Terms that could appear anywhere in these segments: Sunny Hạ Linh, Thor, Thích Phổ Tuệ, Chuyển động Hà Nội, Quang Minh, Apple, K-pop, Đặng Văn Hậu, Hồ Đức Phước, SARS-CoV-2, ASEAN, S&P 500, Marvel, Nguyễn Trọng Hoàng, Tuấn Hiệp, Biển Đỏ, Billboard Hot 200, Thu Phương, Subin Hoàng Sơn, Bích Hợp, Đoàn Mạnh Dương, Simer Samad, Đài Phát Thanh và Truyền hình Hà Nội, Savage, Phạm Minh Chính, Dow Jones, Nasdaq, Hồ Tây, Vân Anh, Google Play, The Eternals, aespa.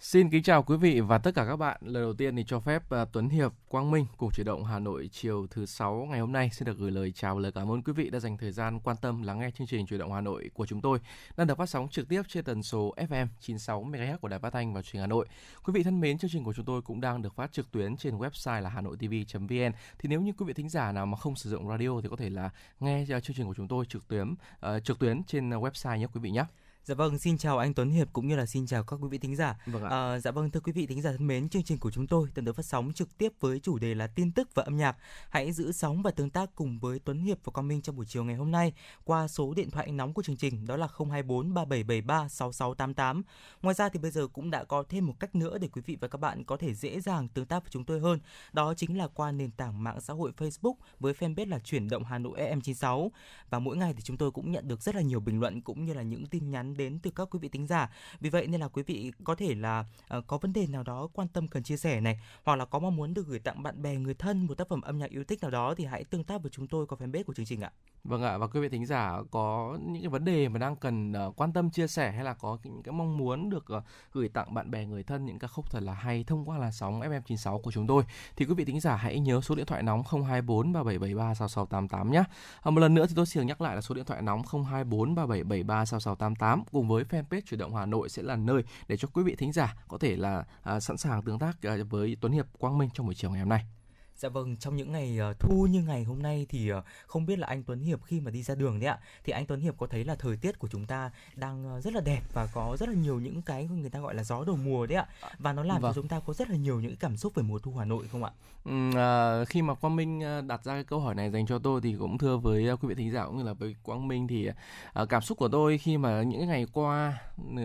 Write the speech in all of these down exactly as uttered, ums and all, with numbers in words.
Xin kính chào quý vị và tất cả các bạn. Lời đầu tiên thì cho phép uh, Tuấn Hiệp, Quang Minh cùng Chuyển động Hà Nội chiều thứ sáu ngày hôm nay xin được gửi lời chào và lời cảm ơn quý vị đã dành thời gian quan tâm lắng nghe chương trình Chuyển động Hà Nội của chúng tôi đang được phát sóng trực tiếp trên tần số ép em chín mươi sáu mê ga héc của Đài Phát Thanh và Truyền hình Hà Nội. Quý vị thân mến, chương trình của chúng tôi cũng đang được phát trực tuyến trên website là hanoitv chấm vn. Thì nếu như quý vị thính giả nào mà không sử dụng radio thì có thể là nghe uh, chương trình của chúng tôi trực tuyến uh, trực tuyến trên website nhé quý vị nhé. Dạ vâng, xin chào anh Tuấn Hiệp cũng như là xin chào các quý vị thính giả. Vâng ạ. À, dạ vâng, thưa quý vị thính giả thân mến, chương trình của chúng tôi tuần tới phát sóng trực tiếp với chủ đề là tin tức và âm nhạc. Hãy giữ sóng và tương tác cùng với Tuấn Hiệp và Quang Minh trong buổi chiều ngày hôm nay qua số điện thoại nóng của chương trình đó là không hai bốn ba bảy bảy ba sáu sáu tám tám. Ngoài ra thì bây giờ cũng đã có thêm một cách nữa để quý vị và các bạn có thể dễ dàng tương tác với chúng tôi hơn. Đó chính là qua nền tảng mạng xã hội Facebook với fanpage là Chuyển động Hà Nội ép em chín sáu. Và mỗi ngày thì chúng tôi cũng nhận được rất là nhiều bình luận cũng như là những tin nhắn đến từ các quý vị thính giả. Vì vậy nên là quý vị có thể là uh, có vấn đề nào đó quan tâm cần chia sẻ này, hoặc là có mong muốn được gửi tặng bạn bè người thân một tác phẩm âm nhạc yêu thích nào đó thì hãy tương tác với chúng tôi qua fanpage của chương trình ạ. Vâng ạ, và quý vị thính giả có những cái vấn đề mà đang cần uh, quan tâm chia sẻ hay là có những cái mong muốn được uh, gửi tặng bạn bè người thân những ca khúc thật là hay thông qua làn sóng ép em chín sáu của chúng tôi thì quý vị thính giả hãy nhớ số điện thoại nóng không hai bốn ba bảy bảy ba sáu sáu tám tám nhé. À, một lần nữa thì tôi xin nhắc lại là số điện thoại nóng không hai bốn ba bảy bảy ba sáu sáu tám tám cùng với fanpage Chuyển động Hà Nội sẽ là nơi để cho quý vị thính giả có thể là uh, sẵn sàng tương tác uh, với Tuấn Hiệp, Quang Minh trong buổi chiều ngày hôm nay. Dạ vâng, trong những ngày uh, thu như ngày hôm nay thì uh, không biết là anh Tuấn Hiệp khi mà đi ra đường đấy ạ, thì anh Tuấn Hiệp có thấy là thời tiết của chúng ta đang uh, rất là đẹp và có rất là nhiều những cái người ta gọi là gió đầu mùa đấy ạ, và nó làm vâng. cho chúng ta có rất là nhiều những cảm xúc về mùa thu Hà Nội không ạ? Ừ, uh, khi mà Quang Minh uh, đặt ra cái câu hỏi này dành cho tôi thì cũng thưa với uh, quý vị thính giả cũng như là với Quang Minh thì uh, cảm xúc của tôi khi mà những ngày qua uh,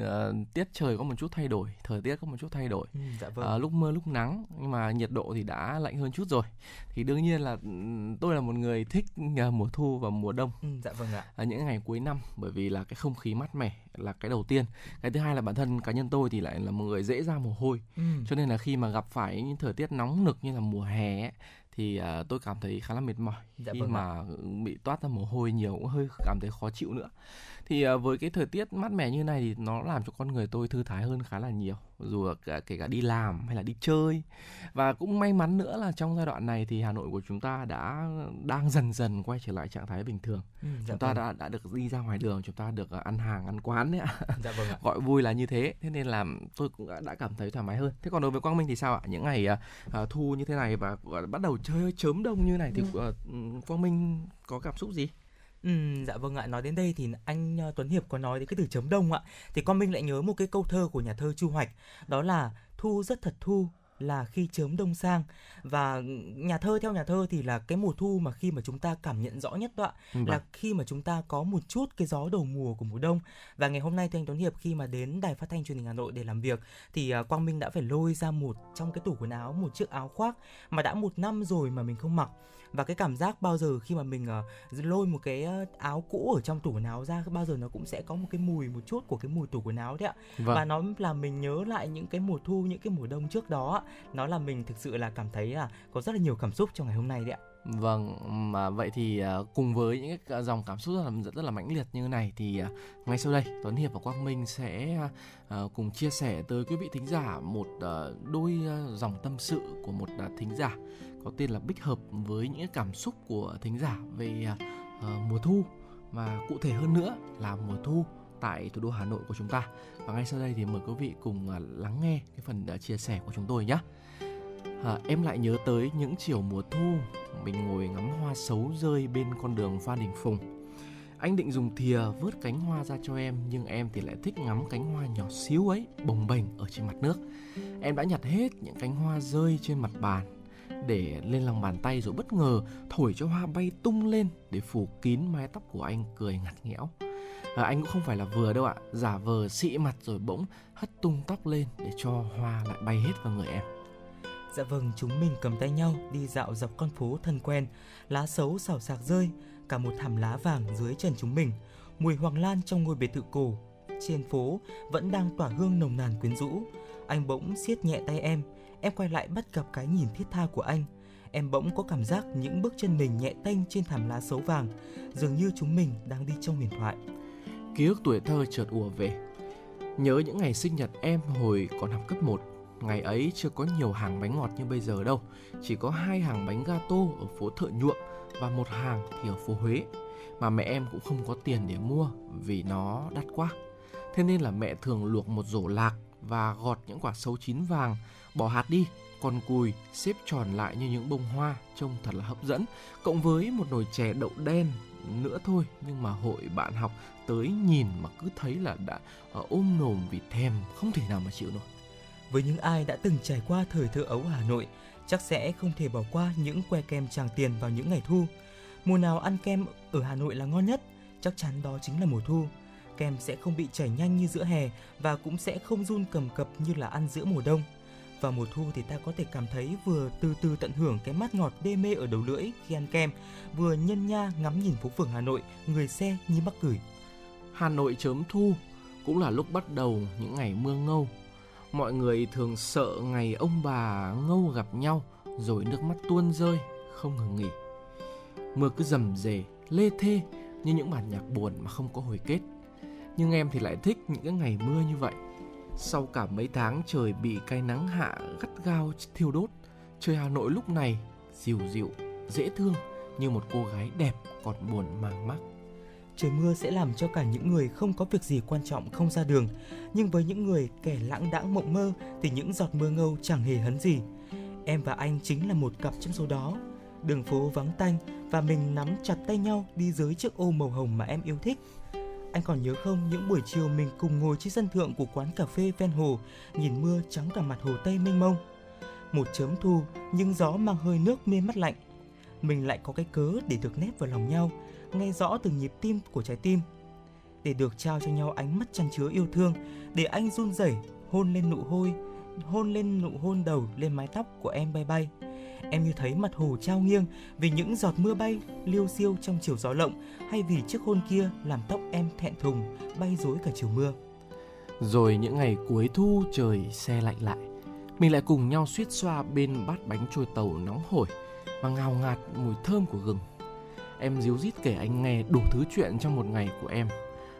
tiết trời có một chút thay đổi, thời tiết có một chút thay đổi, ừ, dạ vâng. uh, lúc mưa lúc nắng nhưng mà nhiệt độ thì đã lạnh hơn chút rồi. Thì đương nhiên là tôi là một người thích mùa thu và mùa đông. Ừ, dạ vâng ạ. À, những ngày cuối năm bởi vì là cái không khí mát mẻ là cái đầu tiên. Cái thứ hai là bản thân cá nhân tôi thì lại là một người dễ ra mồ hôi. Ừ. Cho nên là khi mà gặp phải những thời tiết nóng nực như là mùa hè ấy, thì uh, tôi cảm thấy khá là mệt mỏi. Dạ, khi vâng mà ạ. Bị toát ra mồ hôi nhiều cũng hơi cảm thấy khó chịu nữa. Thì uh, với cái thời tiết mát mẻ như này thì nó làm cho con người tôi thư thái hơn khá là nhiều, dù cả, kể cả đi làm hay là đi chơi. Và cũng may mắn nữa là trong giai đoạn này thì Hà Nội của chúng ta đã đang dần dần quay trở lại trạng thái bình thường. Ừ, dạ chúng ta vâng. đã đã được đi ra ngoài đường, chúng ta được ăn hàng ăn quán đấy ạ. Dạ vâng ạ. Gọi vui là như thế, thế nên là tôi cũng đã cảm thấy thoải mái hơn. Thế còn đối với Quang Minh thì sao ạ? Những ngày uh, thu như thế này và uh, bắt đầu chơi chớm đông như này thì uh, Quang Minh có cảm xúc gì? Ừ, dạ vâng ạ, nói đến đây thì anh Tuấn Hiệp có nói đến cái từ chấm đông ạ. Thì con mình lại nhớ một cái câu thơ của nhà thơ Chu Hoạch. Đó là thu rất thật thu là khi chớm đông sang. Và nhà thơ theo nhà thơ thì là cái mùa thu mà khi mà chúng ta cảm nhận rõ nhất đó vâng. là khi mà chúng ta có một chút cái gió đầu mùa của mùa đông. Và ngày hôm nay thì anh Tuấn Hiệp khi mà đến Đài Phát Thanh Truyền hình Hà Nội để làm việc thì Quang Minh đã phải lôi ra một trong cái tủ quần áo một chiếc áo khoác mà đã một năm rồi mà mình không mặc. Và cái cảm giác bao giờ khi mà mình uh, lôi một cái uh, áo cũ ở trong tủ quần áo ra, bao giờ nó cũng sẽ có một cái mùi một chút của cái mùi tủ quần áo đấy ạ. Vâng. Và nó làm mình nhớ lại những cái mùa thu, những cái mùa đông trước đó. Nó làm mình thực sự là cảm thấy là có rất là nhiều cảm xúc trong ngày hôm nay đấy ạ. Vâng, mà vậy thì cùng với những cái dòng cảm xúc rất là, rất là mãnh liệt như này thì ngay sau đây Tuấn Hiệp và Quang Minh sẽ cùng chia sẻ tới quý vị thính giả một đôi dòng tâm sự của một thính giả có tên là Bích Hợp với những cảm xúc của thính giả về mùa thu, mà cụ thể hơn nữa là mùa thu tại thủ đô Hà Nội của chúng ta. Và ngay sau đây thì mời quý vị cùng lắng nghe cái phần chia sẻ của chúng tôi nhé. À, em lại nhớ tới những chiều mùa thu mình ngồi ngắm hoa sấu rơi bên con đường Phan Đình Phùng. Anh định dùng thìa vớt cánh hoa ra cho em, nhưng em thì lại thích ngắm cánh hoa nhỏ xíu ấy bồng bềnh ở trên mặt nước. Em đã nhặt hết những cánh hoa rơi trên mặt bàn để lên lòng bàn tay, rồi bất ngờ thổi cho hoa bay tung lên để phủ kín mái tóc của anh cười ngặt nghẽo. À, anh cũng không phải là vừa đâu ạ, giả vờ xị mặt rồi bỗng hất tung tóc lên để cho hoa lại bay hết vào người em. Dạ vâng, chúng mình cầm tay nhau đi dạo dọc con phố thân quen, lá sấu xào xạc rơi, cả một thảm lá vàng dưới chân chúng mình, mùi hoàng lan trong ngôi biệt thự cổ. Trên phố vẫn đang tỏa hương nồng nàn quyến rũ. Anh bỗng siết nhẹ tay em, em quay lại bắt gặp cái nhìn thiết tha của anh. Em bỗng có cảm giác những bước chân mình nhẹ tênh trên thảm lá sấu vàng, dường như chúng mình đang đi trong huyền thoại. Ký ức tuổi thơ chợt ùa về. Nhớ những ngày sinh nhật em hồi còn học cấp một. Ngày ấy chưa có nhiều hàng bánh ngọt như bây giờ đâu. Chỉ có hai hàng bánh gato ở phố Thợ Nhuộm và một hàng thì ở phố Huế. Mà mẹ em cũng không có tiền để mua vì nó đắt quá. Thế nên là mẹ thường luộc một rổ lạc và gọt những quả sấu chín vàng, bỏ hạt đi, còn cùi xếp tròn lại như những bông hoa, trông thật là hấp dẫn. Cộng với một nồi chè đậu đen nữa thôi, nhưng mà hội bạn học tới nhìn mà cứ thấy là đã ôm nồm vì thèm, không thể nào mà chịu nổi. Với những ai đã từng trải qua thời thơ ấu Hà Nội, chắc sẽ không thể bỏ qua những que kem Tràng Tiền vào những ngày thu. Mùa nào ăn kem ở Hà Nội là ngon nhất, chắc chắn đó chính là mùa thu. Kem sẽ không bị chảy nhanh như giữa hè và cũng sẽ không run cầm cập như là ăn giữa mùa đông. Vào mùa thu thì ta có thể cảm thấy vừa từ từ tận hưởng cái mát ngọt đê mê ở đầu lưỡi khi ăn kem, vừa nhân nha ngắm nhìn phố phường Hà Nội, người xe như mắc gửi. Hà Nội chớm thu cũng là lúc bắt đầu những ngày mưa ngâu. Mọi người thường sợ ngày ông bà ngâu gặp nhau rồi nước mắt tuôn rơi, không ngừng nghỉ. Mưa cứ rầm rề, lê thê như những bản nhạc buồn mà không có hồi kết. Nhưng em thì lại thích những cái ngày mưa như vậy. Sau cả mấy tháng trời bị cái nắng hạ gắt gao thiêu đốt, trời Hà Nội lúc này dịu dịu, dễ thương như một cô gái đẹp còn buồn mang mác. Trời mưa sẽ làm cho cả những người không có việc gì quan trọng không ra đường, nhưng với những người kẻ lãng đãng mộng mơ thì những giọt mưa ngâu chẳng hề hấn gì. Em và anh chính là một cặp trong số đó. Đường phố vắng tanh và mình nắm chặt tay nhau đi dưới chiếc ô màu hồng mà em yêu thích. Anh còn nhớ không những buổi chiều mình cùng ngồi trên sân thượng của quán cà phê ven hồ, nhìn mưa trắng cả mặt Hồ Tây mênh mông. Một chớm thu nhưng gió mang hơi nước mê mắt lạnh. Mình lại có cái cớ để được nép vào lòng nhau, nghe rõ từng nhịp tim của trái tim. Để được trao cho nhau ánh mắt chan chứa yêu thương, để anh run rẩy hôn lên nụ hôn, hôn lên nụ hôn đầu lên mái tóc của em bay bay. Em như thấy mặt hồ trao nghiêng vì những giọt mưa bay liêu xiêu trong chiều gió lộng, hay vì chiếc hôn kia làm tóc em thẹn thùng bay rối cả chiều mưa. Rồi những ngày cuối thu trời se lạnh lại, mình lại cùng nhau suýt xoa bên bát bánh trôi tàu nóng hổi và ngào ngạt mùi thơm của gừng. Em ríu rít kể anh nghe đủ thứ chuyện trong một ngày của em,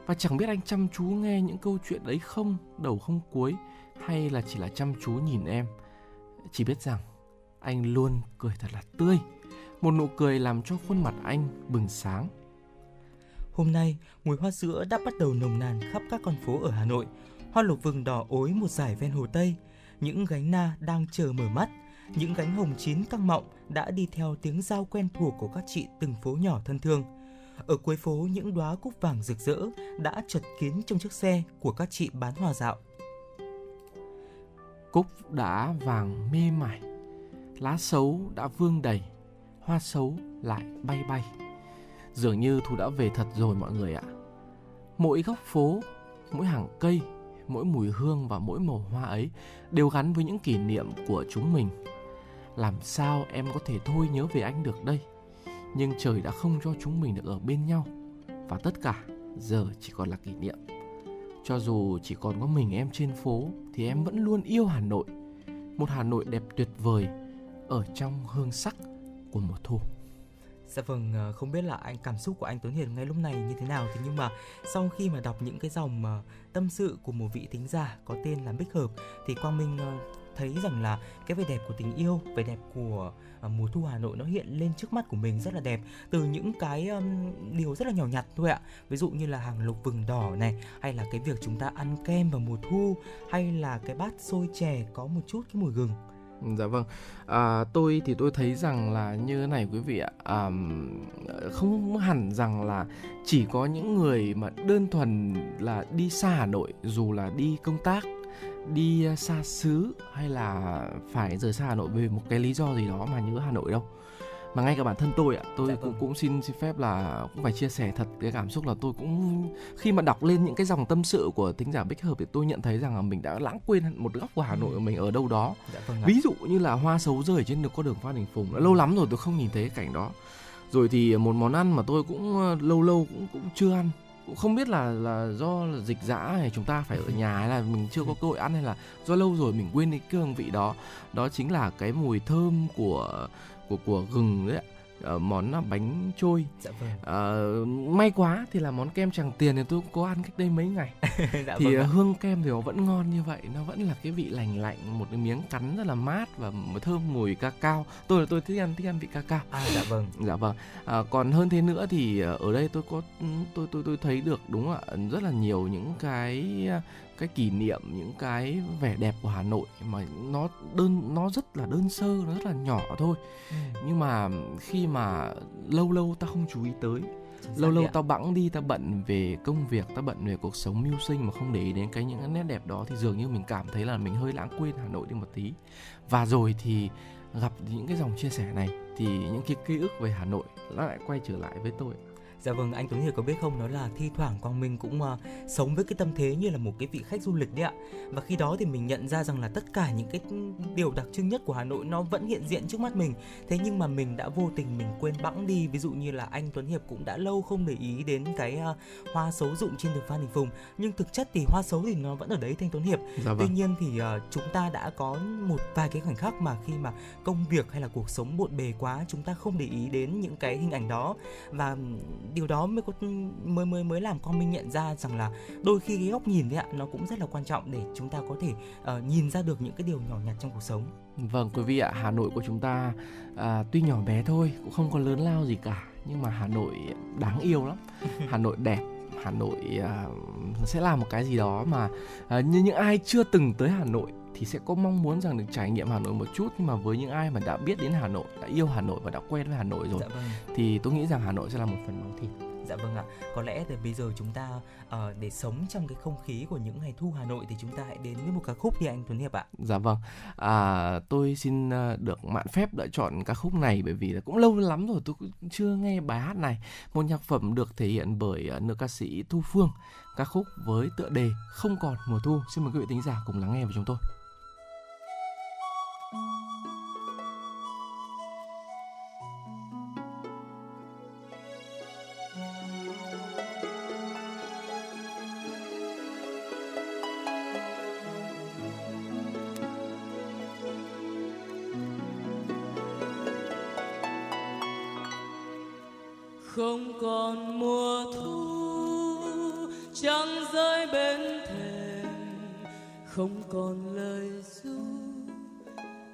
và chẳng biết anh chăm chú nghe những câu chuyện đấy không đầu không cuối, hay là chỉ là chăm chú nhìn em. Chỉ biết rằng anh luôn cười thật là tươi, một nụ cười làm cho khuôn mặt anh bừng sáng. Hôm nay, mùi hoa sữa đã bắt đầu nồng nàn khắp các con phố ở Hà Nội. Hoa lục vừng đỏ ối một dải ven Hồ Tây, những gánh na đang chờ mở mắt, những gánh hồng chín căng mọng đã đi theo tiếng giao quen thuộc của các chị từng phố nhỏ thân thương. Ở cuối phố, những đóa cúc vàng rực rỡ đã chật kín trong chiếc xe của các chị bán hoa dạo. Cúc đã vàng mê mải, lá sấu đã vương đầy, hoa sấu lại bay bay. Dường như thu đã về thật rồi mọi người ạ. Mỗi góc phố, mỗi hàng cây, mỗi mùi hương và mỗi màu hoa ấy đều gắn với những kỷ niệm của chúng mình. Làm sao em có thể thôi nhớ về anh được đây? Nhưng trời đã không cho chúng mình được ở bên nhau, và tất cả giờ chỉ còn là kỷ niệm. Cho dù chỉ còn có mình em trên phố thì em vẫn luôn yêu Hà Nội. Một Hà Nội đẹp tuyệt vời ở trong hương sắc của mùa thu. Dạ vâng, không biết là anh cảm xúc của anh Tuấn Hiệp ngay lúc này như thế nào, thế nhưng mà sau khi mà đọc những cái dòng tâm sự của một vị thính giả có tên là Bích Hợp thì Quang Minh thấy rằng là cái vẻ đẹp của tình yêu, vẻ đẹp của mùa thu Hà Nội nó hiện lên trước mắt của mình rất là đẹp, từ những cái um, điều rất là nhỏ nhặt thôi ạ. Ví dụ như là hàng lục vừng đỏ này, hay là cái việc chúng ta ăn kem vào mùa thu, hay là cái bát xôi chè có một chút cái mùi gừng. Dạ vâng, à, tôi thì tôi thấy rằng là như thế này quý vị ạ, à, không hẳn rằng là chỉ có những người mà đơn thuần là đi xa Hà Nội, dù là đi công tác, đi xa xứ hay là phải rời xa Hà Nội về một cái lý do gì đó mà nhớ Hà Nội đâu. Mà ngay cả bản thân tôi ạ, tôi dạ cũng, cũng xin, xin phép là cũng phải chia sẻ thật cái cảm xúc là tôi cũng khi mà đọc lên những cái dòng tâm sự của thính giả Bích Hợp thì tôi nhận thấy rằng là mình đã lãng quên một góc của Hà Nội của mình ở đâu đó. Dạ Ví dụ như là hoa sấu rơi trên con đường Phan Đình Phùng, đã lâu lắm rồi tôi không nhìn thấy cái cảnh đó. Rồi thì một món ăn mà tôi cũng lâu lâu cũng, cũng chưa ăn, cũng không biết là là do là dịch dã hay chúng ta phải ở nhà hay là mình chưa có cơ hội ăn, hay là do lâu rồi mình quên cái hương vị đó. Đó chính là cái mùi thơm của của của gừng đấy ạ. Ờ, món bánh trôi. Dạ vâng. Ờ, may quá thì là món kem Tràng Tiền thì tôi cũng có ăn cách đây mấy ngày. Dạ thì vâng. Hương kem thì nó vẫn ngon như vậy, nó vẫn là cái vị lành lạnh, một cái miếng cắn rất là mát và thơm mùi cacao. Tôi là tôi thích ăn thích ăn vị cacao. À, dạ vâng. Dạ vâng. À, còn hơn thế nữa thì ở đây tôi có tôi tôi tôi thấy được đúng ạ, rất là nhiều những cái cái kỷ niệm, những cái vẻ đẹp của Hà Nội mà nó đơn nó rất là đơn sơ, nó rất là nhỏ thôi. Ừ. Nhưng mà khi mà lâu lâu ta không chú ý tới, chính lâu lâu ta bẵng đi, ta bận về công việc, ta bận về cuộc sống mưu sinh mà không để ý đến cái những cái nét đẹp đó, thì dường như mình cảm thấy là mình hơi lãng quên Hà Nội đi một tí. Và rồi thì gặp những cái dòng chia sẻ này thì những cái ký ức về Hà Nội nó lại quay trở lại với tôi. Dạ vâng, anh Tuấn Hiệp có biết không, đó là thi thoảng Quang Minh cũng uh, sống với cái tâm thế như là một cái vị khách du lịch đấy ạ. Và khi đó thì mình nhận ra rằng là tất cả những cái điều đặc trưng nhất của Hà Nội nó vẫn hiện diện trước mắt mình. Thế nhưng mà mình đã vô tình mình quên bẵng đi. Ví dụ như là anh Tuấn Hiệp cũng đã lâu không để ý đến cái uh, hoa sấu rụng trên đường Phan Đình Phùng. Nhưng thực chất thì hoa sấu thì nó vẫn ở đấy Thanh Tuấn Hiệp. Dạ vâng. Tuy nhiên thì uh, chúng ta đã có một vài cái khoảnh khắc mà khi mà công việc hay là cuộc sống bộn bề quá, chúng ta không để ý đến những cái hình ảnh đó. Và điều đó mới có, mới mới mới làm con mình nhận ra rằng là đôi khi cái góc nhìn đấy ạ, nó cũng rất là quan trọng để chúng ta có thể uh, nhìn ra được những cái điều nhỏ nhặt trong cuộc sống. Vâng quý vị ạ, Hà Nội của chúng ta à, tuy nhỏ bé thôi, cũng không có lớn lao gì cả, nhưng mà Hà Nội đáng yêu lắm. Hà Nội đẹp, Hà Nội à, sẽ làm một cái gì đó mà à, như những ai chưa từng tới Hà Nội thì sẽ có mong muốn rằng được trải nghiệm Hà Nội một chút. Nhưng mà với những ai mà đã biết đến Hà Nội, đã yêu Hà Nội và đã quen với Hà Nội rồi, dạ vâng, thì tôi nghĩ rằng Hà Nội sẽ là một phần máu thịt. Dạ vâng ạ, có lẽ thì bây giờ chúng ta uh, để sống trong cái không khí của những ngày thu Hà Nội thì chúng ta hãy đến với một ca khúc đi anh Tuấn Hiệp ạ. Dạ vâng, à, tôi xin được mạn phép lựa chọn ca khúc này, bởi vì là cũng lâu lắm rồi tôi cũng chưa nghe bài hát này. Một nhạc phẩm được thể hiện bởi nữ ca sĩ Thu Phương, ca khúc với tựa đề Không Còn Mùa Thu. Xin mời quý vị thính giả cùng lắng nghe với chúng tôi. Không còn mùa thu trăng rơi bên thềm, không còn lời ru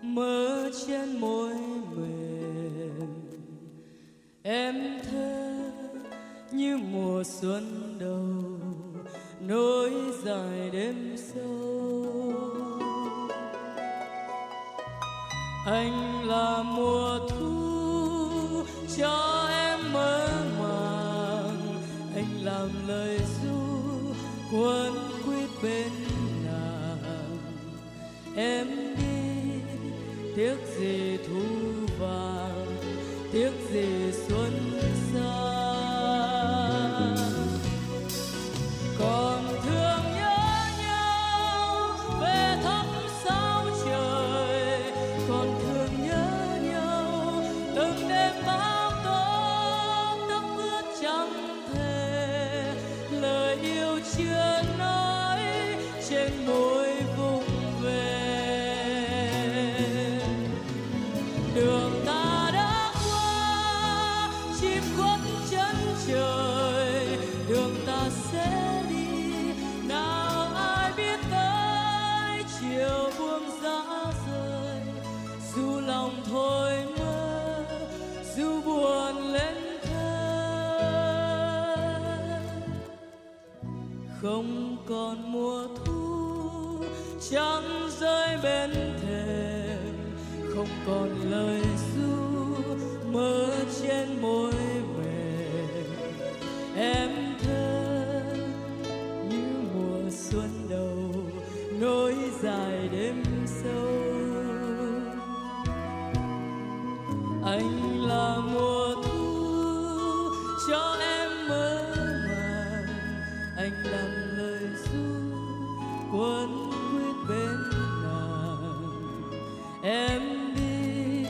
mơ trên môi mềm. Em thơ như mùa xuân đầu nối dài đêm sâu. Anh là mùa thu cho em mơ màng, anh làm lời ru cuốn quýt bên nàng. Em đi tiếc gì thu vàng, tiếc gì xuân xa. Còn thương nhớ nhau về thăm sao trời, còn thương nhớ nhau từng đêm mãi. Chưa nói trên môi vùng về đường ta đã qua, chim khuất chân trời, đường ta sẽ đi nào ai biết tới. Chiều buông giá rơi dù lòng thôi mơ, dù buồn lên. Không còn mùa thu trăng rơi bên thềm, không còn lời ru mơ trên môi mềm. Em thơ như mùa xuân đầu nối dài đêm sâu. Anh là mùa thu cho em mơ, anh làm lời ru cuốn quýt bên nàng. Em đi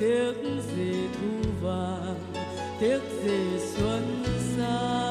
tiếc gì thu vàng, tiếc gì xuân xa.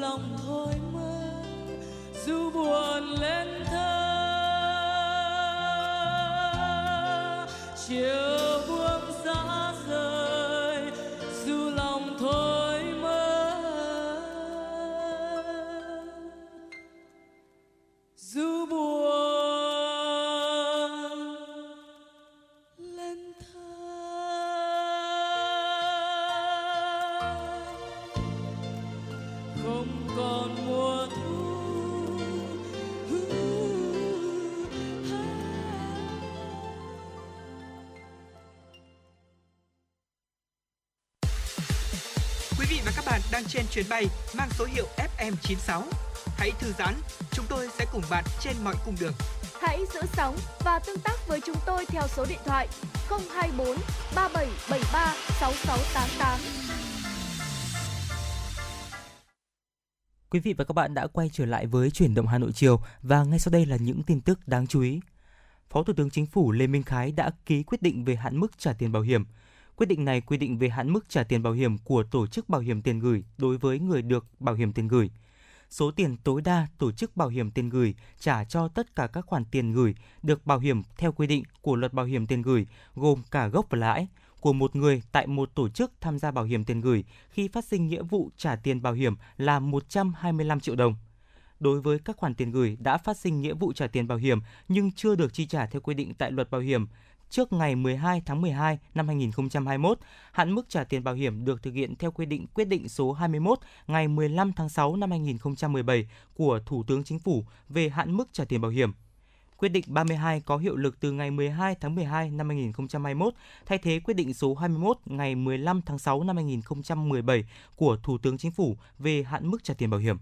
lòng thôi mơ dù buồn lên thơ chiều buông xa rời dù lòng thôi mơ dù buồn lên thơ. Không còn mùa thu Quý vị và các bạn đang trên chuyến bay mang số hiệu ép em chín sáu. Hãy thư giãn, chúng tôi sẽ cùng bạn trên mọi cung đường. Hãy giữ sóng và tương tác với chúng tôi theo số điện thoại không hai bốn ba bảy bảy ba sáu sáu tám tám. Quý vị và các bạn đã quay trở lại với Chuyển động Hà Nội chiều và ngay sau đây là những tin tức đáng chú ý. Phó Thủ tướng Chính phủ Lê Minh Khái đã ký quyết định về hạn mức trả tiền bảo hiểm. Quyết định này quy định về hạn mức trả tiền bảo hiểm của tổ chức bảo hiểm tiền gửi đối với người được bảo hiểm tiền gửi. Số tiền tối đa tổ chức bảo hiểm tiền gửi trả cho tất cả các khoản tiền gửi được bảo hiểm theo quy định của Luật Bảo hiểm tiền gửi gồm cả gốc và lãi của một người tại một tổ chức tham gia bảo hiểm tiền gửi khi phát sinh nghĩa vụ trả tiền bảo hiểm là một trăm hai mươi lăm triệu đồng. Đối với các khoản tiền gửi đã phát sinh nghĩa vụ trả tiền bảo hiểm nhưng chưa được chi trả theo quy định tại Luật Bảo hiểm trước ngày mười hai tháng mười hai năm hai nghìn không trăm hai mươi mốt, hạn mức trả tiền bảo hiểm được thực hiện theo quy định quyết định số hai mươi mốt ngày mười lăm tháng sáu năm hai nghìn không trăm mười bảy của Thủ tướng Chính phủ về hạn mức trả tiền bảo hiểm. Quyết định ba mươi hai có hiệu lực từ ngày mười hai tháng mười hai năm hai nghìn không trăm hai mươi mốt, thay thế quyết định số hai mươi mốt ngày mười lăm tháng sáu năm hai nghìn không trăm mười bảy của Thủ tướng Chính phủ về hạn mức trả tiền bảo hiểm.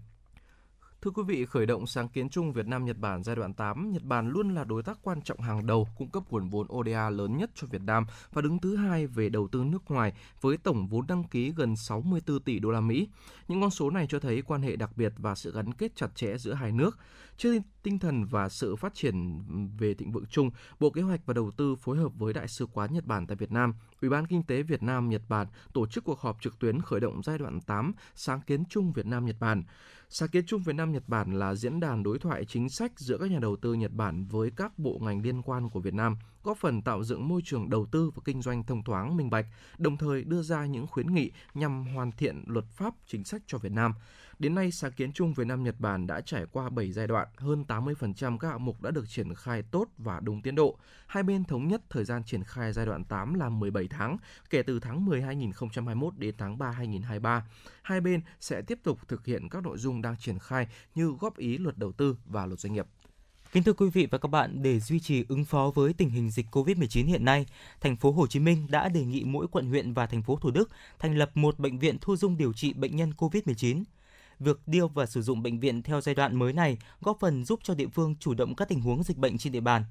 Thưa quý vị, khởi động sáng kiến chung Việt Nam-Nhật Bản giai đoạn tám, Nhật Bản luôn là đối tác quan trọng hàng đầu, cung cấp nguồn vốn ô đê a lớn nhất cho Việt Nam và đứng thứ hai về đầu tư nước ngoài với tổng vốn đăng ký gần sáu mươi tư tỷ đô la Mỹ. Những con số này cho thấy quan hệ đặc biệt và sự gắn kết chặt chẽ giữa hai nước. Trên tinh thần và sự phát triển về thịnh vượng chung, Bộ Kế hoạch và Đầu tư phối hợp với Đại sứ quán Nhật Bản tại Việt Nam, Ủy ban Kinh tế Việt Nam-Nhật Bản tổ chức cuộc họp trực tuyến khởi động giai đoạn tám sáng kiến chung Việt Nam-Nhật Bản. Sáng kiến chung Việt Nam-Nhật Bản là diễn đàn đối thoại chính sách giữa các nhà đầu tư Nhật Bản với các bộ ngành liên quan của Việt Nam, góp phần tạo dựng môi trường đầu tư và kinh doanh thông thoáng, minh bạch, đồng thời đưa ra những khuyến nghị nhằm hoàn thiện luật pháp chính sách cho Việt Nam. Đến nay, sáng kiến chung Việt Nam-Nhật Bản đã trải qua bảy giai đoạn, hơn tám mươi phần trăm các hạng mục đã được triển khai tốt và đúng tiến độ. Hai bên thống nhất thời gian triển khai giai đoạn tám là mười bảy tháng, kể từ tháng mười hai nghìn không trăm hai mươi mốt đến tháng ba hai nghìn không trăm hai mươi ba. Hai bên sẽ tiếp tục thực hiện các nội dung đang triển khai như góp ý luật đầu tư và luật doanh nghiệp. Kính thưa quý vị và các bạn, để duy trì ứng phó với tình hình dịch cô vít mười chín hiện nay, thành phố Hồ Chí Minh đã đề nghị mỗi quận huyện và thành phố Thủ Đức thành lập một bệnh viện thu dung điều trị bệnh nhân cô vít mười chín. Việc điều và sử dụng bệnh viện theo giai đoạn mới này góp phần giúp cho địa phương chủ động các tình huống dịch bệnh trên địa bàn.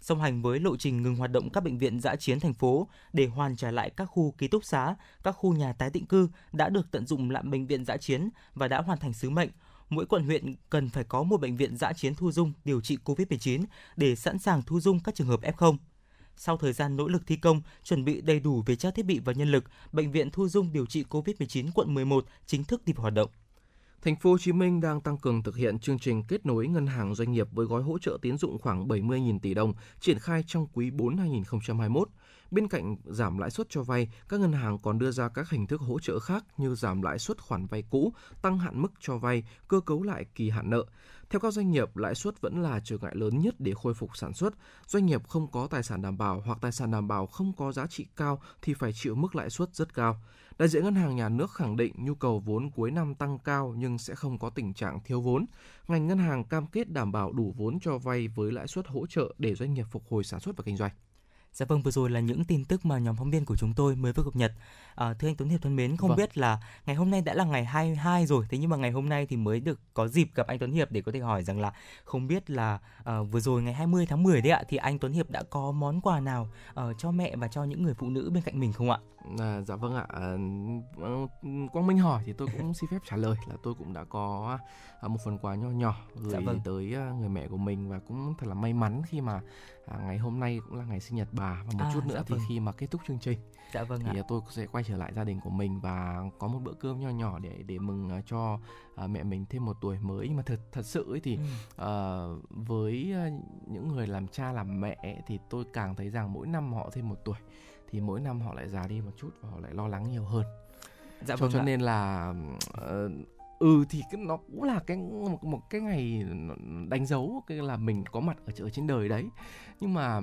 Song hành với lộ trình ngừng hoạt động các bệnh viện dã chiến thành phố để hoàn trả lại các khu ký túc xá, các khu nhà tái định cư đã được tận dụng làm bệnh viện dã chiến và đã hoàn thành sứ mệnh, mỗi quận huyện cần phải có một bệnh viện dã chiến thu dung điều trị cô vít mười chín để sẵn sàng thu dung các trường hợp ép không. Sau thời gian nỗ lực thi công, chuẩn bị đầy đủ về trang thiết bị và nhân lực, bệnh viện thu dung điều trị cô vít mười chín quận mười một chính thức đi vào hoạt động. Thành phố Hồ Chí Minh đang tăng cường thực hiện chương trình kết nối ngân hàng doanh nghiệp với gói hỗ trợ tín dụng khoảng bảy mươi nghìn tỷ đồng triển khai trong quý bốn năm hai nghìn không trăm hai mươi mốt. Bên cạnh giảm lãi suất cho vay, các ngân hàng còn đưa ra các hình thức hỗ trợ khác như giảm lãi suất khoản vay cũ, tăng hạn mức cho vay, cơ cấu lại kỳ hạn nợ. Theo các doanh nghiệp, lãi suất vẫn là trở ngại lớn nhất để khôi phục sản xuất. Doanh nghiệp không có tài sản đảm bảo hoặc tài sản đảm bảo không có giá trị cao thì phải chịu mức lãi suất rất cao. Đại diện Ngân hàng Nhà nước khẳng định nhu cầu vốn cuối năm tăng cao nhưng sẽ không có tình trạng thiếu vốn. Ngành ngân hàng cam kết đảm bảo đủ vốn cho vay với lãi suất hỗ trợ để doanh nghiệp phục hồi sản xuất và kinh doanh. Dạ vâng, vừa rồi là những tin tức mà nhóm phóng viên của chúng tôi mới vừa cập nhật. À, thưa anh Tuấn Hiệp thân mến, không vâng. biết là ngày hôm nay đã là ngày hai mươi hai rồi, thế nhưng mà ngày hôm nay thì mới được có dịp gặp anh Tuấn Hiệp để có thể hỏi rằng là không biết là à, vừa rồi ngày hai mươi tháng mười đấy ạ, thì anh Tuấn Hiệp đã có món quà nào à, cho mẹ và cho những người phụ nữ bên cạnh mình không ạ? À, dạ vâng ạ, à, Quang Minh hỏi thì tôi cũng xin phép trả lời là tôi cũng đã có một phần quà nho nhỏ gửi dạ vâng. tới người mẹ của mình và cũng thật là may mắn khi mà à, ngày hôm nay cũng là ngày sinh nhật bà, và một à, chút nữa dạ thì vâng. khi mà kết thúc chương trình dạ vâng thì ạ. tôi sẽ quay trở lại gia đình của mình và có một bữa cơm nho nhỏ để để mừng cho à, mẹ mình thêm một tuổi mới. Nhưng mà thật thật sự ấy thì ừ. à, với những người làm cha làm mẹ thì tôi càng thấy rằng mỗi năm họ thêm một tuổi thì mỗi năm họ lại già đi một chút và họ lại lo lắng nhiều hơn. Dạ cho, vâng cho ạ. nên là uh, ừ thì cái, nó cũng là cái một, một cái ngày đánh dấu cái là mình có mặt ở, ở trên đời đấy. Nhưng mà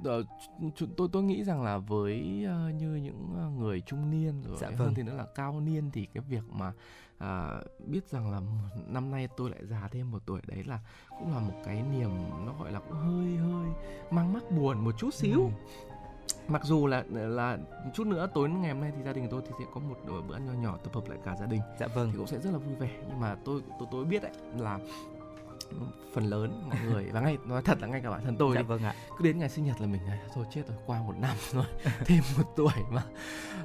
uh, tôi tôi nghĩ rằng là với uh, như những người trung niên rồi dạ vâng. hơn thì nữa là cao niên thì cái việc mà uh, biết rằng là năm nay tôi lại già thêm một tuổi, đấy là cũng là một cái niềm nó gọi là cũng hơi hơi mang mắc buồn một chút xíu. Ừ. Mặc dù là là chút nữa tối ngày hôm nay thì gia đình tôi thì sẽ có một bữa ăn nho nhỏ tập hợp lại cả gia đình. Dạ vâng. Thì cũng sẽ rất là vui vẻ, nhưng mà tôi tôi tôi biết đấy là phần lớn mọi người và ngay nói thật là ngay cả bản thân tôi dạ vâng ạ. cứ đến ngày sinh nhật là mình thôi chết rồi, qua một năm rồi thêm một tuổi mà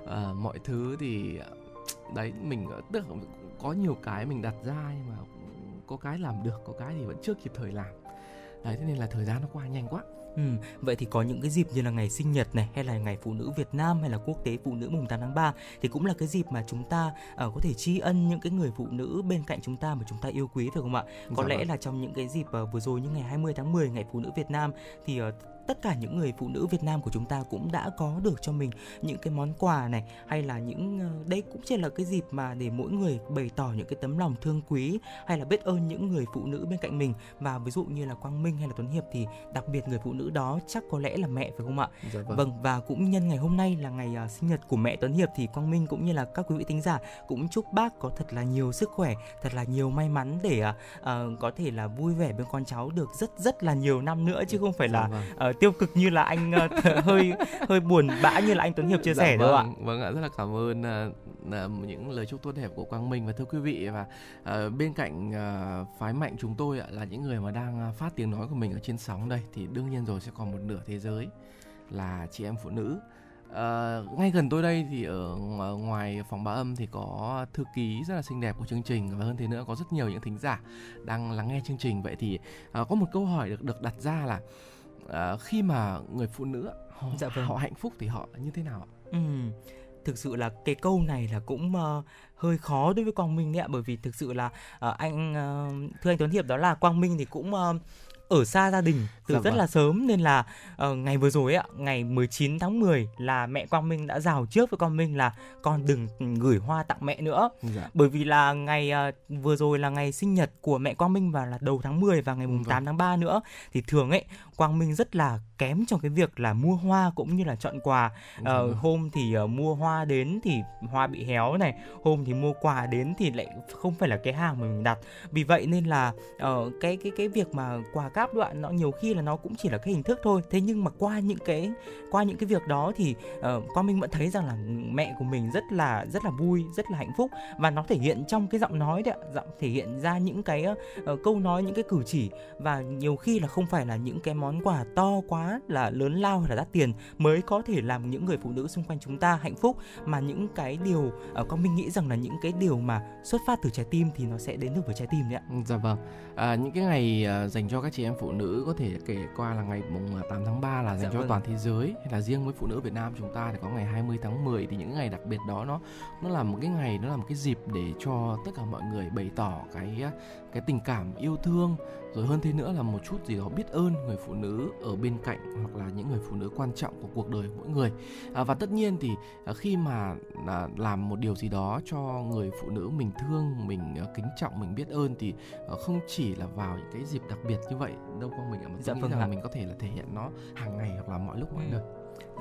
à, mọi thứ thì đấy mình tức là có nhiều cái mình đặt ra nhưng mà có cái làm được, có cái thì vẫn chưa kịp thời làm. Đấy, thế nên là thời gian nó qua nhanh quá. Ừ, vậy thì có những cái dịp như là ngày sinh nhật này, hay là ngày phụ nữ Việt Nam, hay là quốc tế phụ nữ mùng tám tháng ba thì cũng là cái dịp mà chúng ta uh, có thể tri ân những cái người phụ nữ bên cạnh chúng ta mà chúng ta yêu quý, phải không ạ? Có dạ lẽ vậy. là trong những cái dịp uh, vừa rồi như ngày hai mươi tháng mười, ngày phụ nữ Việt Nam thì uh, tất cả những người phụ nữ Việt Nam của chúng ta cũng đã có được cho mình những cái món quà này, hay là những đây cũng chỉ là cái dịp mà để mỗi người bày tỏ những cái tấm lòng thương quý hay là biết ơn những người phụ nữ bên cạnh mình. Và ví dụ như là Quang Minh hay là Tuấn Hiệp thì đặc biệt người phụ nữ đó chắc có lẽ là mẹ, phải không ạ? Dạ vâng. Vâng, và cũng nhân ngày hôm nay là ngày uh, sinh nhật của mẹ Tuấn Hiệp thì Quang Minh cũng như là các quý vị thính giả cũng chúc bác có thật là nhiều sức khỏe, thật là nhiều may mắn để uh, uh, có thể là vui vẻ bên con cháu được rất rất là nhiều năm nữa, chứ không phải dạ là vâng. uh, tiêu cực như là anh uh, hơi hơi buồn bã như là anh Tuấn Hiệp chia dạ sẻ vâng, đâu ạ. Vâng ạ, rất là cảm ơn uh, những lời chúc tốt đẹp của Quang Minh. Và thưa quý vị, và uh, bên cạnh uh, phái mạnh chúng tôi uh, là những người mà đang uh, phát tiếng nói của mình ở trên sóng đây thì đương nhiên rồi sẽ còn một nửa thế giới là chị em phụ nữ. Uh, ngay gần tôi đây thì ở ngoài phòng bá âm thì có thư ký rất là xinh đẹp của chương trình, và hơn thế nữa có rất nhiều những thính giả đang lắng nghe chương trình. Vậy thì uh, có một câu hỏi được được đặt ra là À, khi mà người phụ nữ họ, dạ vâng. họ hạnh phúc thì họ như thế nào ạ? Ừ, thực sự là cái câu này là cũng uh, hơi khó đối với Quang Minh đấy ạ, bởi vì thực sự là uh, anh uh, thưa anh Tuấn Hiệp, đó là Quang Minh thì cũng uh, ở xa gia đình từ dạ rất vâng. là sớm, nên là uh, ngày vừa rồi ạ, ngày mười chín tháng mười là mẹ Quang Minh đã rào trước với Quang Minh là con đừng gửi hoa tặng mẹ nữa. Dạ. Bởi vì là ngày uh, vừa rồi là ngày sinh nhật của mẹ Quang Minh và là đầu tháng mười và ngày mùng tám tháng ba nữa, thì thường ấy Quang Minh rất là kém trong cái việc là mua hoa cũng như là chọn quà. Dạ. uh, hôm thì uh, mua hoa đến thì hoa bị héo này, hôm thì mua quà đến thì lại không phải là cái hàng mà mình đặt. Vì vậy nên là uh, cái cái cái việc mà quà các đoạn nó nhiều khi là nó cũng chỉ là cái hình thức thôi. Thế nhưng mà qua những cái qua những cái việc đó thì uh, Quang Minh vẫn thấy rằng là mẹ của mình rất là rất là vui, rất là hạnh phúc, và nó thể hiện trong cái giọng nói đấy, giọng thể hiện ra những cái uh, câu nói, những cái cử chỉ, và nhiều khi là không phải là những cái món quà to quá là lớn lao hay là đắt tiền mới có thể làm những người phụ nữ xung quanh chúng ta hạnh phúc, mà những cái điều uh, Quang Minh nghĩ rằng là những cái điều mà xuất phát từ trái tim thì nó sẽ đến được với trái tim đấy ạ. Dạ vâng. À, những cái ngày uh, dành cho các chị em phụ nữ có thể kể qua là ngày tám tháng ba là dành dạ cho vâng. toàn thế giới, hay là riêng với phụ nữ Việt Nam chúng ta thì có ngày hai mươi tháng mười. Thì những ngày đặc biệt đó nó nó là một cái ngày, nó là một cái dịp để cho tất cả mọi người bày tỏ cái cái tình cảm yêu thương, rồi hơn thế nữa là một chút gì đó biết ơn người phụ nữ ở bên cạnh, hoặc là những người phụ nữ quan trọng của cuộc đời mỗi người. À, và tất nhiên thì à, khi mà à, làm một điều gì đó cho người phụ nữ mình thương, mình à, kính trọng, mình biết ơn thì à, không chỉ là vào những cái dịp đặc biệt như vậy đâu con mình ạ, mà dạ, nghĩ vâng rằng ạ. mình có thể là thể hiện nó hàng ngày hoặc là mọi lúc mọi nơi. Ừ.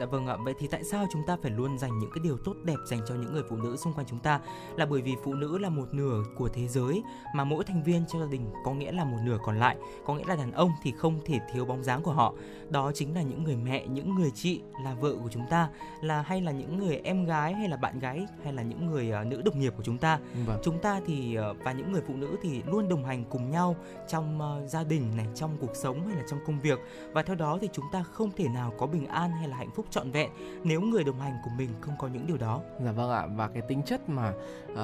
Dạ vâng ạ, vậy thì tại sao chúng ta phải luôn dành những cái điều tốt đẹp dành cho những người phụ nữ xung quanh chúng ta? Là bởi vì phụ nữ là một nửa của thế giới, mà mỗi thành viên trong gia đình có nghĩa là một nửa còn lại, có nghĩa là đàn ông thì không thể thiếu bóng dáng của họ. Đó chính là những người mẹ, những người chị, là vợ của chúng ta, là hay là những người em gái hay là bạn gái, hay là những người uh, nữ đồng nghiệp của chúng ta. Vâng. Chúng ta thì uh, và những người phụ nữ thì luôn đồng hành cùng nhau trong uh, gia đình này, trong cuộc sống hay là trong công việc. Và theo đó thì chúng ta không thể nào có bình an hay là hạnh phúc trọn vẹn nếu người đồng hành của mình không có những điều đó. Dạ vâng ạ, và cái tính chất mà uh,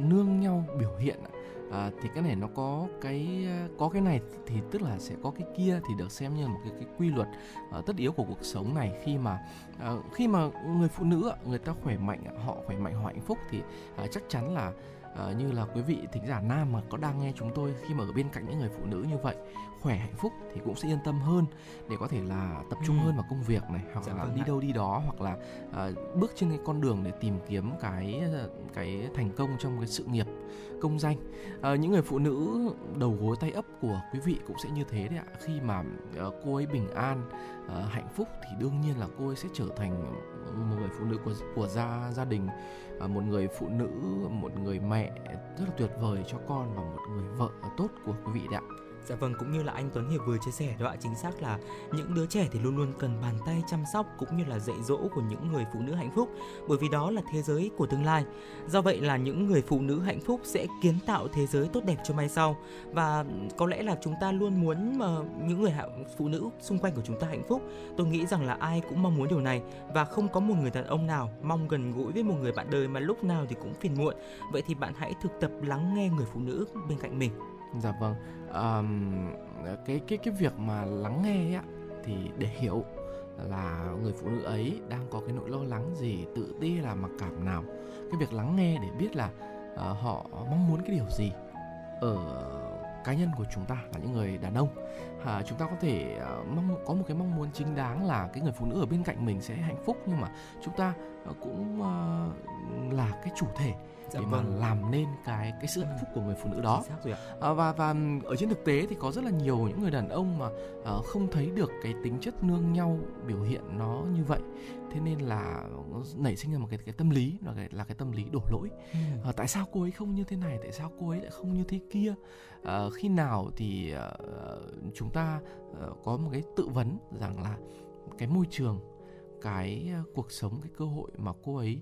nương nhau biểu hiện à, thì cái này nó có cái có cái này thì tức là sẽ có cái kia, thì được xem như là một cái, cái quy luật à, tất yếu của cuộc sống này. Khi mà à, khi mà người phụ nữ người ta khỏe mạnh, họ khỏe mạnh, họ hạnh phúc thì à, chắc chắn là à, như là quý vị thính giả nam mà có đang nghe chúng tôi, khi mà ở bên cạnh những người phụ nữ như vậy khỏe hạnh phúc thì cũng sẽ yên tâm hơn để có thể là tập trung ừ. hơn vào công việc này, hoặc dạ, là đi đâu đi đó, hoặc là uh, bước trên cái con đường để tìm kiếm cái cái thành công trong cái sự nghiệp công danh. Uh, những người phụ nữ đầu gối tay ấp của quý vị cũng sẽ như thế đấy ạ. Khi mà uh, cô ấy bình an uh, hạnh phúc thì đương nhiên là cô ấy sẽ trở thành một người phụ nữ của của gia gia đình, uh, một người phụ nữ, một người mẹ rất là tuyệt vời cho con và một người vợ tốt của quý vị đấy ạ. Dạ vâng, cũng như là anh Tuấn Hiệp vừa chia sẻ đó ạ, chính xác là những đứa trẻ thì luôn luôn cần bàn tay chăm sóc cũng như là dạy dỗ của những người phụ nữ hạnh phúc, bởi vì đó là thế giới của tương lai. Do vậy là những người phụ nữ hạnh phúc sẽ kiến tạo thế giới tốt đẹp cho mai sau, và có lẽ là chúng ta luôn muốn mà những người phụ nữ xung quanh của chúng ta hạnh phúc. Tôi nghĩ rằng là ai cũng mong muốn điều này, và không có một người đàn ông nào mong gần gũi với một người bạn đời mà lúc nào thì cũng phiền muộn. Vậy thì bạn hãy thực tập lắng nghe người phụ nữ bên cạnh mình. Dạ vâng, um, cái cái cái việc mà lắng nghe ấy, thì để hiểu là người phụ nữ ấy đang có cái nỗi lo lắng gì, tự ti là mặc cảm nào. Cái việc lắng nghe để biết là uh, họ mong muốn cái điều gì ở cá nhân của chúng ta là những người đàn ông. À, chúng ta có thể uh, mong có một cái mong muốn chính đáng là cái người phụ nữ ở bên cạnh mình sẽ hạnh phúc, nhưng mà chúng ta uh, cũng uh, là cái chủ thể để dạ, mà vâng. làm nên cái cái sự hạnh phúc của người phụ nữ đó. À, và và ở trên thực tế thì có rất là nhiều những người đàn ông mà uh, không thấy được cái tính chất nương nhau biểu hiện nó như vậy, thế nên là nảy sinh ra một cái cái tâm lý là cái, là cái tâm lý đổ lỗi. Ừ. À, tại sao cô ấy không như thế này, tại sao cô ấy lại không như thế kia. À, khi nào thì uh, chúng ta uh, có một cái tự vấn rằng là cái môi trường, cái uh, cuộc sống, cái cơ hội mà cô ấy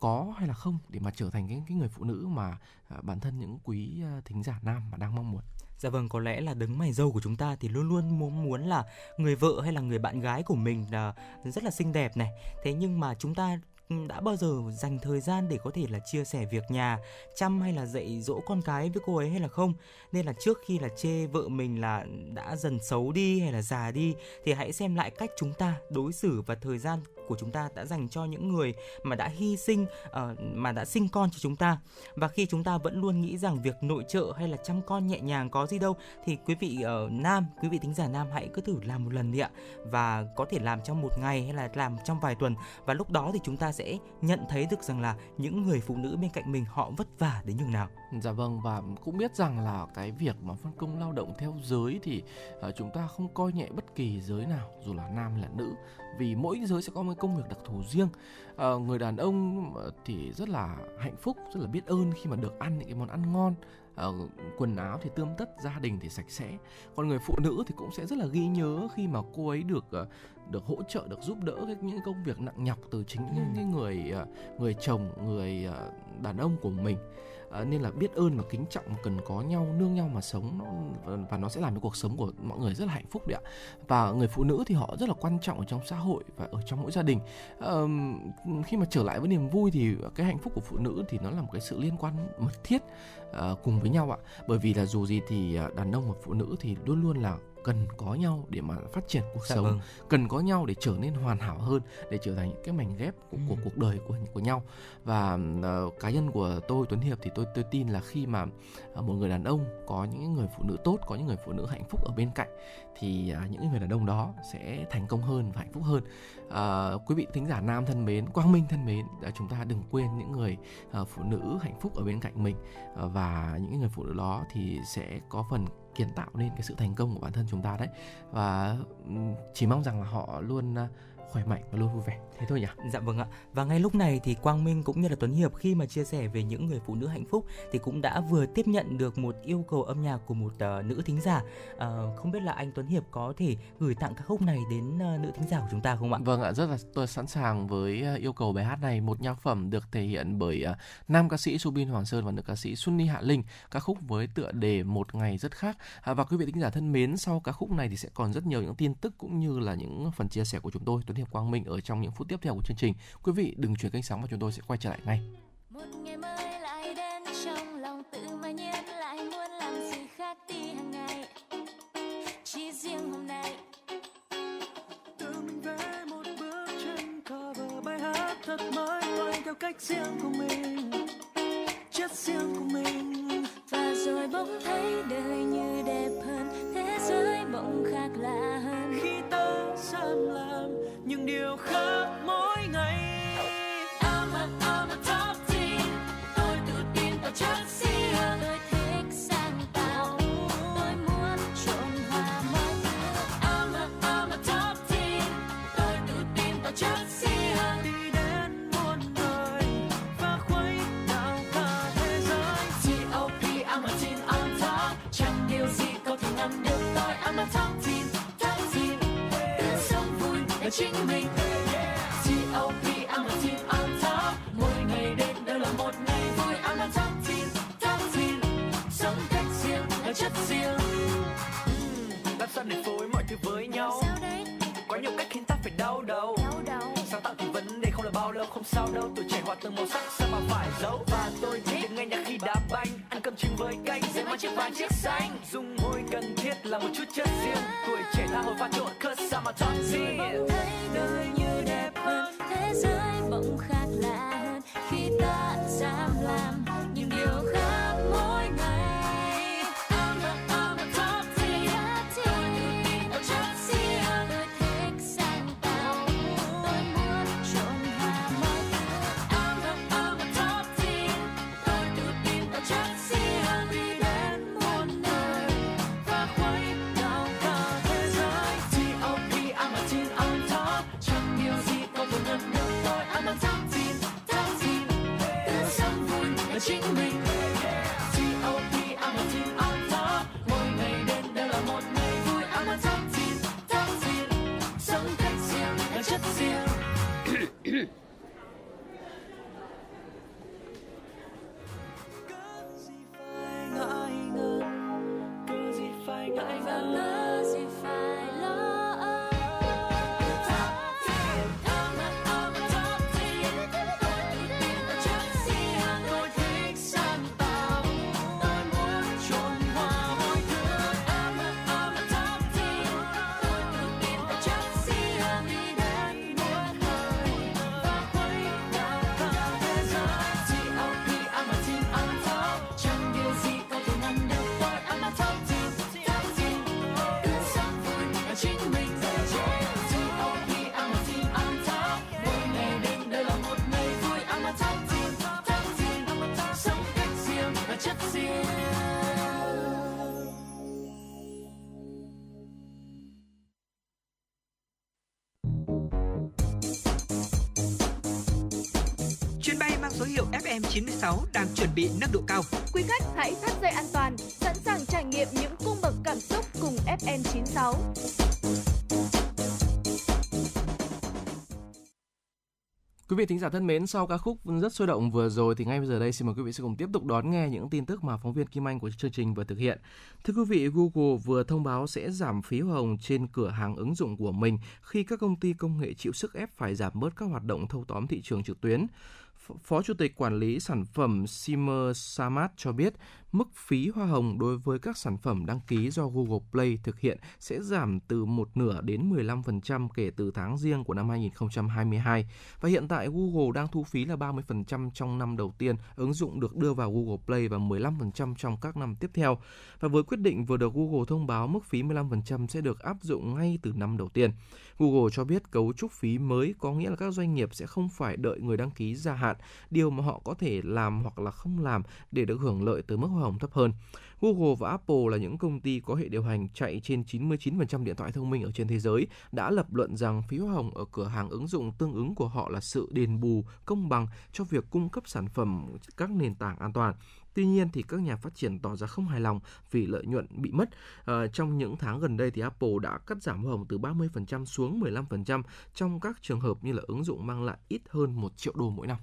có hay là không để mà trở thành cái, cái người phụ nữ mà bản thân những quý thính giả nam mà đang mong muốn. Dạ vâng, có lẽ là đấng mày dâu của chúng ta thì luôn luôn muốn muốn là người vợ hay là người bạn gái của mình là rất là xinh đẹp này. Thế nhưng mà chúng ta đã bao giờ dành thời gian để có thể là chia sẻ việc nhà, chăm hay là dạy dỗ con cái với cô ấy hay là không? Nên là trước khi là chê vợ mình là đã dần xấu đi hay là già đi thì hãy xem lại cách chúng ta đối xử và thời gian của chúng ta đã dành cho những người mà đã hy sinh, uh, mà đã sinh con cho chúng ta. Và khi chúng ta vẫn luôn nghĩ rằng việc nội trợ hay là chăm con nhẹ nhàng có gì đâu, thì quý vị uh, nam, quý vị thính giả nam hãy cứ thử làm một lần đi ạ. Và có thể làm trong một ngày hay là làm trong vài tuần, và lúc đó thì chúng ta sẽ nhận thấy được rằng là những người phụ nữ bên cạnh mình họ vất vả đến nhường nào. Dạ vâng, và cũng biết rằng là cái việc mà phân công lao động theo giới thì uh, chúng ta không coi nhẹ bất kỳ giới nào, dù là nam hay là nữ, vì mỗi giới sẽ có một công việc đặc thù riêng. À, người đàn ông thì rất là hạnh phúc, rất là biết ơn khi mà được ăn những cái món ăn ngon, à, quần áo thì tươm tất, gia đình thì sạch sẽ. Còn người phụ nữ thì cũng sẽ rất là ghi nhớ khi mà cô ấy được được hỗ trợ, được giúp đỡ những công việc nặng nhọc từ chính những cái người người chồng, người đàn ông của mình. À, nên là biết ơn và kính trọng, cần có nhau, nương nhau mà sống, nó, và nó sẽ làm cho cuộc sống của mọi người rất là hạnh phúc đấy ạ. Và người phụ nữ thì họ rất là quan trọng ở trong xã hội và ở trong mỗi gia đình. À, khi mà trở lại với niềm vui thì cái hạnh phúc của phụ nữ thì nó là một cái sự liên quan mật thiết à, cùng với nhau ạ. Bởi vì là dù gì thì đàn ông và phụ nữ thì luôn luôn là cần có nhau để mà phát triển cuộc dạ sống, vâng. cần có nhau để trở nên hoàn hảo hơn, để trở thành những cái mảnh ghép của, ừ. của cuộc đời của của nhau. Và uh, cá nhân của tôi, Tuấn Hiệp, thì tôi tôi tin là khi mà uh, một người đàn ông có những người phụ nữ tốt, có những người phụ nữ hạnh phúc ở bên cạnh, thì uh, những người đàn ông đó sẽ thành công hơn và hạnh phúc hơn. Uh, quý vị thính giả nam thân mến, Quang Minh thân mến, uh, chúng ta đừng quên những người uh, phụ nữ hạnh phúc ở bên cạnh mình, uh, và những người phụ nữ đó thì sẽ có phần kiến tạo nên cái sự thành công của bản thân chúng ta đấy. Và chỉ mong rằng là họ luôn khỏe mạnh và luôn vui vẻ. Thế thôi nhỉ? Dạ vâng ạ. Và ngay lúc này thì Quang Minh cũng như là Tuấn Hiệp khi mà chia sẻ về những người phụ nữ hạnh phúc thì cũng đã vừa tiếp nhận được một yêu cầu âm nhạc của một uh, nữ thính giả. Uh, không biết là anh Tuấn Hiệp có thể gửi tặng ca khúc này đến uh, nữ thính giả của chúng ta không ạ? Vâng ạ, rất là tôi sẵn sàng với yêu cầu bài hát này. Một nhạc phẩm được thể hiện bởi uh, nam ca sĩ Subin Hoàng Sơn và nữ ca sĩ Sunny Hạ Linh, ca khúc với tựa đề Một Ngày Rất Khác. Uh, và quý vị thính giả thân mến, sau ca khúc này thì sẽ còn rất nhiều những tin tức cũng như là những phần chia sẻ của chúng tôi, Tuấn Hiệp, Quang Minh ở trong những phút tiếp theo của chương trình. Quý vị đừng chuyển kênh sóng và chúng tôi sẽ quay trở lại ngay. Một ngày mới lại đến trong lòng tự sắc mới tôi theo cách riêng của mình, chất riêng của mình. Và rồi bỗng thấy đời như đẹp hơn, thế giới bỗng khác lạ hơn khi ta dám làm những điều khác mỗi ngày. I'm a, I'm a top team. Tôi tự tin vào chất riêng. Tôi thích sáng tạo. Tôi muốn trộn hòa mọi thứ. I'm a, I'm a top team. Tôi tự tin vào chất riêng. Đi đến muôn đời và khuấy đảo cả thế giới. tê o pê, I'm a team on top. Chẳng điều gì có thể ngăn được tôi. I'm a top team, top team. Tự sống vui là chính mình. Làm sao để phối mọi thứ với nhau? Quá nhiều cách khiến ta phải đau đầu. Sáng tạo thì vấn đề không là bao lâu. Không sao đâu, tuổi trẻ hòa từng màu sắc, sao mà phải giấu. Và tôi thích được nghe nhạc khi đá banh, ăn cơm trứng với canh, dễ mang chiếc vàng chiếc xanh. Dùng môi cần thiết là một chút chất riêng. Tuổi trẻ tha hồ pha trộn, cớ sao mà chọn gì? Thấy đời như đẹp hơn, thế giới bỗng khác lạ hơn khi ta dám làm những điều khác mỗi ngày. Chính mình tê o pê, I'm a team on top. Mỗi ngày đến đây là một ngày vui. I'm a top team, top team. Sống cách riêng, là chất riêng. Cớ gì phải ngại ngần, cớ gì phải ngại ngần, cớ gì phải lo. F M chín sáu đang chuẩn bị nâng độ cao. Quý khách hãy thắt dây an toàn, sẵn sàng trải nghiệm những cung bậc cảm xúc cùng F M chín sáu. Quý vị thính giả thân mến, sau ca khúc rất sôi động vừa rồi thì ngay bây giờ đây xin mời quý vị sẽ cùng tiếp tục đón nghe những tin tức mà phóng viên Kim Anh của chương trình vừa thực hiện. Thưa quý vị, Google vừa thông báo sẽ giảm phí hồng trên cửa hàng ứng dụng của mình khi các công ty công nghệ chịu sức ép phải giảm bớt các hoạt động thâu tóm thị trường trực tuyến. Phó Chủ tịch Quản lý Sản phẩm Simer Samad cho biết mức phí hoa hồng đối với các sản phẩm đăng ký do Google Play thực hiện sẽ giảm từ một nửa đến mười lăm phần trăm kể từ tháng Giêng của năm hai nghìn không trăm hai mươi hai. Và hiện tại Google đang thu phí là ba mươi phần trăm trong năm đầu tiên ứng dụng được đưa vào Google Play và mười lăm phần trăm trong các năm tiếp theo. Và với quyết định vừa được Google thông báo, mức phí mười lăm phần trăm sẽ được áp dụng ngay từ năm đầu tiên. Google cho biết cấu trúc phí mới có nghĩa là các doanh nghiệp sẽ không phải đợi người đăng ký gia hạn, điều mà họ có thể làm hoặc là không làm để được hưởng lợi từ mức hoa hồng thấp hơn. Google và Apple là những công ty có hệ điều hành chạy trên chín mươi chín phần trăm điện thoại thông minh ở trên thế giới đã lập luận rằng phí hoa hồng ở cửa hàng ứng dụng tương ứng của họ là sự đền bù công bằng cho việc cung cấp sản phẩm các nền tảng an toàn. Tuy nhiên thì các nhà phát triển tỏ ra không hài lòng vì lợi nhuận bị mất. À, trong những tháng gần đây thì Apple đã cắt giảm hoa hồng từ ba mươi phần trăm xuống mười lăm phần trăm trong các trường hợp như là ứng dụng mang lại ít hơn một triệu đô mỗi năm.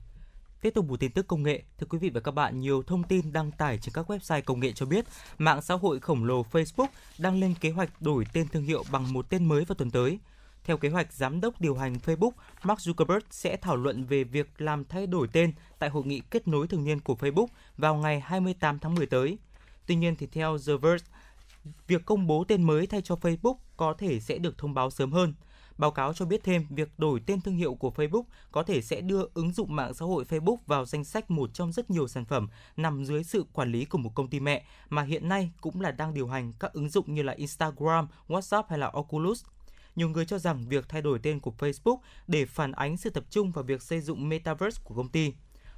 Tiếp tục một tin tức công nghệ, thưa quý vị và các bạn, nhiều thông tin đăng tải trên các website công nghệ cho biết mạng xã hội khổng lồ Facebook đang lên kế hoạch đổi tên thương hiệu bằng một tên mới vào tuần tới. Theo kế hoạch, giám đốc điều hành Facebook Mark Zuckerberg sẽ thảo luận về việc làm thay đổi tên tại hội nghị kết nối thường niên của Facebook vào ngày hai mươi tám tháng mười tới. Tuy nhiên, thì theo The Verge, việc công bố tên mới thay cho Facebook có thể sẽ được thông báo sớm hơn. Báo cáo cho biết thêm, việc đổi tên thương hiệu của Facebook có thể sẽ đưa ứng dụng mạng xã hội Facebook vào danh sách một trong rất nhiều sản phẩm nằm dưới sự quản lý của một công ty mẹ mà hiện nay cũng là đang điều hành các ứng dụng như là Instagram, WhatsApp hay là Oculus. Nhiều người cho rằng việc thay đổi tên của Facebook để phản ánh sự tập trung vào việc xây dựng Metaverse của công ty.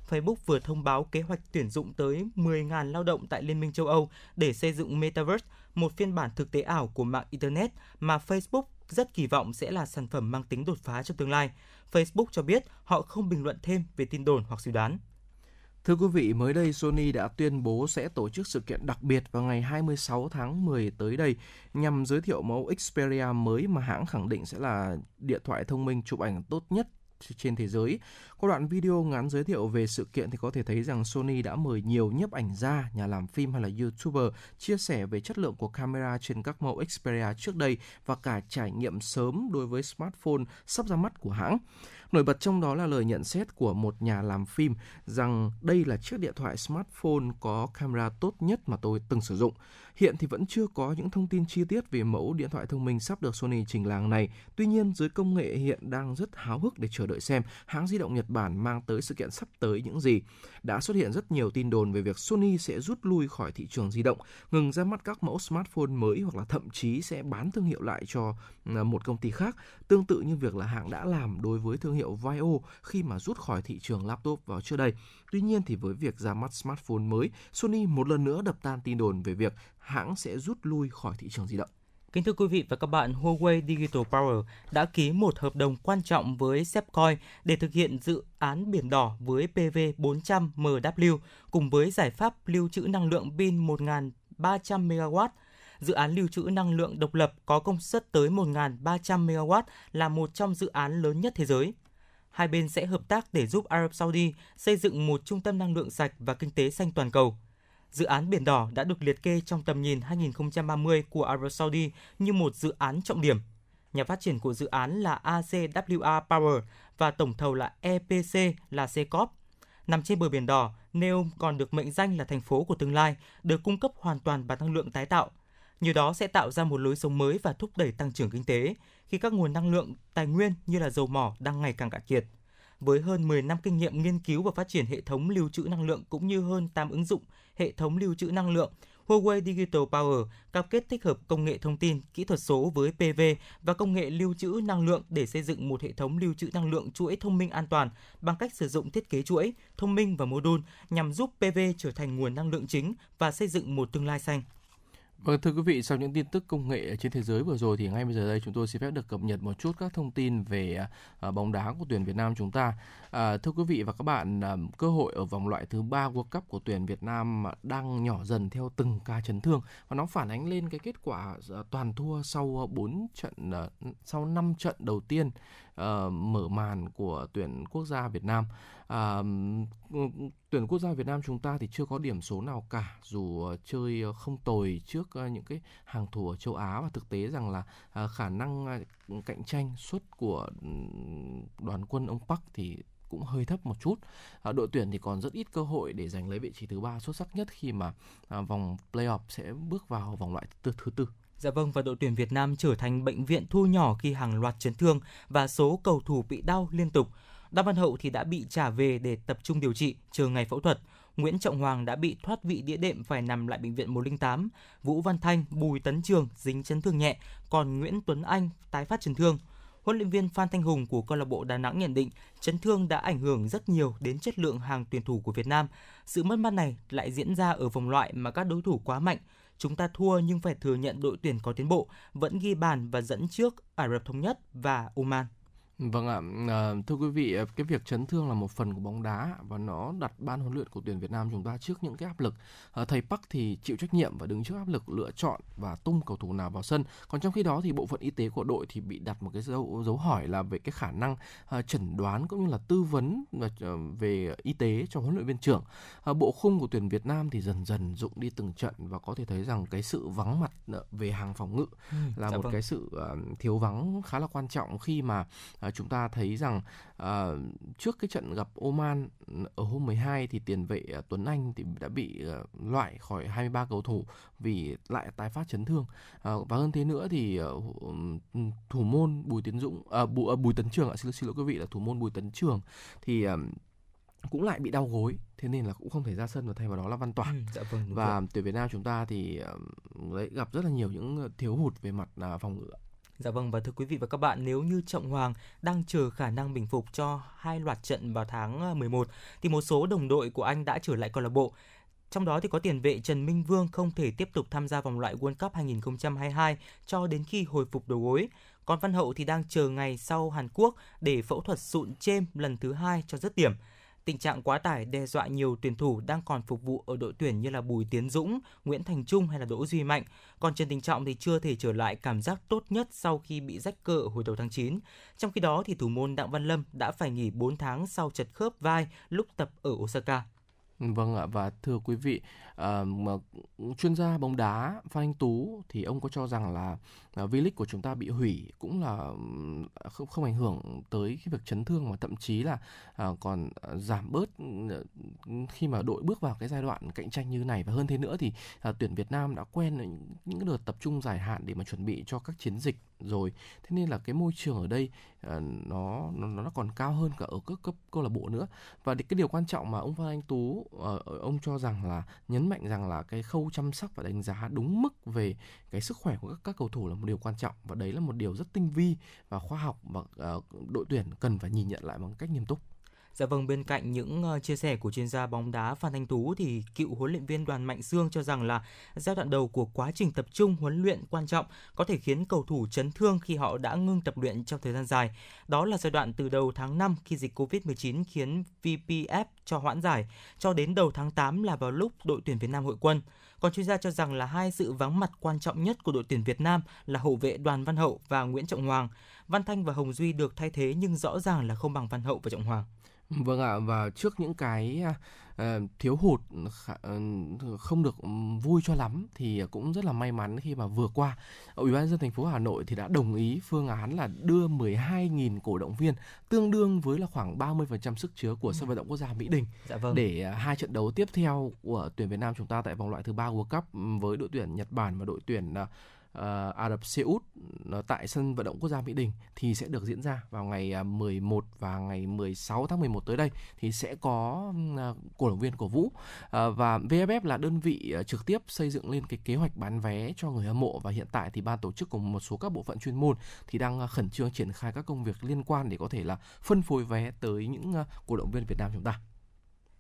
Facebook vừa thông báo kế hoạch tuyển dụng tới mười nghìn lao động tại Liên minh châu Âu để xây dựng Metaverse, một phiên bản thực tế ảo của mạng Internet mà Facebook rất kỳ vọng sẽ là sản phẩm mang tính đột phá trong tương lai. Facebook cho biết họ không bình luận thêm về tin đồn hoặc suy đoán. Thưa quý vị, mới đây Sony đã tuyên bố sẽ tổ chức sự kiện đặc biệt vào ngày hai mươi sáu tháng mười tới đây nhằm giới thiệu mẫu Xperia mới mà hãng khẳng định sẽ là điện thoại thông minh chụp ảnh tốt nhất trên thế giới. Qua đoạn video ngắn giới thiệu về sự kiện thì có thể thấy rằng Sony đã mời nhiều nhiếp ảnh gia, nhà làm phim hay là YouTuber chia sẻ về chất lượng của camera trên các mẫu Xperia trước đây và cả trải nghiệm sớm đối với smartphone sắp ra mắt của hãng. Nổi bật trong đó là lời nhận xét của một nhà làm phim rằng đây là chiếc điện thoại smartphone có camera tốt nhất mà tôi từng sử dụng. Hiện thì vẫn chưa có những thông tin chi tiết về mẫu điện thoại thông minh sắp được Sony trình làng này. Tuy nhiên, giới công nghệ hiện đang rất háo hức để chờ đợi xem hãng di động Nhật Bản mang tới sự kiện sắp tới những gì. Đã xuất hiện rất nhiều tin đồn về việc Sony sẽ rút lui khỏi thị trường di động, ngừng ra mắt các mẫu smartphone mới hoặc là thậm chí sẽ bán thương hiệu lại cho một công ty khác, tương tự như việc là hãng đã làm đối với thương hiệu Vaio khi mà rút khỏi thị trường laptop vào trước đây. Tuy nhiên thì với việc ra mắt smartphone mới, Sony một lần nữa đập tan tin đồn về việc hãng sẽ rút lui khỏi thị trường di động. Kính thưa quý vị và các bạn, Huawei Digital Power đã ký một hợp đồng quan trọng với Sepcoin để thực hiện dự án Biển Đỏ với P V bốn trăm M W cùng với giải pháp lưu trữ năng lượng pin một nghìn ba trăm mê ga oát. Dự án lưu trữ năng lượng độc lập có công suất tới một nghìn ba trăm mê ga oát là một trong dự án lớn nhất thế giới. Hai bên sẽ hợp tác để giúp Ả Rập Saudi xây dựng một trung tâm năng lượng sạch và kinh tế xanh toàn cầu. Dự án Biển Đỏ đã được liệt kê trong tầm nhìn hai không ba không của Ả Rập Saudi như một dự án trọng điểm. Nhà phát triển của dự án là a xê vê kép Power và tổng thầu là e pê xê là C-Corp. Nằm trên bờ Biển Đỏ, Neom còn được mệnh danh là thành phố của tương lai, được cung cấp hoàn toàn bằng năng lượng tái tạo. Nhờ đó sẽ tạo ra một lối sống mới và thúc đẩy tăng trưởng kinh tế khi các nguồn năng lượng, tài nguyên như là dầu mỏ đang ngày càng cạn kiệt. Với hơn mười năm kinh nghiệm nghiên cứu và phát triển hệ thống lưu trữ năng lượng cũng như hơn tám ứng dụng hệ thống lưu trữ năng lượng, Huawei Digital Power cam kết tích hợp công nghệ thông tin, kỹ thuật số với pê vê và công nghệ lưu trữ năng lượng để xây dựng một hệ thống lưu trữ năng lượng chuỗi thông minh an toàn bằng cách sử dụng thiết kế chuỗi, thông minh và mô đun nhằm giúp pê vê trở thành nguồn năng lượng chính và xây dựng một tương lai xanh. Vâng, thưa quý vị, sau những tin tức công nghệ trên thế giới vừa rồi thì ngay bây giờ đây chúng tôi xin phép được cập nhật một chút các thông tin về uh, bóng đá của tuyển Việt Nam chúng ta. Uh, thưa quý vị và các bạn, uh, cơ hội ở vòng loại thứ ba World Cup của tuyển Việt Nam đang nhỏ dần theo từng ca chấn thương và nó phản ánh lên cái kết quả toàn thua sau bốn trận uh, sau năm trận đầu tiên uh, mở màn của tuyển quốc gia Việt Nam. À, tuyển quốc gia Việt Nam chúng ta thì chưa có điểm số nào cả dù chơi không tồi trước những cái hàng thủ ở châu Á và thực tế rằng là khả năng cạnh tranh suất của đoàn quân ông Park thì cũng hơi thấp một chút. À, đội tuyển thì còn rất ít cơ hội để giành lấy vị trí thứ ba xuất sắc nhất khi mà à, vòng playoff sẽ bước vào vòng loại thứ, thứ tư. Dạ vâng, và đội tuyển Việt Nam trở thành bệnh viện thu nhỏ khi hàng loạt chấn thương và số cầu thủ bị đau liên tục. Đặng Văn Hậu thì đã bị trả về để tập trung điều trị, chờ ngày phẫu thuật. Nguyễn Trọng Hoàng đã bị thoát vị đĩa đệm phải nằm lại bệnh viện một không tám. Vũ Văn Thanh, Bùi Tấn Trường dính chấn thương nhẹ, còn Nguyễn Tuấn Anh tái phát chấn thương. Huấn luyện viên Phan Thanh Hùng của câu lạc bộ Đà Nẵng nhận định chấn thương đã ảnh hưởng rất nhiều đến chất lượng hàng tuyển thủ của Việt Nam. Sự mất mát này lại diễn ra ở vòng loại mà các đối thủ quá mạnh. Chúng ta thua nhưng phải thừa nhận đội tuyển có tiến bộ, vẫn ghi bàn và dẫn trước Ả Rập Thống Nhất và Oman. Vâng ạ, à, thưa quý vị, cái việc chấn thương là một phần của bóng đá và nó đặt ban huấn luyện của tuyển Việt Nam chúng ta trước những cái áp lực. À, thầy Park thì chịu trách nhiệm và đứng trước áp lực lựa chọn và tung cầu thủ nào vào sân. Còn trong khi đó thì bộ phận y tế của đội thì bị đặt một cái dấu, dấu hỏi là về cái khả năng à, chẩn đoán cũng như là tư vấn à, về y tế cho huấn luyện viên trưởng. À, bộ khung của tuyển Việt Nam thì dần dần rụng đi từng trận và có thể thấy rằng cái sự vắng mặt về hàng phòng ngự ừ, là dạ một vâng. cái sự à, thiếu vắng khá là quan trọng khi mà à, à, chúng ta thấy rằng à, trước cái trận gặp Oman ở hôm mười hai thì tiền vệ à, Tuấn Anh thì đã bị à, loại khỏi hai mươi ba cầu thủ vì lại tái phát chấn thương. À, và hơn thế nữa thì à, thủ môn Bùi Tiến Dũng à, Bù, à, Bùi Tấn Trường à, xin, xin lỗi quý vị là thủ môn Bùi Tấn Trường thì à, cũng lại bị đau gối, thế nên là cũng không thể ra sân, và thay vào đó là Văn Toản. Ừ, dạ vâng, và tuyển Việt Nam chúng ta thì đấy, gặp rất là nhiều những thiếu hụt về mặt phòng ngự. Dạ vâng, và thưa quý vị và các bạn, nếu như Trọng Hoàng đang chờ khả năng bình phục cho hai loạt trận vào tháng mười một thì một số đồng đội của anh đã trở lại câu lạc bộ. Trong đó thì có tiền vệ Trần Minh Vương không thể tiếp tục tham gia vòng loại World Cup hai không hai hai cho đến khi hồi phục đầu gối. Còn Văn Hậu thì đang chờ ngày sau Hàn Quốc để phẫu thuật sụn chêm lần thứ hai cho dứt điểm. Tình trạng quá tải đe dọa nhiều tuyển thủ đang còn phục vụ ở đội tuyển như là Bùi Tiến Dũng, Nguyễn Thành Trung hay là Đỗ Duy Mạnh. Còn Trần Đình Trọng thì chưa thể trở lại cảm giác tốt nhất sau khi bị rách cơ hồi đầu tháng chín. Trong khi đó thì thủ môn Đặng Văn Lâm đã phải nghỉ bốn tháng sau trật khớp vai lúc tập ở Osaka. Vâng ạ, và thưa quý vị, uh, chuyên gia bóng đá Phan Anh Tú thì ông có cho rằng là uh, V-League của chúng ta bị hủy cũng là không, không ảnh hưởng tới cái việc chấn thương, mà thậm chí là uh, còn giảm bớt khi mà đội bước vào cái giai đoạn cạnh tranh như này. Và hơn thế nữa thì uh, tuyển Việt Nam đã quen những đợt tập trung dài hạn để mà chuẩn bị cho các chiến dịch rồi, thế nên là cái môi trường ở đây uh, nó, nó nó còn cao hơn cả ở các cấp câu lạc bộ nữa. Và cái điều quan trọng mà ông Phan Anh Tú uh, ông cho rằng là nhấn mạnh rằng là cái khâu chăm sóc và đánh giá đúng mức về cái sức khỏe của các, các cầu thủ là một điều quan trọng, và đấy là một điều rất tinh vi và khoa học, và uh, đội tuyển cần phải nhìn nhận lại bằng cách nghiêm túc. Dạ vâng, bên cạnh những chia sẻ của chuyên gia bóng đá Phan Thanh Tú thì cựu huấn luyện viên Đoàn Mạnh Dương cho rằng là giai đoạn đầu của quá trình tập trung huấn luyện quan trọng, có thể khiến cầu thủ chấn thương khi họ đã ngưng tập luyện trong thời gian dài. Đó là giai đoạn từ đầu tháng năm khi dịch covid mười chín khiến vê pê ép cho hoãn giải, cho đến đầu tháng tám là vào lúc đội tuyển Việt Nam hội quân. Còn chuyên gia cho rằng là hai sự vắng mặt quan trọng nhất của đội tuyển Việt Nam là hậu vệ Đoàn Văn Hậu và Nguyễn Trọng Hoàng. Văn Thanh và Hồng Duy được thay thế nhưng rõ ràng là không bằng Văn Hậu và Trọng Hoàng. Vâng ạ, và trước những cái uh, thiếu hụt uh, không được vui cho lắm thì cũng rất là may mắn khi mà vừa qua Ủy ban nhân dân thành phố Hà Nội thì đã đồng ý phương án là đưa mười hai nghìn cổ động viên, tương đương với là khoảng ba mươi phần trăm sức chứa của sân vận động quốc gia Mỹ Đình. Dạ vâng. Để uh, hai trận đấu tiếp theo của tuyển Việt Nam chúng ta tại vòng loại thứ ba World Cup với đội tuyển Nhật Bản và đội tuyển uh, Uh, Ả Rập Saudi tại sân vận động quốc gia Mỹ Đình thì sẽ được diễn ra vào ngày mười một và ngày mười sáu tháng mười một tới đây, thì sẽ có uh, cổ động viên cổ vũ. Uh, và vê ép ép là đơn vị uh, trực tiếp xây dựng lên cái kế hoạch bán vé cho người hâm mộ, và hiện tại thì ban tổ chức cùng một số các bộ phận chuyên môn thì đang uh, khẩn trương triển khai các công việc liên quan để có thể là phân phối vé tới những uh, cổ động viên Việt Nam chúng ta.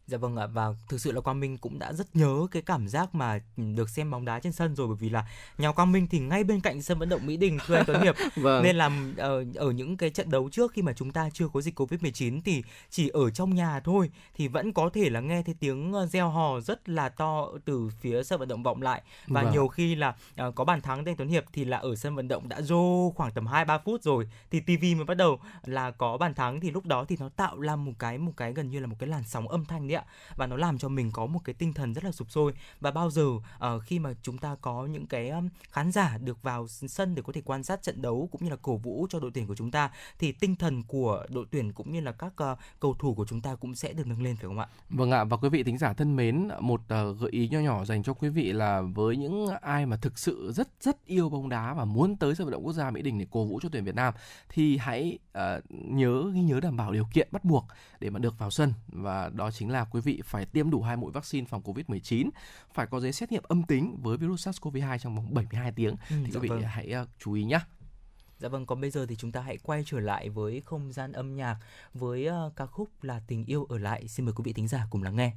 Dạ vâng ạ, và thực sự là Quang Minh cũng đã rất nhớ cái cảm giác mà được xem bóng đá trên sân rồi, bởi vì là nhà Quang Minh thì ngay bên cạnh sân vận động Mỹ Đình, thưa anh Tuấn Hiệp. Vâng. Nên là ở, ở những cái trận đấu trước khi mà chúng ta chưa có dịch covid mười chín thì chỉ ở trong nhà thôi thì vẫn có thể là nghe thấy tiếng reo hò rất là to từ phía sân vận động vọng lại. Và vâng, nhiều khi là uh, có bàn thắng đây Tuấn Hiệp thì là ở sân vận động đã rô khoảng tầm hai ba phút rồi thì ti vi mới bắt đầu là có bàn thắng, thì lúc đó thì nó tạo ra một cái một cái gần như là một cái làn sóng âm thanh đấy, và nó làm cho mình có một cái tinh thần rất là sụp sôi. Và bao giờ uh, khi mà chúng ta có những cái um, khán giả được vào sân để có thể quan sát trận đấu cũng như là cổ vũ cho đội tuyển của chúng ta thì tinh thần của đội tuyển cũng như là các uh, cầu thủ của chúng ta cũng sẽ được nâng lên, phải không ạ? Vâng ạ, và quý vị thính giả thân mến, một uh, gợi ý nho nhỏ dành cho quý vị là với những ai mà thực sự rất rất yêu bóng đá và muốn tới sân vận động quốc gia Mỹ Đình để cổ vũ cho tuyển Việt Nam thì hãy uh, nhớ ghi nhớ đảm bảo điều kiện bắt buộc để mà được vào sân, và đó chính là quý vị phải tiêm đủ hai mũi vaccine phòng covid mười chín, phải có giấy xét nghiệm âm tính với virus SARS-xê o vê hai trong vòng bảy mươi hai tiếng. Ừ, thì dạ, quý vị vâng, hãy uh, chú ý nhé. Dạ vâng, còn bây giờ thì chúng ta hãy quay trở lại với không gian âm nhạc với uh, ca khúc là Tình Yêu Ở Lại. Xin mời quý vị thính giả cùng lắng nghe.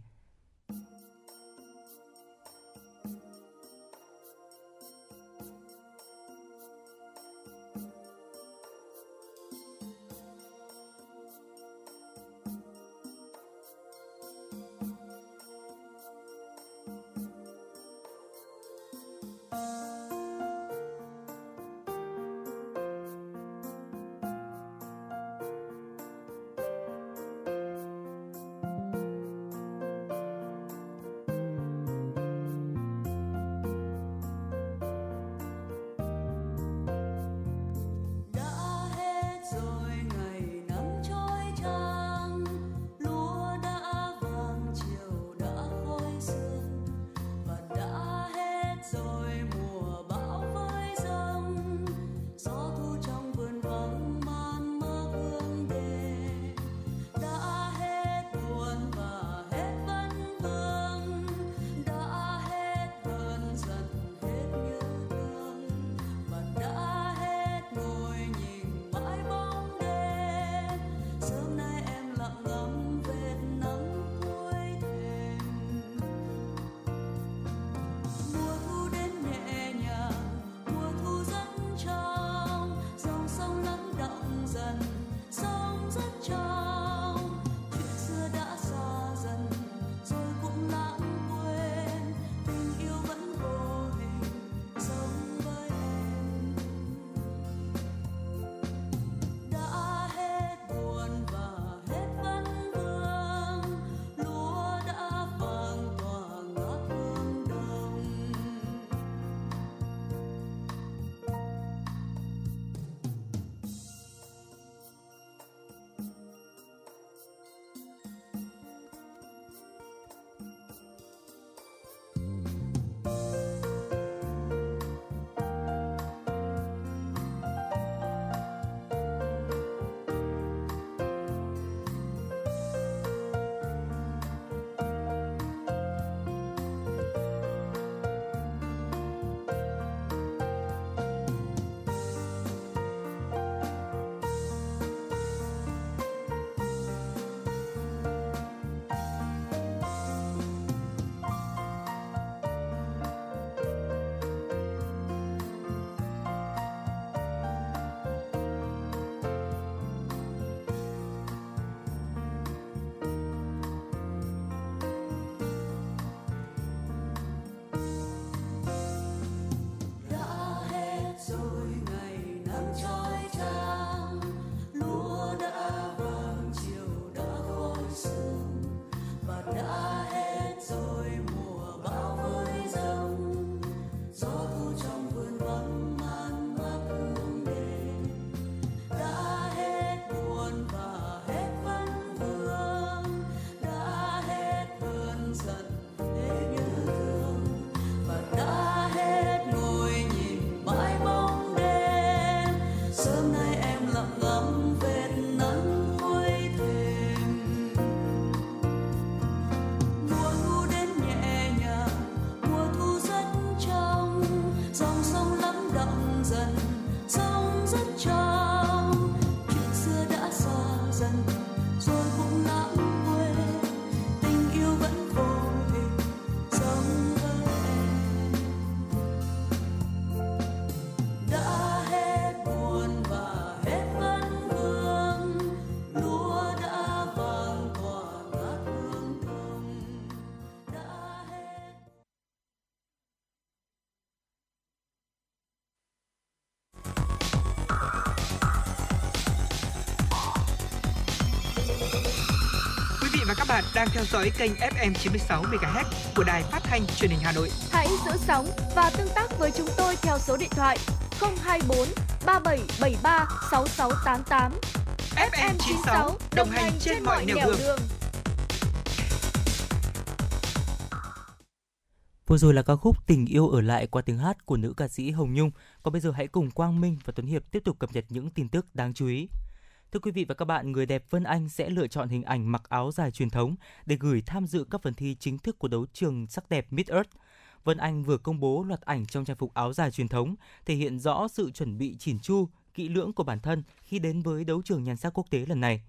và các bạn đang theo dõi kênh ép em chín mươi sáu MHz của Đài Phát Thanh Truyền hình Hà Nội. Hãy giữ sóng và tương tác với chúng tôi theo số điện thoại không hai bốn ba bảy bảy ba sáu sáu tám tám. ép em chín mươi sáu đồng hành trên mọi nẻo đường. đường. Vừa rồi là ca khúc Tình yêu ở lại qua tiếng hát của nữ ca sĩ Hồng Nhung. Còn bây giờ hãy cùng Quang Minh và Tuấn Hiệp tiếp tục cập nhật những tin tức đáng chú ý. Thưa quý vị và các bạn, người đẹp Vân Anh sẽ lựa chọn hình ảnh mặc áo dài truyền thống để gửi tham dự các phần thi chính thức của đấu trường sắc đẹp Miss Earth. Vân Anh vừa công bố loạt ảnh trong trang phục áo dài truyền thống, thể hiện rõ sự chuẩn bị chỉn chu, kỹ lưỡng của bản thân khi đến với đấu trường nhan sắc quốc tế lần này.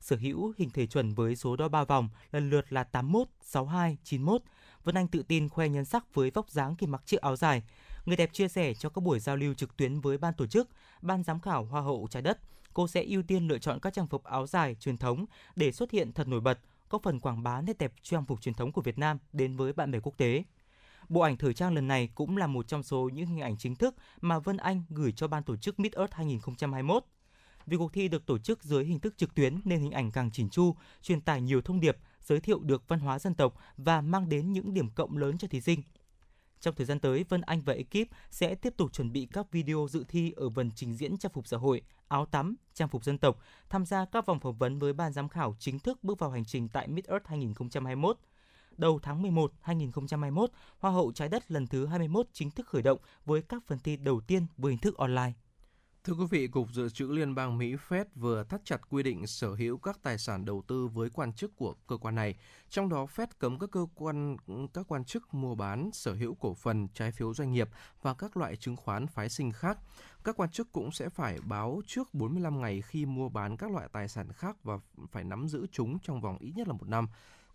Sở hữu hình thể chuẩn với số đo ba vòng lần lượt là tám mươi mốt, sáu mươi hai, chín mươi mốt, Vân Anh tự tin khoe nhan sắc với vóc dáng khi mặc chiếc áo dài. Người đẹp chia sẻ cho các buổi giao lưu trực tuyến với ban tổ chức, ban giám khảo Hoa hậu Trái đất, cô sẽ ưu tiên lựa chọn các trang phục áo dài truyền thống để xuất hiện thật nổi bật, góp phần quảng bá nét đẹp trang phục truyền thống của Việt Nam đến với bạn bè quốc tế. Bộ ảnh thời trang lần này cũng là một trong số những hình ảnh chính thức mà Vân Anh gửi cho ban tổ chức Miss Earth hai không hai mốt. Vì cuộc thi được tổ chức dưới hình thức trực tuyến nên hình ảnh càng chỉnh chu, truyền tải nhiều thông điệp, giới thiệu được văn hóa dân tộc và mang đến những điểm cộng lớn cho thí sinh. Trong thời gian tới, Vân Anh và ekip sẽ tiếp tục chuẩn bị các video dự thi ở phần trình diễn trang phục xã hội, áo tắm, trang phục dân tộc, tham gia các vòng phỏng vấn với ban giám khảo chính thức bước vào hành trình tại Miss Earth hai không hai mốt. Đầu tháng mười một năm hai nghìn không trăm hai mươi mốt, Hoa hậu Trái đất lần thứ hai mươi mốt chính thức khởi động với các phần thi đầu tiên với hình thức online. Thưa quý vị, Cục Dự trữ Liên bang Mỹ Fed vừa thắt chặt quy định sở hữu các tài sản đầu tư với quan chức của cơ quan này. Trong đó, Fed cấm các cơ quan các quan chức mua bán sở hữu cổ phần, trái phiếu doanh nghiệp và các loại chứng khoán phái sinh khác. Các quan chức cũng sẽ phải báo trước bốn mươi lăm ngày khi mua bán các loại tài sản khác và phải nắm giữ chúng trong vòng ít nhất là một năm.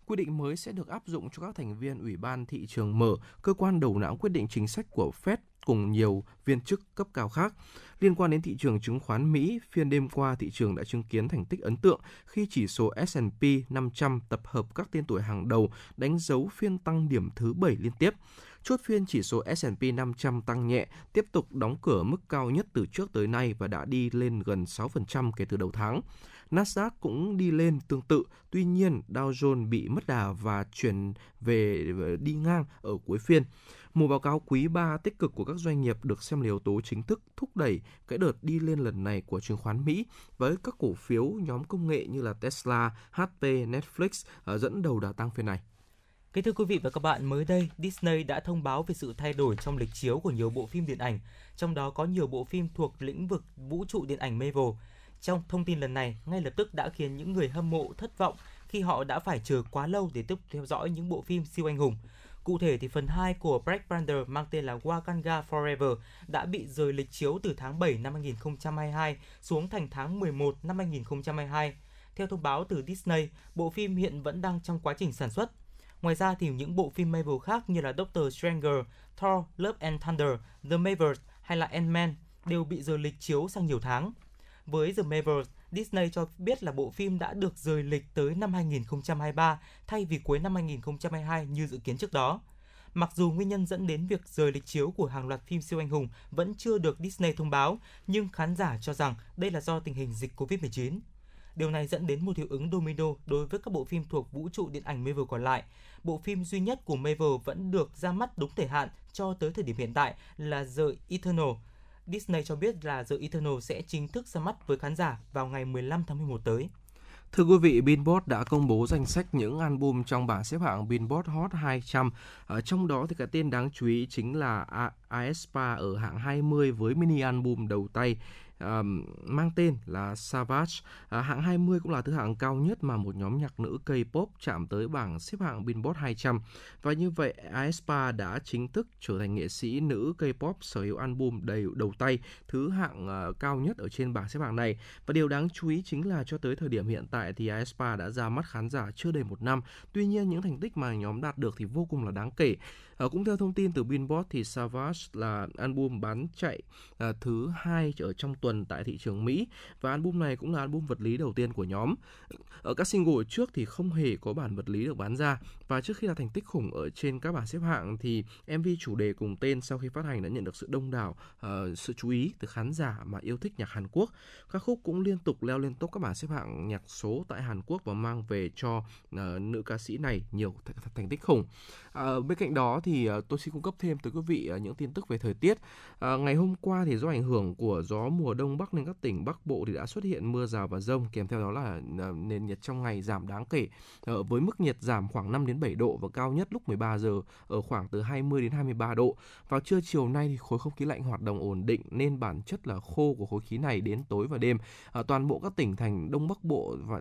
Quy định mới sẽ được áp dụng cho các thành viên Ủy ban Thị trường Mở, cơ quan đầu não quyết định chính sách của Fed cùng nhiều viên chức cấp cao khác. Liên quan đến thị trường chứng khoán Mỹ, phiên đêm qua thị trường đã chứng kiến thành tích ấn tượng khi chỉ số S and P năm trăm tập hợp các tên tuổi hàng đầu đánh dấu phiên tăng điểm thứ bảy liên tiếp. Chốt phiên chỉ số S and P năm trăm tăng nhẹ, tiếp tục đóng cửa mức cao nhất từ trước tới nay và đã đi lên gần sáu phần trăm kể từ đầu tháng. Nasdaq cũng đi lên tương tự, tuy nhiên Dow Jones bị mất đà và chuyển về đi ngang ở cuối phiên. Một báo cáo quý ba tích cực của các doanh nghiệp được xem là yếu tố chính thức thúc đẩy cái đợt đi lên lần này của chứng khoán Mỹ với các cổ phiếu nhóm công nghệ như là Tesla, hát pê, Netflix dẫn đầu đà tăng phiên này. Kính thưa quý vị và các bạn, mới đây, Disney đã thông báo về sự thay đổi trong lịch chiếu của nhiều bộ phim điện ảnh, trong đó có nhiều bộ phim thuộc lĩnh vực vũ trụ điện ảnh Marvel. Trong thông tin lần này, ngay lập tức đã khiến những người hâm mộ thất vọng khi họ đã phải chờ quá lâu để tiếp tục theo dõi những bộ phim siêu anh hùng. Cụ thể thì phần hai của Black Panther mang tên là Wakanda Forever đã bị rời lịch chiếu từ tháng bảy năm hai nghìn không trăm hai mươi hai xuống thành tháng mười một năm hai nghìn không trăm hai mươi hai. Theo thông báo từ Disney, bộ phim hiện vẫn đang trong quá trình sản xuất. Ngoài ra thì những bộ phim Marvel khác như là Doctor Strange, Thor, Love and Thunder, The Marvels hay là Ant-Man đều bị rời lịch chiếu sang nhiều tháng. Với The Marvels, Disney cho biết là bộ phim đã được rời lịch tới năm hai nghìn không trăm hai mươi ba thay vì cuối năm hai nghìn không trăm hai mươi hai như dự kiến trước đó. Mặc dù nguyên nhân dẫn đến việc rời lịch chiếu của hàng loạt phim siêu anh hùng vẫn chưa được Disney thông báo, nhưng khán giả cho rằng đây là do tình hình dịch covid mười chín. Điều này dẫn đến một hiệu ứng domino đối với các bộ phim thuộc vũ trụ điện ảnh Marvel còn lại. Bộ phim duy nhất của Marvel vẫn được ra mắt đúng thời hạn cho tới thời điểm hiện tại là The Eternal. Disney cho biết là The Eternal sẽ chính thức ra mắt với khán giả vào ngày mười lăm tháng mười một tới. Thưa quý vị, Billboard đã công bố danh sách những album trong bảng xếp hạng Billboard Hot hai trăm. Ở trong đó thì cái tên đáng chú ý chính là a e ét pê a ở hạng hai mươi với mini album đầu tay Um, mang tên là Savage. À, hạng hai mươi cũng là thứ hạng cao nhất mà một nhóm nhạc nữ K-pop chạm tới bảng xếp hạng Billboard hai trăm. Và như vậy, a e ét pê a đã chính thức trở thành nghệ sĩ nữ K-pop sở hữu album đầy đầu tay, thứ hạng uh, cao nhất ở trên bảng xếp hạng này. Và điều đáng chú ý chính là cho tới thời điểm hiện tại thì a e ét pê a đã ra mắt khán giả chưa đầy một năm. Tuy nhiên, những thành tích mà nhóm đạt được thì vô cùng là đáng kể. À, cũng theo thông tin từ Billboard thì Savage là album bán chạy uh, thứ hai ở trong tuần tại thị trường Mỹ, và album này cũng là album vật lý đầu tiên của nhóm. Ở các single trước thì không hề có bản vật lý được bán ra, và trước khi đạt thành tích khủng ở trên các bảng xếp hạng thì em vê chủ đề cùng tên sau khi phát hành đã nhận được sự đông đảo, uh, sự chú ý từ khán giả mà yêu thích nhạc Hàn Quốc. Các khúc cũng liên tục leo lên top các bảng xếp hạng nhạc số tại Hàn Quốc và mang về cho uh, nữ ca sĩ này nhiều th- th- thành tích khủng. Uh, bên cạnh đó thì uh, tôi xin cung cấp thêm tới quý vị uh, những tin tức về thời tiết. Uh, ngày hôm qua thì do ảnh hưởng của gió mùa đông bắc nên các tỉnh Bắc Bộ thì đã xuất hiện mưa rào và dông, kèm theo đó là uh, nền nhiệt trong ngày giảm đáng kể, uh, với mức nhiệt giảm khoảng năm đến bảy độ và cao nhất lúc mười ba giờ ở khoảng từ hai mươi đến hai mươi ba độ. Vào trưa chiều nay thì khối không khí lạnh hoạt động ổn định nên bản chất là khô của khối khí này đến tối và đêm. À, toàn bộ các tỉnh thành Đông Bắc Bộ và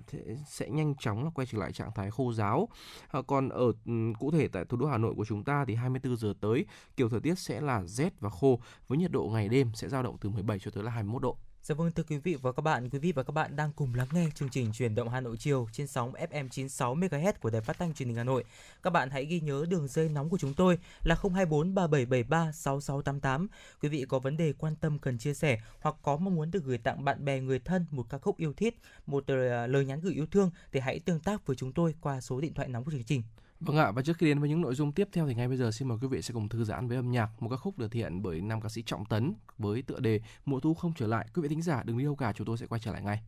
sẽ nhanh chóng là quay trở lại trạng thái khô ráo. À, còn ở cụ thể tại thủ đô Hà Nội của chúng ta thì hai mươi bốn giờ tới kiểu thời tiết sẽ là rét và khô, với nhiệt độ ngày đêm sẽ dao động từ mười bảy cho tới là hai mươi mốt độ. Dạ vâng, thưa quý vị và các bạn, quý vị và các bạn đang cùng lắng nghe chương trình Chuyển động Hà Nội chiều trên sóng ép em chín mươi sáu mê ga héc của Đài Phát Thanh Truyền hình Hà Nội. Các bạn hãy ghi nhớ đường dây nóng của chúng tôi là không hai bốn ba bảy bảy ba sáu sáu tám tám. Quý vị có vấn đề quan tâm cần chia sẻ hoặc có mong muốn được gửi tặng bạn bè người thân một ca khúc yêu thích, một lời nhắn gửi yêu thương thì hãy tương tác với chúng tôi qua số điện thoại nóng của chương trình. Vâng ạ, và trước khi đến với những nội dung tiếp theo thì ngay bây giờ xin mời quý vị sẽ cùng thư giãn với âm nhạc, một ca khúc được thể hiện bởi nam ca sĩ Trọng Tấn với tựa đề Mùa thu không trở lại. Quý vị thính giả đừng đi đâu cả, chúng tôi sẽ quay trở lại ngay.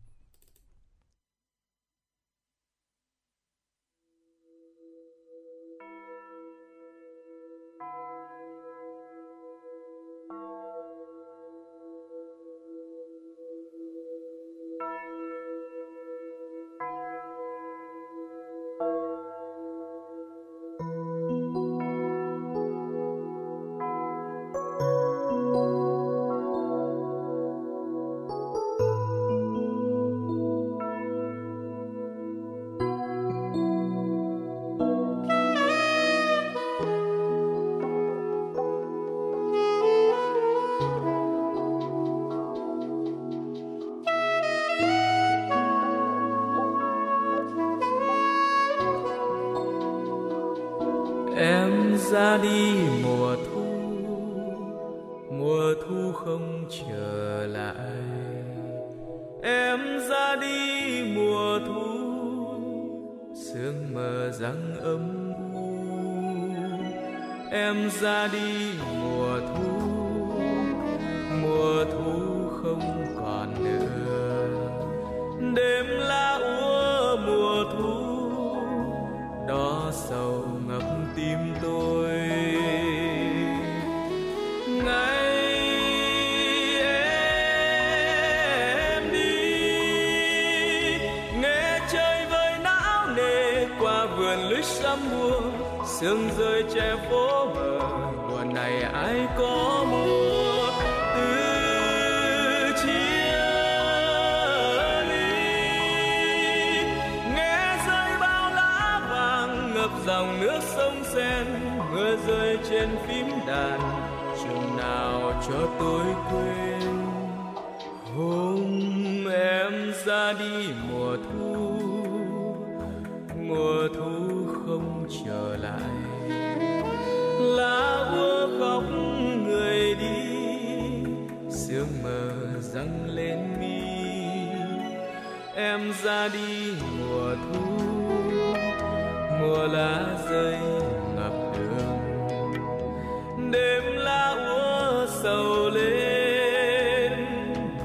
Ra đi mùa thu, mùa thu không trở lại. Em ra đi mùa thu, sương mờ giăng âm u. Em ra đi mùa thu, mùa thu không còn nữa. Đêm lá úa mùa thu, đó sầu ngập tim tôi. Ngày em đi nghe chơi với não nề qua vườn lưới sâm buông, sương rơi che phố mờ, mùa này ai có mùa từ chia ly. Nghe rơi bao lá vàng ngập dòng nước sông Sen, mưa rơi trên phím đàn, chừng nào cho tôi quên. Hôm em ra đi mùa thu, mùa thu không trở lại. Lá úa khóc người đi, sương mờ giăng lên mi. Em ra đi mùa thu, mùa lá rơi ngập đường. Đêm lá úa sầu lên,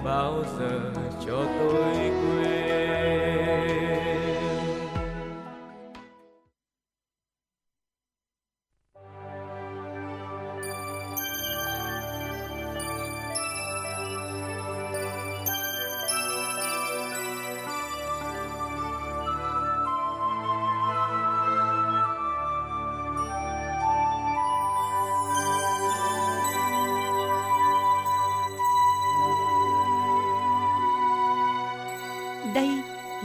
bao giờ cho tôi quên.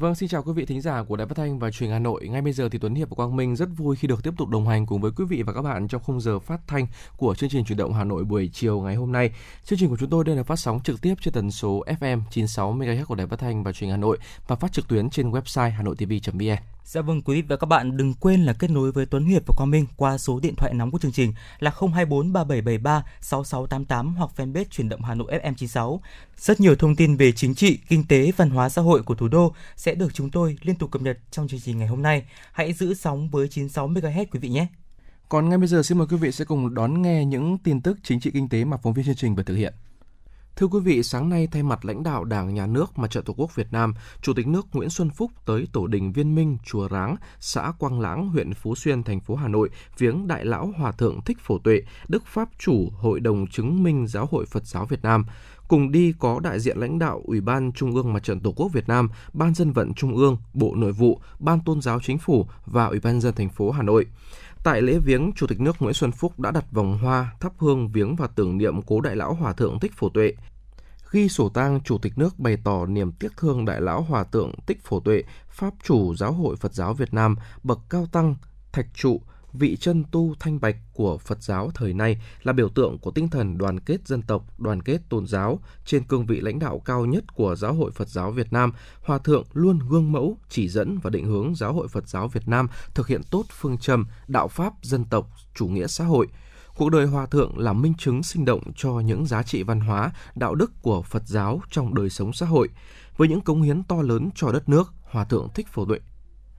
Vâng, xin chào quý vị thính giả của Đài Phát Thanh và Truyền hình Hà Nội. Ngay bây giờ thì Tuấn Hiệp và Quang Minh rất vui khi được tiếp tục đồng hành cùng với quý vị và các bạn trong khung giờ phát thanh của chương trình Chuyển động Hà Nội buổi chiều ngày hôm nay. Chương trình của chúng tôi đây là phát sóng trực tiếp trên tần số ép em chín mươi sáu MHz của Đài Phát Thanh và Truyền hình Hà Nội và phát trực tuyến trên website hanoitv chấm vn. Dạ vâng, quý vị và các bạn đừng quên là kết nối với Tuấn Hiệp và Quang Minh qua số điện thoại nóng của chương trình là không hai bốn ba bảy bảy ba sáu sáu tám tám hoặc fanpage Chuyển động Hà Nội ép em chín mươi sáu. Rất nhiều thông tin về chính trị, kinh tế, văn hóa xã hội của thủ đô sẽ được chúng tôi liên tục cập nhật trong chương trình ngày hôm nay. Hãy giữ sóng với chín mươi sáu mê ga héc quý vị nhé. Còn ngay bây giờ xin mời quý vị sẽ cùng đón nghe những tin tức chính trị kinh tế mà phóng viên chương trình vừa thực hiện. Thưa quý vị, sáng nay thay mặt lãnh đạo Đảng, Nhà nước, Mặt trận Tổ quốc Việt Nam, Chủ tịch nước Nguyễn Xuân Phúc tới tổ đình Viên Minh, chùa Ráng, xã Quang Lãng, huyện Phú Xuyên, thành phố Hà Nội, viếng Đại lão Hòa thượng Thích Phổ Tuệ, Đức Pháp chủ Hội đồng Chứng minh Giáo hội Phật giáo Việt Nam. Cùng đi có đại diện lãnh đạo Ủy ban Trung ương Mặt trận Tổ quốc Việt Nam, Ban Dân vận Trung ương, Bộ Nội vụ, Ban Tôn giáo Chính phủ và Ủy ban nhân dân thành phố Hà Nội. Tại lễ viếng, Chủ tịch nước Nguyễn Xuân Phúc đã đặt vòng hoa, thắp hương viếng và tưởng niệm cố Đại lão Hòa thượng Thích Phổ Tuệ. Ghi sổ tang, Chủ tịch nước bày tỏ niềm tiếc thương Đại lão Hòa thượng Thích Phổ Tuệ, Pháp chủ Giáo hội Phật giáo Việt Nam, bậc cao tăng, thạch trụ, vị chân tu thanh bạch của Phật giáo thời nay, là biểu tượng của tinh thần đoàn kết dân tộc, đoàn kết tôn giáo. Trên cương vị lãnh đạo cao nhất của Giáo hội Phật giáo Việt Nam, Hòa thượng luôn gương mẫu, chỉ dẫn và định hướng Giáo hội Phật giáo Việt Nam thực hiện tốt phương châm đạo pháp dân tộc, chủ nghĩa xã hội. Cuộc đời Hòa thượng là minh chứng sinh động cho những giá trị văn hóa, đạo đức của Phật giáo trong đời sống xã hội. Với những cống hiến to lớn cho đất nước, Hòa thượng Thích Phổ Tuệ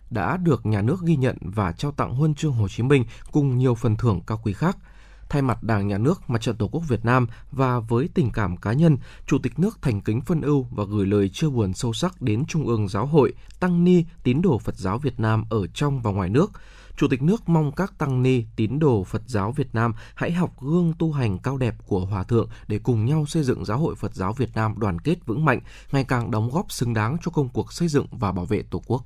đã được nhà nước ghi nhận và trao tặng Huân chương Hồ Chí Minh cùng nhiều phần thưởng cao quý khác. Thay mặt Đảng, Nhà nước, Mặt trận Tổ quốc Việt Nam và với tình cảm cá nhân, Chủ tịch nước thành kính phân ưu và gửi lời chia buồn sâu sắc đến Trung ương Giáo hội, tăng ni, tín đồ Phật giáo Việt Nam ở trong và ngoài nước. Chủ tịch nước mong các tăng ni, tín đồ Phật giáo Việt Nam hãy học gương tu hành cao đẹp của Hòa thượng để cùng nhau xây dựng Giáo hội Phật giáo Việt Nam đoàn kết vững mạnh, ngày càng đóng góp xứng đáng cho công cuộc xây dựng và bảo vệ Tổ quốc.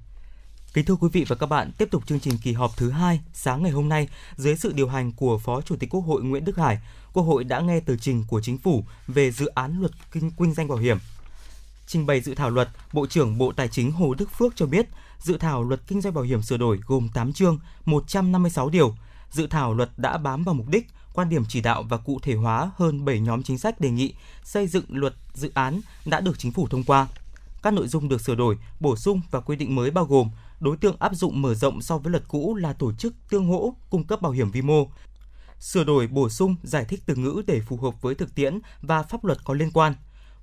Kính thưa quý vị và các bạn, tiếp tục chương trình kỳ họp thứ hai sáng ngày hôm nay, dưới sự điều hành của Phó Chủ tịch Quốc hội Nguyễn Đức Hải, Quốc hội đã nghe tờ trình của Chính phủ về dự án luật kinh, kinh doanh bảo hiểm. Trình bày dự thảo luật, Bộ trưởng Bộ Tài chính Hồ Đức Phước cho biết, dự thảo luật kinh doanh bảo hiểm sửa đổi gồm tám chương, một trăm năm mươi sáu điều. Dự thảo luật đã bám vào mục đích, quan điểm chỉ đạo và cụ thể hóa hơn bảy nhóm chính sách đề nghị xây dựng luật dự án đã được Chính phủ thông qua. Các nội dung được sửa đổi, bổ sung và quy định mới bao gồm đối tượng áp dụng mở rộng so với luật cũ là tổ chức tương hỗ cung cấp bảo hiểm vi mô, sửa đổi bổ sung giải thích từ ngữ để phù hợp với thực tiễn và pháp luật có liên quan,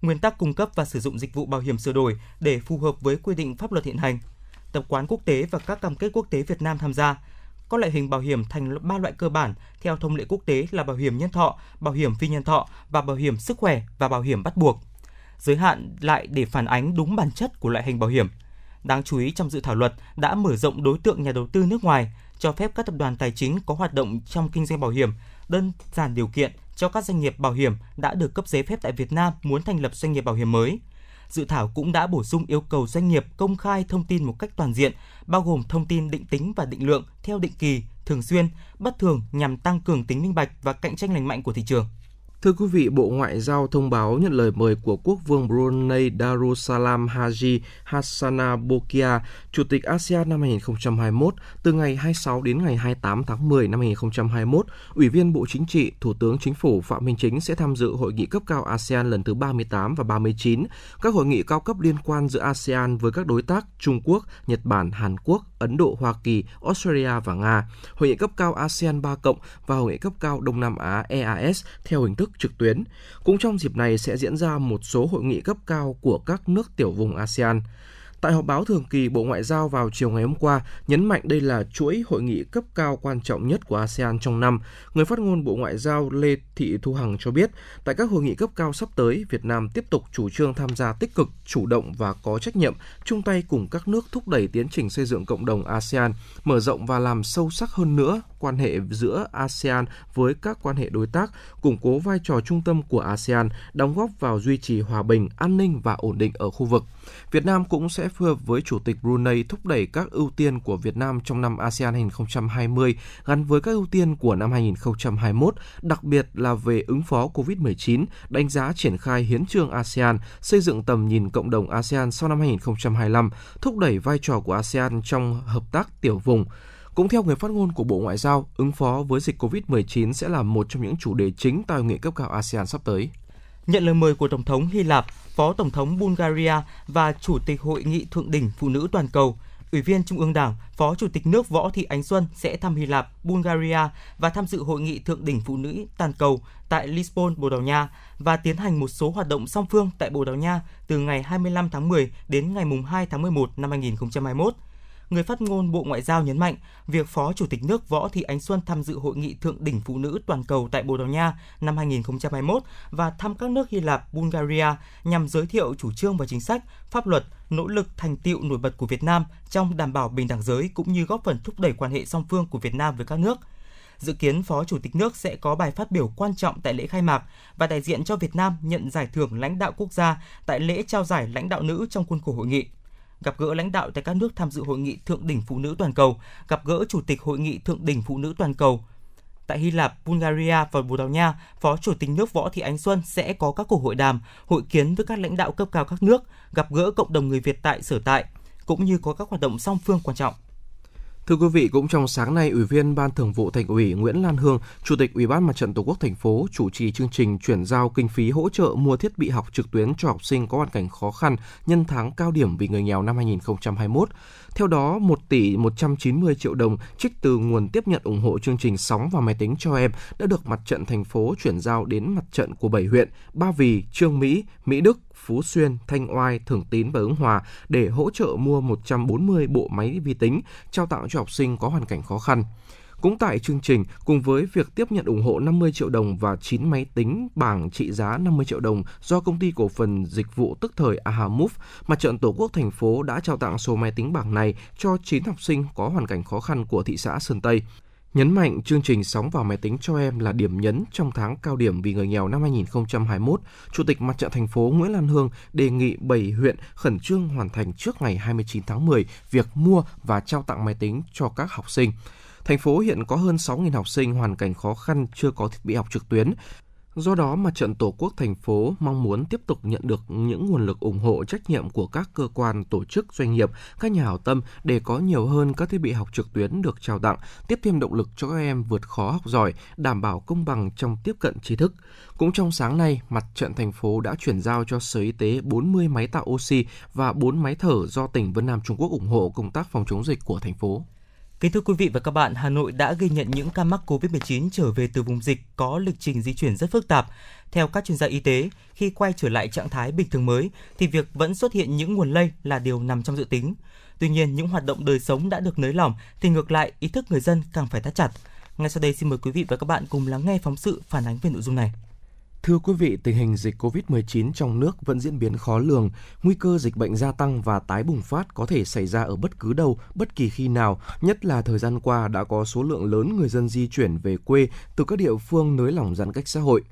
nguyên tắc cung cấp và sử dụng dịch vụ bảo hiểm sửa đổi để phù hợp với quy định pháp luật hiện hành, tập quán quốc tế và các cam kết quốc tế Việt Nam tham gia, các loại hình bảo hiểm thành ba loại cơ bản theo thông lệ quốc tế là bảo hiểm nhân thọ, bảo hiểm phi nhân thọ và bảo hiểm sức khỏe và bảo hiểm bắt buộc, giới hạn lại để phản ánh đúng bản chất của loại hình bảo hiểm. Đáng chú ý trong dự thảo luật đã mở rộng đối tượng nhà đầu tư nước ngoài, cho phép các tập đoàn tài chính có hoạt động trong kinh doanh bảo hiểm, đơn giản điều kiện cho các doanh nghiệp bảo hiểm đã được cấp giấy phép tại Việt Nam muốn thành lập doanh nghiệp bảo hiểm mới. Dự thảo cũng đã bổ sung yêu cầu doanh nghiệp công khai thông tin một cách toàn diện, bao gồm thông tin định tính và định lượng theo định kỳ, thường xuyên, bất thường nhằm tăng cường tính minh bạch và cạnh tranh lành mạnh của thị trường. Thưa quý vị, Bộ Ngoại giao thông báo nhận lời mời của Quốc vương Brunei Darussalam Haji Hassana Bokia, Chủ tịch a sê an năm hai không hai mốt, từ ngày hai mươi sáu đến ngày hai mươi tám tháng mười năm hai không hai mốt, Ủy viên Bộ Chính trị, Thủ tướng Chính phủ Phạm Minh Chính sẽ tham dự hội nghị cấp cao a sê an lần thứ ba mươi tám và ba mươi chín, các hội nghị cao cấp liên quan giữa a sê an với các đối tác Trung Quốc, Nhật Bản, Hàn Quốc, Ấn Độ, Hoa Kỳ, Australia và Nga, hội nghị cấp cao a sê an ba cộng và hội nghị cấp cao Đông Nam Á e a ét theo hình thức trực tuyến. Cũng trong dịp này sẽ diễn ra một số hội nghị cấp cao của các nước tiểu vùng a sê an. Tại họp báo thường kỳ, Bộ Ngoại giao vào chiều ngày hôm qua nhấn mạnh đây là chuỗi hội nghị cấp cao quan trọng nhất của a sê an trong năm. Người phát ngôn Bộ Ngoại giao Lê Thị Thu Hằng cho biết, tại các hội nghị cấp cao sắp tới, Việt Nam tiếp tục chủ trương tham gia tích cực, chủ động và có trách nhiệm, chung tay cùng các nước thúc đẩy tiến trình xây dựng cộng đồng a sê an, mở rộng và làm sâu sắc hơn nữa quan hệ giữa a sê an với các quan hệ đối tác, củng cố vai trò trung tâm của a sê an, đóng góp vào duy trì hòa bình, an ninh và ổn định ở khu vực. Việt Nam cũng sẽ phối hợp với Chủ tịch Brunei thúc đẩy các ưu tiên của Việt Nam trong năm a sê an hai không hai không gắn với các ưu tiên của năm hai không hai mốt, đặc biệt là về ứng phó covid mười chín, đánh giá triển khai hiến chương a sê an, xây dựng tầm nhìn cộng đồng a sê an sau năm hai không hai lăm, thúc đẩy vai trò của a sê an trong hợp tác tiểu vùng. Cũng theo người phát ngôn của Bộ Ngoại giao, ứng phó với dịch covid mười chín sẽ là một trong những chủ đề chính tại hội nghị cấp cao a sê an sắp tới. Nhận lời mời của Tổng thống Hy Lạp, Phó Tổng thống Bulgaria và Chủ tịch Hội nghị Thượng đỉnh Phụ nữ Toàn cầu, Ủy viên Trung ương Đảng, Phó Chủ tịch nước Võ Thị Ánh Xuân sẽ thăm Hy Lạp, Bulgaria và tham dự Hội nghị Thượng đỉnh Phụ nữ Toàn cầu tại Lisbon, Bồ Đào Nha và tiến hành một số hoạt động song phương tại Bồ Đào Nha từ ngày hai mươi lăm tháng mười đến ngày hai tháng mười một năm hai nghìn không trăm hai mươi mốt. Người phát ngôn Bộ Ngoại giao nhấn mạnh, việc Phó Chủ tịch nước Võ Thị Ánh Xuân tham dự Hội nghị Thượng đỉnh Phụ nữ Toàn cầu tại Bồ Đào Nha năm hai không hai mốt và thăm các nước Hy Lạp, Bulgaria nhằm giới thiệu chủ trương và chính sách, pháp luật, nỗ lực thành tựu nổi bật của Việt Nam trong đảm bảo bình đẳng giới cũng như góp phần thúc đẩy quan hệ song phương của Việt Nam với các nước. Dự kiến Phó Chủ tịch nước sẽ có bài phát biểu quan trọng tại lễ khai mạc và đại diện cho Việt Nam nhận giải thưởng lãnh đạo quốc gia tại lễ trao giải lãnh đạo nữ trong khuôn khổ hội nghị. Gặp gỡ lãnh đạo tại các nước tham dự Hội nghị Thượng đỉnh Phụ nữ Toàn cầu, gặp gỡ Chủ tịch Hội nghị Thượng đỉnh Phụ nữ Toàn cầu. Tại Hy Lạp, Bulgaria và Bồ Đào Nha, Phó Chủ tịch nước Võ Thị Ánh Xuân sẽ có các cuộc hội đàm, hội kiến với các lãnh đạo cấp cao các nước, gặp gỡ cộng đồng người Việt tại sở tại, cũng như có các hoạt động song phương quan trọng. Thưa quý vị, cũng trong sáng nay, Ủy viên Ban Thường vụ Thành ủy Nguyễn Lan Hương, Chủ tịch Ủy ban Mặt trận Tổ quốc thành phố chủ trì chương trình chuyển giao kinh phí hỗ trợ mua thiết bị học trực tuyến cho học sinh có hoàn cảnh khó khăn nhân tháng cao điểm vì người nghèo năm hai không hai mốt. Theo đó, một tỷ một trăm chín mươi triệu đồng trích từ nguồn tiếp nhận ủng hộ chương trình sóng và máy tính cho em đã được Mặt trận thành phố chuyển giao đến mặt trận của bảy huyện Ba Vì, Chương Mỹ, Mỹ Đức, Phú Xuyên, Thanh Oai, Thường Tín và Ứng Hòa để hỗ trợ mua một trăm bốn mươi bộ máy vi tính trao tặng cho học sinh có hoàn cảnh khó khăn. Cũng tại chương trình, cùng với việc tiếp nhận ủng hộ năm mươi triệu đồng và chín máy tính bảng trị giá năm mươi triệu đồng do Công ty Cổ phần Dịch vụ Tức thời a hát a em u vê, Mặt trận Tổ quốc thành phố đã trao tặng số máy tính bảng này cho chín học sinh có hoàn cảnh khó khăn của thị xã Sơn Tây. Nhấn mạnh chương trình Sóng và Máy tính cho em là điểm nhấn trong tháng cao điểm vì người nghèo năm hai không hai mốt, Chủ tịch Mặt trận thành phố Nguyễn Lan Hương đề nghị bảy huyện khẩn trương hoàn thành trước ngày hai mươi chín tháng mười việc mua và trao tặng máy tính cho các học sinh. Thành phố hiện có hơn sáu nghìn học sinh hoàn cảnh khó khăn chưa có thiết bị học trực tuyến. Do đó, Mặt trận Tổ quốc thành phố mong muốn tiếp tục nhận được những nguồn lực ủng hộ trách nhiệm của các cơ quan, tổ chức, doanh nghiệp, các nhà hảo tâm để có nhiều hơn các thiết bị học trực tuyến được trao tặng, tiếp thêm động lực cho các em vượt khó học giỏi, đảm bảo công bằng trong tiếp cận tri thức. Cũng trong sáng nay, Mặt trận thành phố đã chuyển giao cho Sở Y tế bốn mươi máy tạo oxy và bốn máy thở do tỉnh Vân Nam Trung Quốc ủng hộ công tác phòng chống dịch của thành phố. Kính thưa quý vị và các bạn, Hà Nội đã ghi nhận những ca mắc covid mười chín trở về từ vùng dịch có lịch trình di chuyển rất phức tạp. Theo các chuyên gia y tế, khi quay trở lại trạng thái bình thường mới thì việc vẫn xuất hiện những nguồn lây là điều nằm trong dự tính. Tuy nhiên, những hoạt động đời sống đã được nới lỏng thì ngược lại ý thức người dân càng phải thắt chặt. Ngay sau đây xin mời quý vị và các bạn cùng lắng nghe phóng sự phản ánh về nội dung này. Thưa quý vị, tình hình dịch covid mười chín trong nước vẫn diễn biến khó lường, nguy cơ dịch bệnh gia tăng và tái bùng phát có thể xảy ra ở bất cứ đâu, bất kỳ khi nào, nhất là thời gian qua đã có số lượng lớn người dân di chuyển về quê từ các địa phương nới lỏng giãn cách xã hội.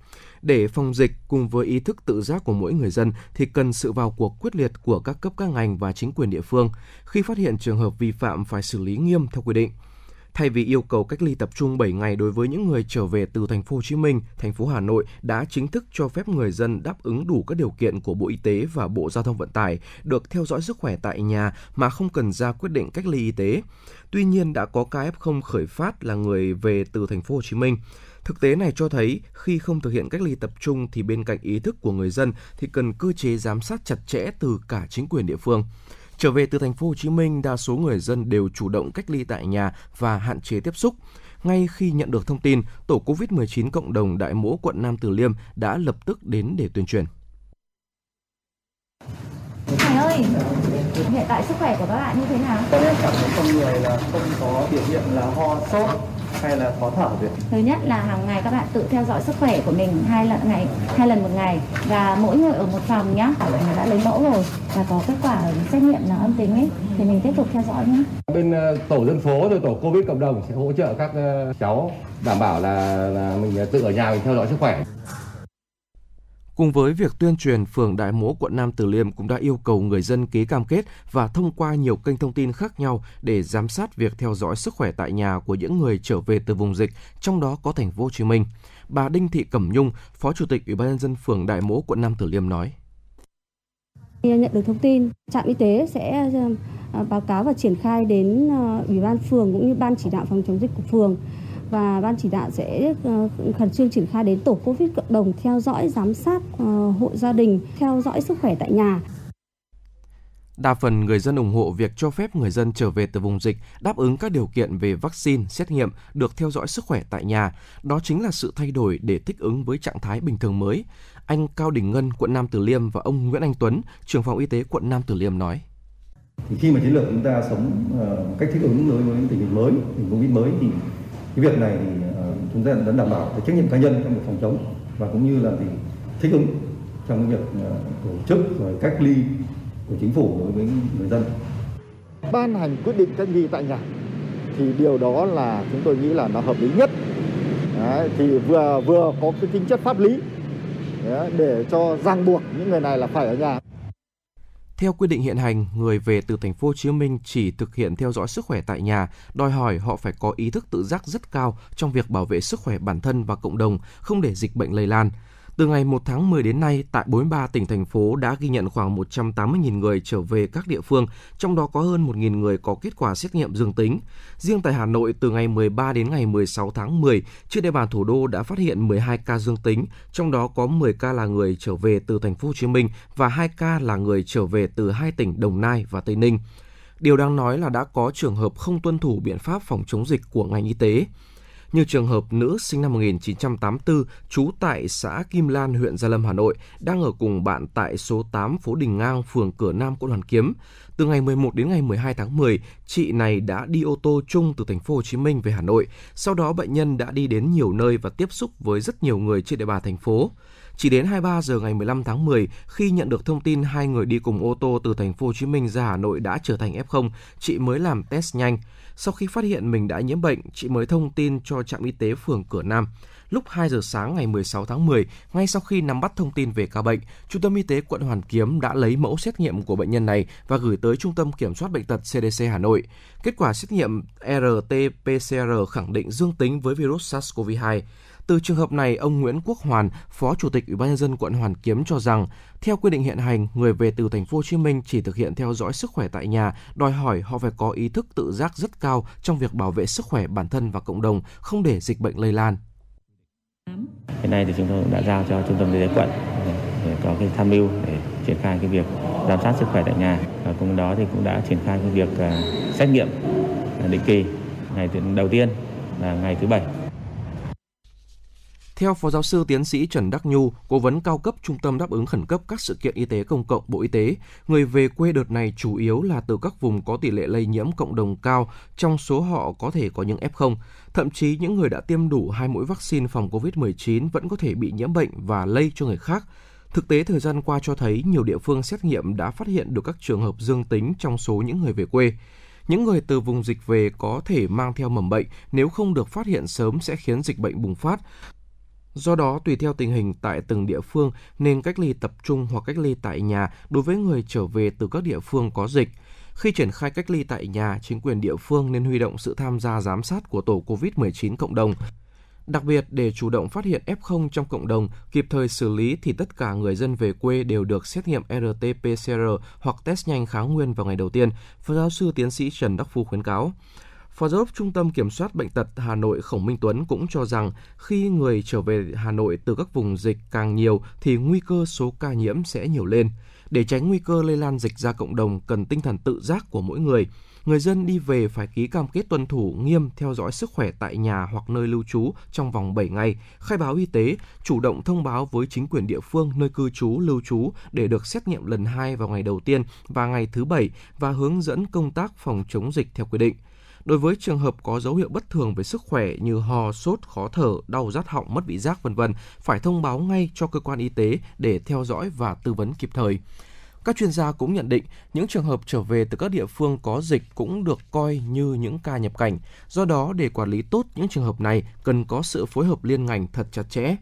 Để phòng dịch cùng với ý thức tự giác của mỗi người dân thì cần sự vào cuộc quyết liệt của các cấp các ngành và chính quyền địa phương. Khi phát hiện trường hợp vi phạm phải xử lý nghiêm theo quy định. Thay vì yêu cầu cách ly tập trung bảy ngày đối với những người trở về từ thành phố Hồ Chí Minh, thành phố Hà Nội đã chính thức cho phép người dân đáp ứng đủ các điều kiện của Bộ Y tế và Bộ Giao thông Vận tải được theo dõi sức khỏe tại nhà mà không cần ra quyết định cách ly y tế. Tuy nhiên đã có ca ép không khởi phát là người về từ thành phố Hồ Chí Minh. Thực tế này cho thấy khi không thực hiện cách ly tập trung thì bên cạnh ý thức của người dân thì cần cơ chế giám sát chặt chẽ từ cả chính quyền địa phương. Trở về từ thành phố Hồ Chí Minh, đa số người dân đều chủ động cách ly tại nhà và hạn chế tiếp xúc. Ngay khi nhận được thông tin, tổ covid mười chín cộng đồng Đại Mỗ quận Nam Từ Liêm đã lập tức đến để tuyên truyền. Thầy ơi, hiện tại sức khỏe của các bạn như thế nào? Cảm thấy con người là không có biểu hiện là ho, sốt, hay là khó thở vậy? Thứ nhất là hàng ngày các bạn tự theo dõi sức khỏe của mình hai lần ngày, hai lần một ngày, và mỗi người ở một phòng nhá. Các bạn đã lấy mẫu rồi và có kết quả xét nghiệm là âm tính ấy, thì mình tiếp tục theo dõi nhé. Bên uh, tổ dân phố rồi tổ Covid cộng đồng sẽ hỗ trợ các uh, cháu đảm bảo là, là mình tự ở nhà mình theo dõi sức khỏe. Cùng với việc tuyên truyền, phường Đại Mỗ, quận Nam Từ Liêm cũng đã yêu cầu người dân ký cam kết và thông qua nhiều kênh thông tin khác nhau để giám sát việc theo dõi sức khỏe tại nhà của những người trở về từ vùng dịch, trong đó có thành phố Hồ Chí Minh. Bà Đinh Thị Cẩm Nhung, Phó Chủ tịch Ủy ban nhân dân phường Đại Mỗ, quận Nam Từ Liêm nói: Nhận được thông tin, trạm y tế sẽ báo cáo và triển khai đến Ủy ban phường cũng như ban chỉ đạo phòng chống dịch của phường. Và ban chỉ đạo sẽ khẩn trương triển khai đến tổ Covid cộng đồng theo dõi, giám sát hộ gia đình, theo dõi sức khỏe tại nhà. Đa phần người dân ủng hộ việc cho phép người dân trở về từ vùng dịch, đáp ứng các điều kiện về vaccine, xét nghiệm, được theo dõi sức khỏe tại nhà. Đó chính là sự thay đổi để thích ứng với trạng thái bình thường mới. Anh Cao Đình Ngân, quận Nam Từ Liêm và ông Nguyễn Anh Tuấn, trưởng phòng y tế quận Nam Từ Liêm nói. Thì khi mà chiến lược chúng ta sống một cách thích ứng đối với tình hình mới, tình hình Covid mới thì cái việc này thì chúng ta đã đảm bảo cái trách nhiệm cá nhân trong việc phòng chống và cũng như là thì thích ứng trong cái việc tổ chức rồi cách ly của chính phủ đối với người dân. Ban hành quyết định cách ly tại nhà thì điều đó là chúng tôi nghĩ là nó hợp lý nhất. Đấy, thì vừa vừa có cái tính chất pháp lý để cho ràng buộc những người này là phải ở nhà. Theo quy định hiện hành, người về từ thành phố Hồ Chí Minh chỉ thực hiện theo dõi sức khỏe tại nhà, đòi hỏi họ phải có ý thức tự giác rất cao trong việc bảo vệ sức khỏe bản thân và cộng đồng, không để dịch bệnh lây lan. Từ ngày một tháng mười đến nay, tại bốn mươi ba tỉnh thành phố đã ghi nhận khoảng một trăm tám mươi nghìn người trở về các địa phương, trong đó có hơn một nghìn người có kết quả xét nghiệm dương tính. Riêng tại Hà Nội, từ ngày mười ba đến ngày mười sáu tháng mười, trên địa bàn thủ đô đã phát hiện mười hai ca dương tính, trong đó có mười ca là người trở về từ thành phố Hồ Chí Minh và hai ca là người trở về từ hai tỉnh Đồng Nai và Tây Ninh. Điều đáng nói là đã có trường hợp không tuân thủ biện pháp phòng chống dịch của ngành y tế, như trường hợp nữ sinh năm một nghìn chín trăm tám mươi tư, trú tại xã Kim Lan, huyện Gia Lâm, Hà Nội, đang ở cùng bạn tại số tám phố Đình Ngang, phường Cửa Nam, quận Hoàn Kiếm. Từ ngày mười một đến ngày mười hai tháng mười, chị này đã đi ô tô chung từ thành phố Hồ Chí Minh về Hà Nội. Sau đó bệnh nhân đã đi đến nhiều nơi và tiếp xúc với rất nhiều người trên địa bàn thành phố. Chỉ đến hai mươi ba giờ ngày mười lăm tháng mười, khi nhận được thông tin hai người đi cùng ô tô từ thành phố Hồ Chí Minh ra Hà Nội đã trở thành ép không, chị mới làm test nhanh. Sau khi phát hiện mình đã nhiễm bệnh, chị mới thông tin cho trạm y tế phường Cửa Nam. Lúc hai giờ sáng ngày mười sáu tháng mười, ngay sau khi nắm bắt thông tin về ca bệnh, Trung tâm Y tế quận Hoàn Kiếm đã lấy mẫu xét nghiệm của bệnh nhân này và gửi tới Trung tâm Kiểm soát Bệnh tật xê đê xê Hà Nội. Kết quả xét nghiệm rờ tê pê xê rờ khẳng định dương tính với virus SARS-xê o vê hai. Từ trường hợp này, ông Nguyễn Quốc Hoàn, Phó Chủ tịch Ủy ban nhân dân quận Hoàn Kiếm cho rằng, theo quy định hiện hành, người về từ thành phố Hồ Chí Minh chỉ thực hiện theo dõi sức khỏe tại nhà, đòi hỏi họ phải có ý thức tự giác rất cao trong việc bảo vệ sức khỏe bản thân và cộng đồng, không để dịch bệnh lây lan. Hiện nay thì chúng tôi cũng đã giao cho Trung tâm Y tế quận để có cái tham mưu để triển khai cái việc giám sát sức khỏe tại nhà, và cùng đó thì cũng đã triển khai cái việc xét nghiệm định kỳ ngày đầu tiên là ngày thứ bảy. Theo Phó Giáo sư Tiến sĩ Trần Đắc Nhu, Cố vấn cao cấp Trung tâm Đáp ứng Khẩn cấp các sự kiện y tế công cộng Bộ Y tế, người về quê đợt này chủ yếu là từ các vùng có tỷ lệ lây nhiễm cộng đồng cao, trong số họ có thể có những ép không. Thậm chí những người đã tiêm đủ hai mũi vaccine phòng covid mười chín vẫn có thể bị nhiễm bệnh và lây cho người khác. Thực tế thời gian qua cho thấy nhiều địa phương xét nghiệm đã phát hiện được các trường hợp dương tính trong số những người về quê. Những người từ vùng dịch về có thể mang theo mầm bệnh, nếu không được phát hiện sớm sẽ khiến dịch bệnh bùng phát. Do đó, tùy theo tình hình tại từng địa phương nên cách ly tập trung hoặc cách ly tại nhà đối với người trở về từ các địa phương có dịch. Khi triển khai cách ly tại nhà, chính quyền địa phương nên huy động sự tham gia giám sát của tổ covid mười chín cộng đồng. Đặc biệt, để chủ động phát hiện ép không trong cộng đồng, kịp thời xử lý thì tất cả người dân về quê đều được xét nghiệm rờ tê pê xê rờ hoặc test nhanh kháng nguyên vào ngày đầu tiên, Phó Giáo sư Tiến sĩ Trần Đắc Phu khuyến cáo. Phó Giám đốc Trung tâm Kiểm soát Bệnh tật Hà Nội Khổng Minh Tuấn cũng cho rằng khi người trở về Hà Nội từ các vùng dịch càng nhiều thì nguy cơ số ca nhiễm sẽ nhiều lên. Để tránh nguy cơ lây lan dịch ra cộng đồng cần tinh thần tự giác của mỗi người. Người dân đi về phải ký cam kết tuân thủ nghiêm theo dõi sức khỏe tại nhà hoặc nơi lưu trú trong vòng bảy ngày, khai báo y tế, chủ động thông báo với chính quyền địa phương nơi cư trú, lưu trú để được xét nghiệm lần hai vào ngày đầu tiên và ngày thứ bảy và hướng dẫn công tác phòng chống dịch theo quy định. Đối với trường hợp có dấu hiệu bất thường về sức khỏe như ho, sốt, khó thở, đau rát họng, mất vị giác, vân vân phải thông báo ngay cho cơ quan y tế để theo dõi và tư vấn kịp thời. Các chuyên gia cũng nhận định những trường hợp trở về từ các địa phương có dịch cũng được coi như những ca nhập cảnh. Do đó, để quản lý tốt những trường hợp này, cần có sự phối hợp liên ngành thật chặt chẽ.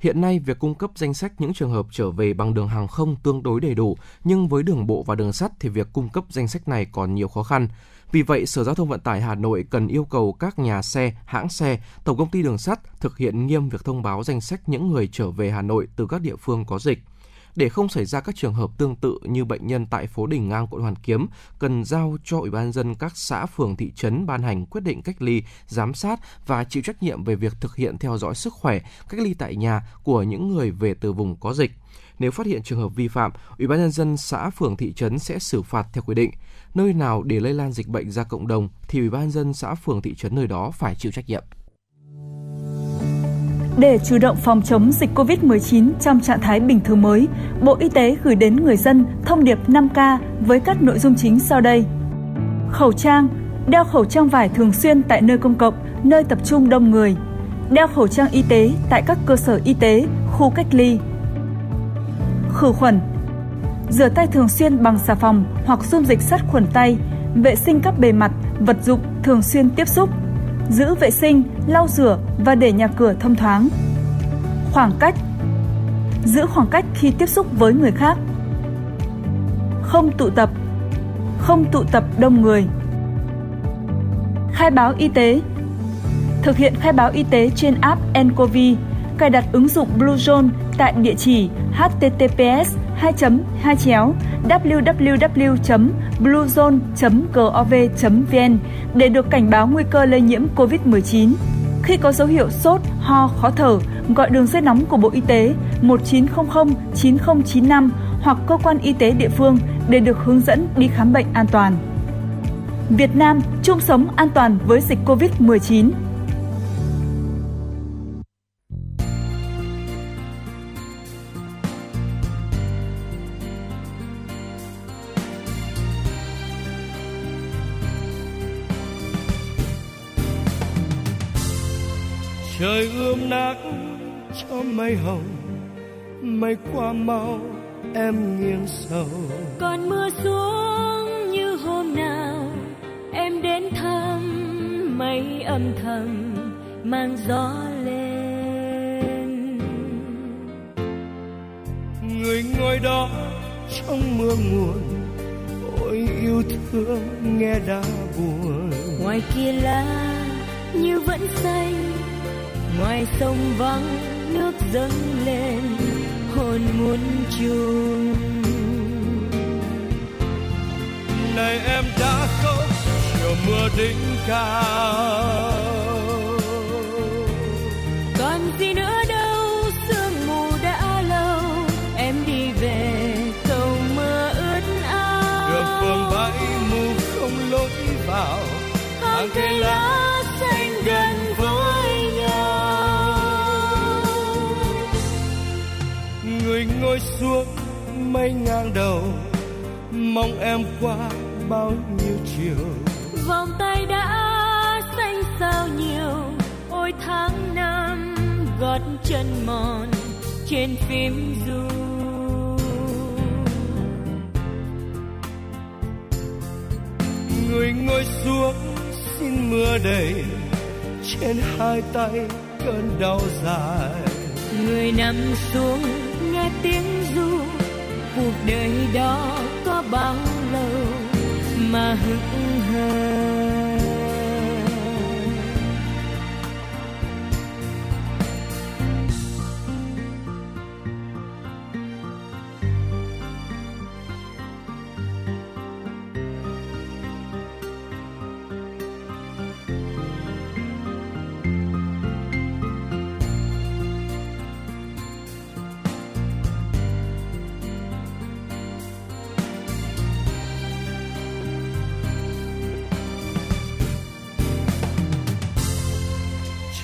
Hiện nay, việc cung cấp danh sách những trường hợp trở về bằng đường hàng không tương đối đầy đủ, nhưng với đường bộ và đường sắt thì việc cung cấp danh sách này còn nhiều khó khăn. Vì vậy, Sở Giao thông Vận tải Hà Nội cần yêu cầu các nhà xe, hãng xe, tổng công ty đường sắt thực hiện nghiêm việc thông báo danh sách những người trở về Hà Nội từ các địa phương có dịch. Để không xảy ra các trường hợp tương tự như bệnh nhân tại phố Đình Ngang, quận Hoàn Kiếm, cần giao cho Ủy ban nhân dân các xã, phường, thị trấn ban hành quyết định cách ly, giám sát và chịu trách nhiệm về việc thực hiện theo dõi sức khỏe, cách ly tại nhà của những người về từ vùng có dịch. Nếu phát hiện trường hợp vi phạm, Ủy ban nhân dân xã, phường, thị trấn sẽ xử phạt theo quy định. Nơi nào để lây lan dịch bệnh ra cộng đồng thì Ủy ban nhân dân xã, phường, thị trấn nơi đó phải chịu trách nhiệm. Để chủ động phòng chống dịch covid mười chín trong trạng thái bình thường mới, Bộ Y tế gửi đến người dân thông điệp năm K với các nội dung chính sau đây. Khẩu trang, đeo khẩu trang vải thường xuyên tại nơi công cộng, nơi tập trung đông người. Đeo khẩu trang y tế tại các cơ sở y tế, khu cách ly. Khử khuẩn, rửa tay thường xuyên bằng xà phòng hoặc dung dịch sát khuẩn tay, vệ sinh các bề mặt, vật dụng thường xuyên tiếp xúc. Giữ vệ sinh, lau rửa và để nhà cửa thông thoáng. Khoảng cách, giữ khoảng cách khi tiếp xúc với người khác. Không tụ tập, không tụ tập đông người. Khai báo y tế, thực hiện khai báo y tế trên app en cô vi, cài đặt ứng dụng Bluezone tại địa chỉ https hai chấm hai chéo www chấm bluezone chấm gov chấm vn để được cảnh báo nguy cơ lây nhiễm covid mười chín. Khi có dấu hiệu sốt, ho, khó thở, gọi đường dây nóng của Bộ Y tế một chín không không chín không chín năm hoặc cơ quan y tế địa phương để được hướng dẫn đi khám bệnh an toàn. Việt Nam chung sống an toàn với dịch covid mười chín. Trời ươm nắng cho mây hồng, mây qua mau em nghiêng sầu. Còn mưa xuống như hôm nào, em đến thăm mây âm thầm mang gió lên. Người ngồi đó trong mưa nguồn, ôi yêu thương nghe đã buồn. Ngoài kia lá như vẫn xanh, ngoài sông vắng nước dâng lên hồn muốn chung. Này em đã khóc chiều mưa đỉnh cao, còn gì nữa đâu sương mù đã lâu. Em đi về cầu mưa ướt áo, đường phường bãi mù không lối vào, hàng cây lá xanh gần vỡ. Người ngồi xuống mây ngang đầu, mong em qua bao nhiêu chiều. Vòng tay đã xanh sao nhiều, ôi tháng năm gót chân mòn trên phím du. Người ngồi xuống xin mưa đầy, trên hai tay cơn đau dài. Người nằm xuống nghe tiếng ru, cuộc đời đó có bao lâu mà hững hờ.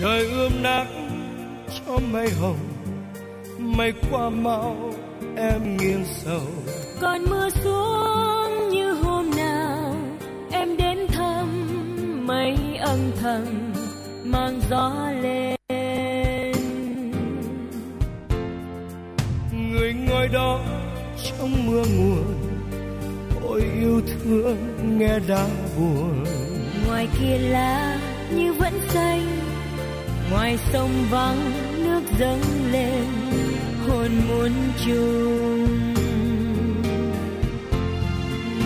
Trời ươm nắng cho mây hồng, mây qua mau em nghiêng sầu. Còn mưa xuống như hôm nào, em đến thăm mấy âm thầm mang gió lên. Người ngồi đó trong mưa nguồn, ôi yêu thương nghe đã buồn. Ngoài kia lá như vẫn xanh, ngoài sông vắng nước dâng lên hồn muốn chung.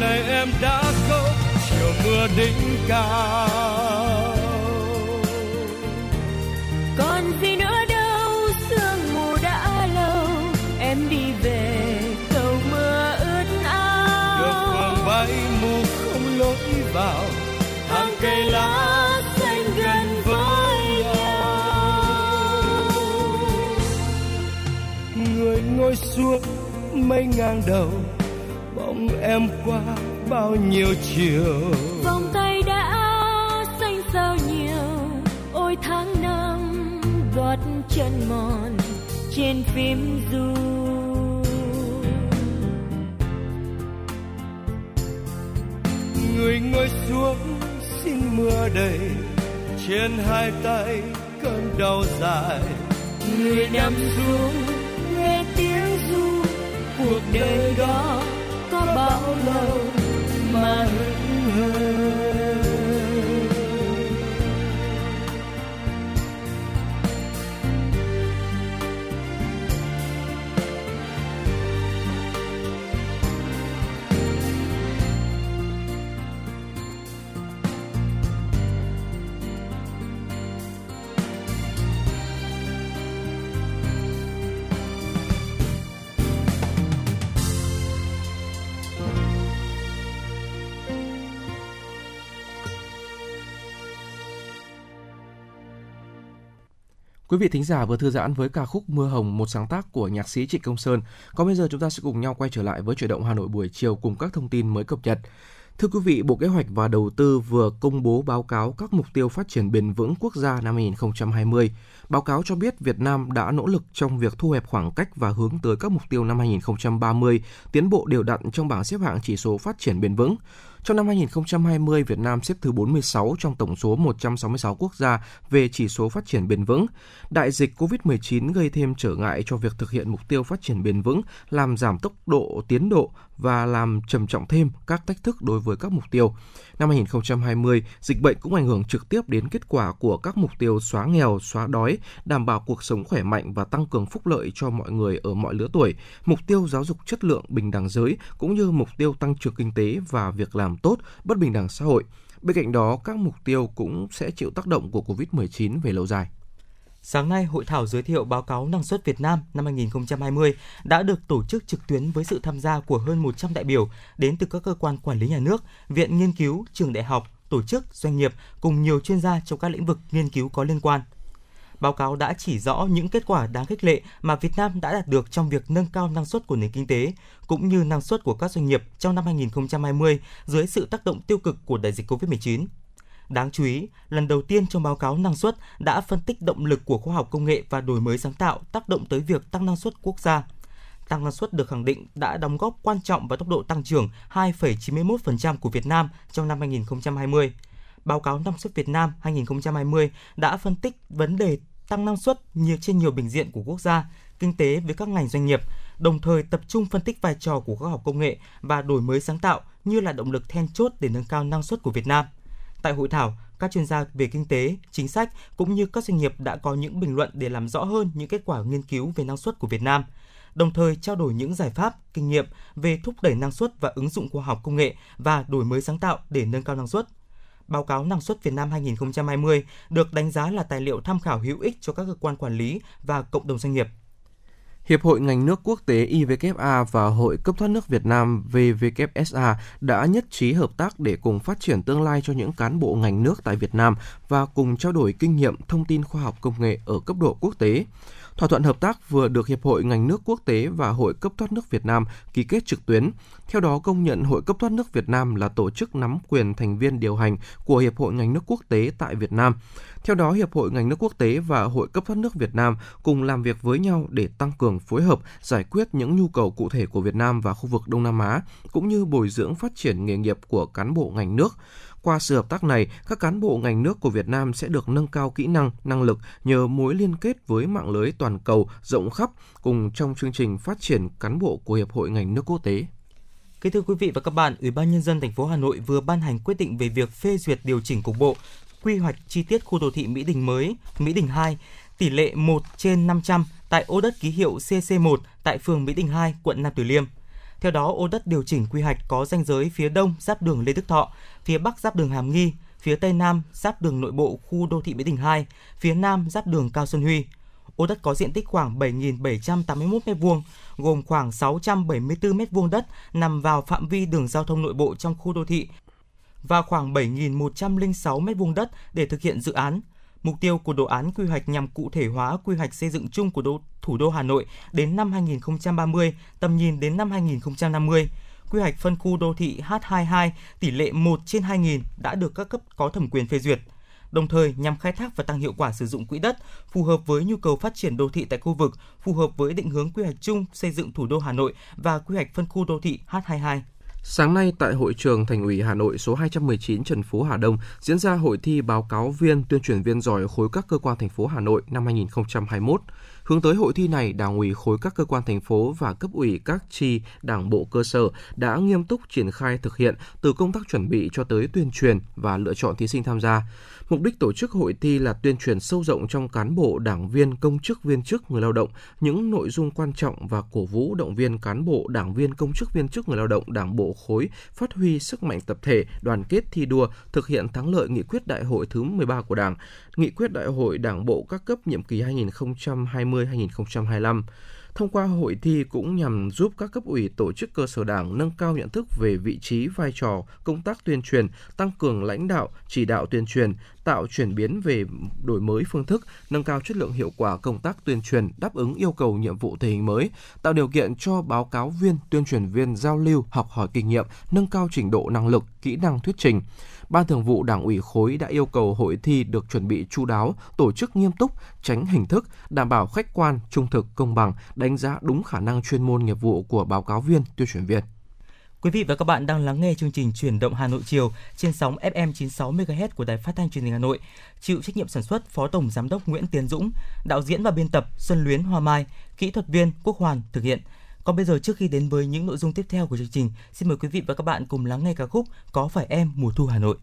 Này em đã câu chiều mưa đỉnh cao, còn gì nữa đâu sương mù đã lâu. Em đi về cầu mưa ướt áo, được vòng bay mù không lối vào, hàng cây lá xanh gần với nhau. Người ngồi xuống mây ngang đầu, bóng em qua bao nhiêu chiều. Vòng tay đã xanh sao nhiều, ôi tháng năm gót chân mòn trên phím du. Người ngồi xuống xin mưa đầy, trên hai tay cơn đau dài. Người nằm xuống nghe tiếng ru, cuộc đời đó có bao lâu mà hững hờ. Quý vị thính giả vừa thư giãn với ca khúc Mưa Hồng, một sáng tác của nhạc sĩ Trịnh Công Sơn. Còn bây giờ chúng ta sẽ cùng nhau quay trở lại với Chuyển động Hà Nội buổi chiều cùng các thông tin mới cập nhật. Thưa quý vị, Bộ Kế hoạch và Đầu tư vừa công bố báo cáo các mục tiêu phát triển bền vững quốc gia năm hai không hai không. Báo cáo cho biết Việt Nam đã nỗ lực trong việc thu hẹp khoảng cách và hướng tới các mục tiêu năm hai không ba không, tiến bộ đều đặn trong bảng xếp hạng chỉ số phát triển bền vững. Trong năm hai không hai không, Việt Nam xếp thứ bốn mươi sáu trong tổng số một trăm sáu mươi sáu quốc gia về chỉ số phát triển bền vững. Đại dịch covid mười chín gây thêm trở ngại cho việc thực hiện mục tiêu phát triển bền vững, làm giảm tốc độ, tiến độ và làm trầm trọng thêm các thách thức đối với các mục tiêu. Năm hai không hai không, dịch bệnh cũng ảnh hưởng trực tiếp đến kết quả của các mục tiêu xóa nghèo, xóa đói, đảm bảo cuộc sống khỏe mạnh và tăng cường phúc lợi cho mọi người ở mọi lứa tuổi, mục tiêu giáo dục chất lượng, bình đẳng giới, cũng như mục tiêu tăng trưởng kinh tế và việc làm tốt, bất bình đẳng xã hội. Bên cạnh đó, các mục tiêu cũng sẽ chịu tác động của covid mười chín về lâu dài. Sáng nay, hội thảo giới thiệu báo cáo năng suất Việt Nam năm hai không hai không đã được tổ chức trực tuyến với sự tham gia của hơn một trăm đại biểu đến từ các cơ quan quản lý nhà nước, viện nghiên cứu, trường đại học, tổ chức, doanh nghiệp cùng nhiều chuyên gia trong các lĩnh vực nghiên cứu có liên quan. Báo cáo đã chỉ rõ những kết quả đáng khích lệ mà Việt Nam đã đạt được trong việc nâng cao năng suất của nền kinh tế, cũng như năng suất của các doanh nghiệp trong năm hai không hai không dưới sự tác động tiêu cực của đại dịch covid mười chín. Đáng chú ý, lần đầu tiên trong báo cáo năng suất đã phân tích động lực của khoa học công nghệ và đổi mới sáng tạo tác động tới việc tăng năng suất quốc gia. Tăng năng suất được khẳng định đã đóng góp quan trọng vào tốc độ tăng trưởng hai phẩy chín mươi mốt phần trăm của Việt Nam trong năm hai không hai không. Báo cáo năng suất Việt Nam hai không hai không đã phân tích vấn đề tăng năng suất nhiều trên nhiều bình diện của quốc gia, kinh tế với các ngành doanh nghiệp, đồng thời tập trung phân tích vai trò của khoa học công nghệ và đổi mới sáng tạo như là động lực then chốt để nâng cao năng suất của Việt Nam. Tại hội thảo, các chuyên gia về kinh tế, chính sách cũng như các doanh nghiệp đã có những bình luận để làm rõ hơn những kết quả nghiên cứu về năng suất của Việt Nam, đồng thời trao đổi những giải pháp, kinh nghiệm về thúc đẩy năng suất và ứng dụng khoa học công nghệ và đổi mới sáng tạo để nâng cao năng suất. Báo cáo năng suất Việt Nam hai không hai không được đánh giá là tài liệu tham khảo hữu ích cho các cơ quan quản lý và cộng đồng doanh nghiệp. Hiệp hội Ngành nước quốc tế i vê kép a và Hội cấp thoát nước Việt Nam vê vê kép ét a đã nhất trí hợp tác để cùng phát triển tương lai cho những cán bộ ngành nước tại Việt Nam và cùng trao đổi kinh nghiệm, thông tin khoa học công nghệ ở cấp độ quốc tế. Thỏa thuận hợp tác vừa được Hiệp hội Ngành nước quốc tế và Hội cấp thoát nước Việt Nam ký kết trực tuyến. Theo đó, công nhận Hội cấp thoát nước Việt Nam là tổ chức nắm quyền thành viên điều hành của Hiệp hội Ngành nước quốc tế tại Việt Nam. Theo đó, Hiệp hội Ngành nước quốc tế và Hội cấp thoát nước Việt Nam cùng làm việc với nhau để tăng cường cường phối hợp giải quyết những nhu cầu cụ thể của Việt Nam và khu vực Đông Nam Á, cũng như bồi dưỡng phát triển nghề nghiệp của cán bộ ngành nước. Qua sự hợp tác này, các cán bộ ngành nước của Việt Nam sẽ được nâng cao kỹ năng, năng lực nhờ mối liên kết với mạng lưới toàn cầu rộng khắp cùng trong chương trình phát triển cán bộ của Hiệp hội ngành nước quốc tế. Kính thưa quý vị và các bạn, Ủy ban nhân dân thành phố Hà Nội vừa ban hành quyết định về việc phê duyệt điều chỉnh cục bộ quy hoạch chi tiết khu đô thị Mỹ Đình mới, Mỹ Đình hai, tỷ lệ một trên năm trăm tại ô đất ký hiệu xê xê một tại phường Mỹ Đình hai, quận Nam Từ Liêm. Theo đó, ô đất điều chỉnh quy hoạch có ranh giới phía đông giáp đường Lê Đức Thọ, phía bắc giáp đường Hàm Nghi, phía tây nam giáp đường nội bộ khu đô thị Mỹ Đình hai, phía nam giáp đường Cao Xuân Huy. Ô đất có diện tích khoảng bảy nghìn bảy trăm tám mươi mốt mét vuông, gồm khoảng sáu trăm bảy mươi tư mét vuông đất nằm vào phạm vi đường giao thông nội bộ trong khu đô thị và khoảng bảy nghìn một trăm lẻ sáu mét vuông đất để thực hiện dự án. Mục tiêu của đồ án quy hoạch nhằm cụ thể hóa quy hoạch xây dựng chung của đô, thủ đô Hà Nội đến năm hai không ba mươi, tầm nhìn đến năm hai không năm mươi. Quy hoạch phân khu đô thị hát hai mươi hai tỷ lệ một trên hai nghìn đã được các cấp có thẩm quyền phê duyệt. Đồng thời nhằm khai thác và tăng hiệu quả sử dụng quỹ đất, phù hợp với nhu cầu phát triển đô thị tại khu vực, phù hợp với định hướng quy hoạch chung xây dựng thủ đô Hà Nội và quy hoạch phân khu đô thị hát hai mươi hai. Sáng nay tại hội trường Thành ủy Hà Nội số hai trăm mười chín Trần Phú Hà Đông diễn ra hội thi báo cáo viên, tuyên truyền viên giỏi khối các cơ quan thành phố Hà Nội năm hai không hai mốt. Hướng tới hội thi này, Đảng ủy khối các cơ quan thành phố và cấp ủy các chi đảng bộ cơ sở đã nghiêm túc triển khai thực hiện từ công tác chuẩn bị cho tới tuyên truyền và lựa chọn thí sinh tham gia. Mục đích tổ chức hội thi là tuyên truyền sâu rộng trong cán bộ, đảng viên, công chức, viên chức, người lao động những nội dung quan trọng và cổ vũ động viên cán bộ, đảng viên, công chức, viên chức, người lao động, đảng bộ khối phát huy sức mạnh tập thể, đoàn kết thi đua, thực hiện thắng lợi nghị quyết đại hội thứ mười ba của Đảng, nghị quyết đại hội đảng bộ các cấp nhiệm kỳ hai nghìn không trăm hai mươi đến hai nghìn không trăm hai mươi lăm. Thông qua hội thi cũng nhằm giúp các cấp ủy tổ chức cơ sở đảng nâng cao nhận thức về vị trí, vai trò, công tác tuyên truyền, tăng cường lãnh đạo, chỉ đạo tuyên truyền, tạo chuyển biến về đổi mới phương thức, nâng cao chất lượng hiệu quả công tác tuyên truyền, đáp ứng yêu cầu nhiệm vụ tình hình mới, tạo điều kiện cho báo cáo viên, tuyên truyền viên giao lưu, học hỏi kinh nghiệm, nâng cao trình độ năng lực, kỹ năng thuyết trình. Ban thường vụ Đảng ủy khối đã yêu cầu hội thi được chuẩn bị chu đáo, tổ chức nghiêm túc, tránh hình thức, đảm bảo khách quan, trung thực, công bằng, đánh giá đúng khả năng chuyên môn nghiệp vụ của báo cáo viên, tuyên truyền viên. Quý vị và các bạn đang lắng nghe chương trình Chuyển động Hà Nội chiều trên sóng ép em chín mươi sáu mê ga héc của Đài Phát Thanh Truyền hình Hà Nội. Chịu trách nhiệm sản xuất Phó Tổng Giám đốc Nguyễn Tiến Dũng, đạo diễn và biên tập Xuân Luyến Hoa Mai, kỹ thuật viên Quốc Hoàn thực hiện. Còn bây giờ, trước khi đến với những nội dung tiếp theo của chương trình, xin mời quý vị và các bạn cùng lắng nghe ca khúc Có Phải Em Mùa Thu Hà Nội.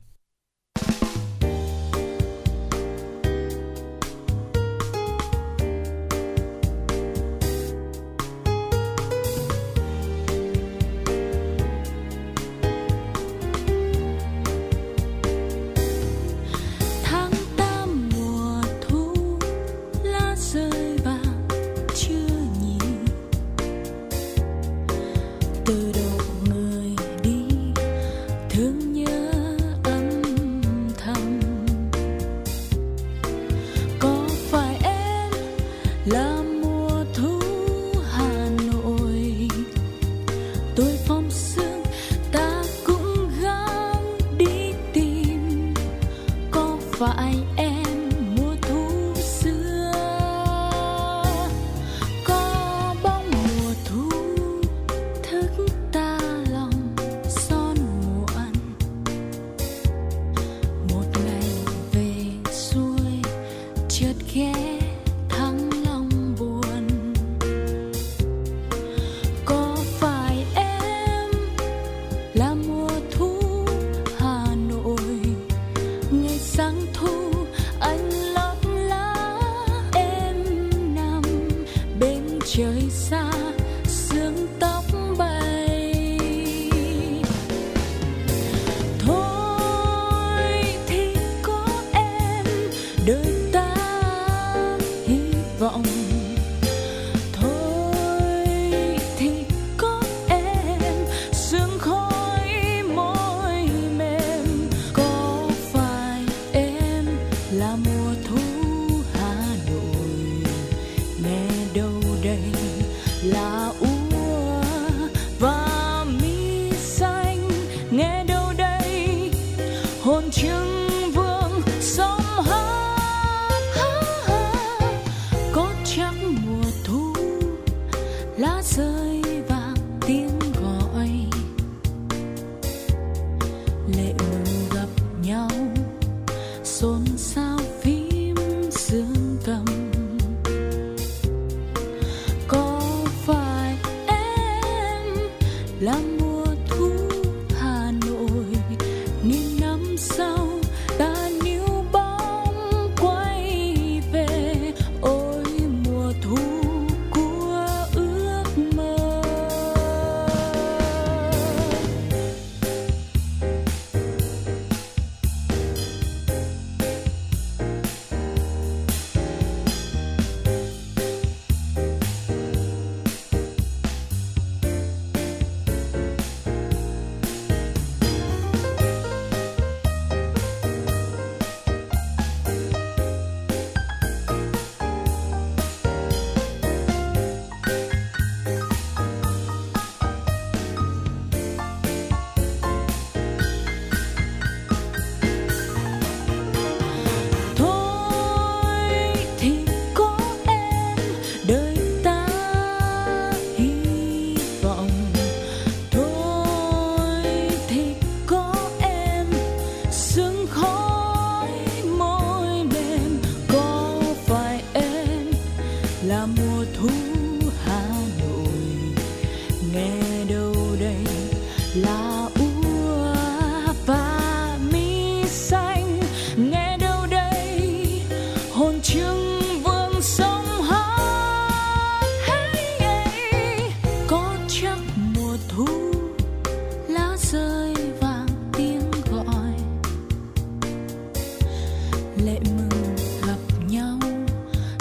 Mùa thu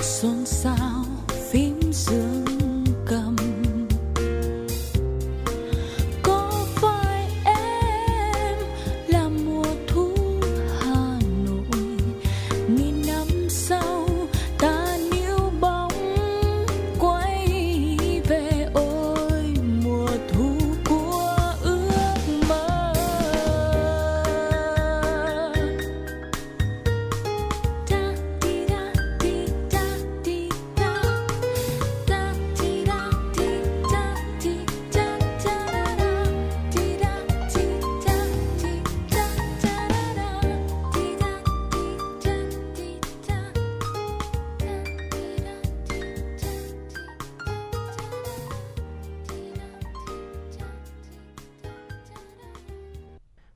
xôn xao phím dương cầm. Có phải em là mùa thu Hà Nội, nghìn năm sau ta níu bóng quay về, ôi mùa thu của ước mơ.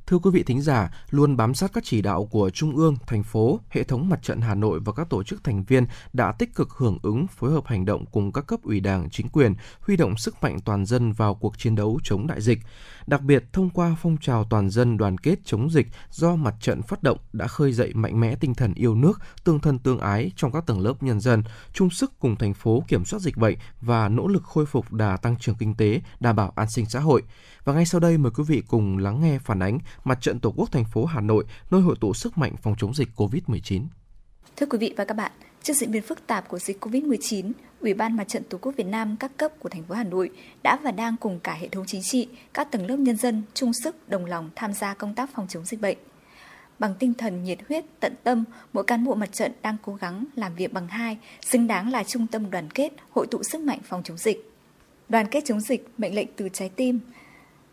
Thưa quý vị thính giả, luôn bám sát các chỉ đạo của Trung ương, thành phố, hệ thống mặt trận Hà Nội và các tổ chức thành viên đã tích cực hưởng ứng, phối hợp hành động cùng các cấp ủy Đảng, chính quyền, huy động sức mạnh toàn dân vào cuộc chiến đấu chống đại dịch. Đặc biệt, thông qua phong trào toàn dân đoàn kết chống dịch do mặt trận phát động đã khơi dậy mạnh mẽ tinh thần yêu nước, tương thân tương ái trong các tầng lớp nhân dân, chung sức cùng thành phố kiểm soát dịch bệnh và nỗ lực khôi phục đà tăng trưởng kinh tế, đảm bảo an sinh xã hội. Và ngay sau đây mời quý vị cùng lắng nghe phản ánh Mặt trận Tổ quốc thành phố Hà Nội, nơi hội tụ sức mạnh phòng chống dịch covid mười chín. Thưa quý vị và các bạn, trước diễn biến phức tạp của dịch covid mười chín, Ủy ban Mặt trận Tổ quốc Việt Nam các cấp của thành phố Hà Nội đã và đang cùng cả hệ thống chính trị, các tầng lớp nhân dân chung sức đồng lòng tham gia công tác phòng chống dịch bệnh. Bằng tinh thần nhiệt huyết, tận tâm, mỗi cán bộ mặt trận đang cố gắng làm việc bằng hai, xứng đáng là trung tâm đoàn kết, hội tụ sức mạnh phòng chống dịch. Đoàn kết chống dịch, mệnh lệnh từ trái tim.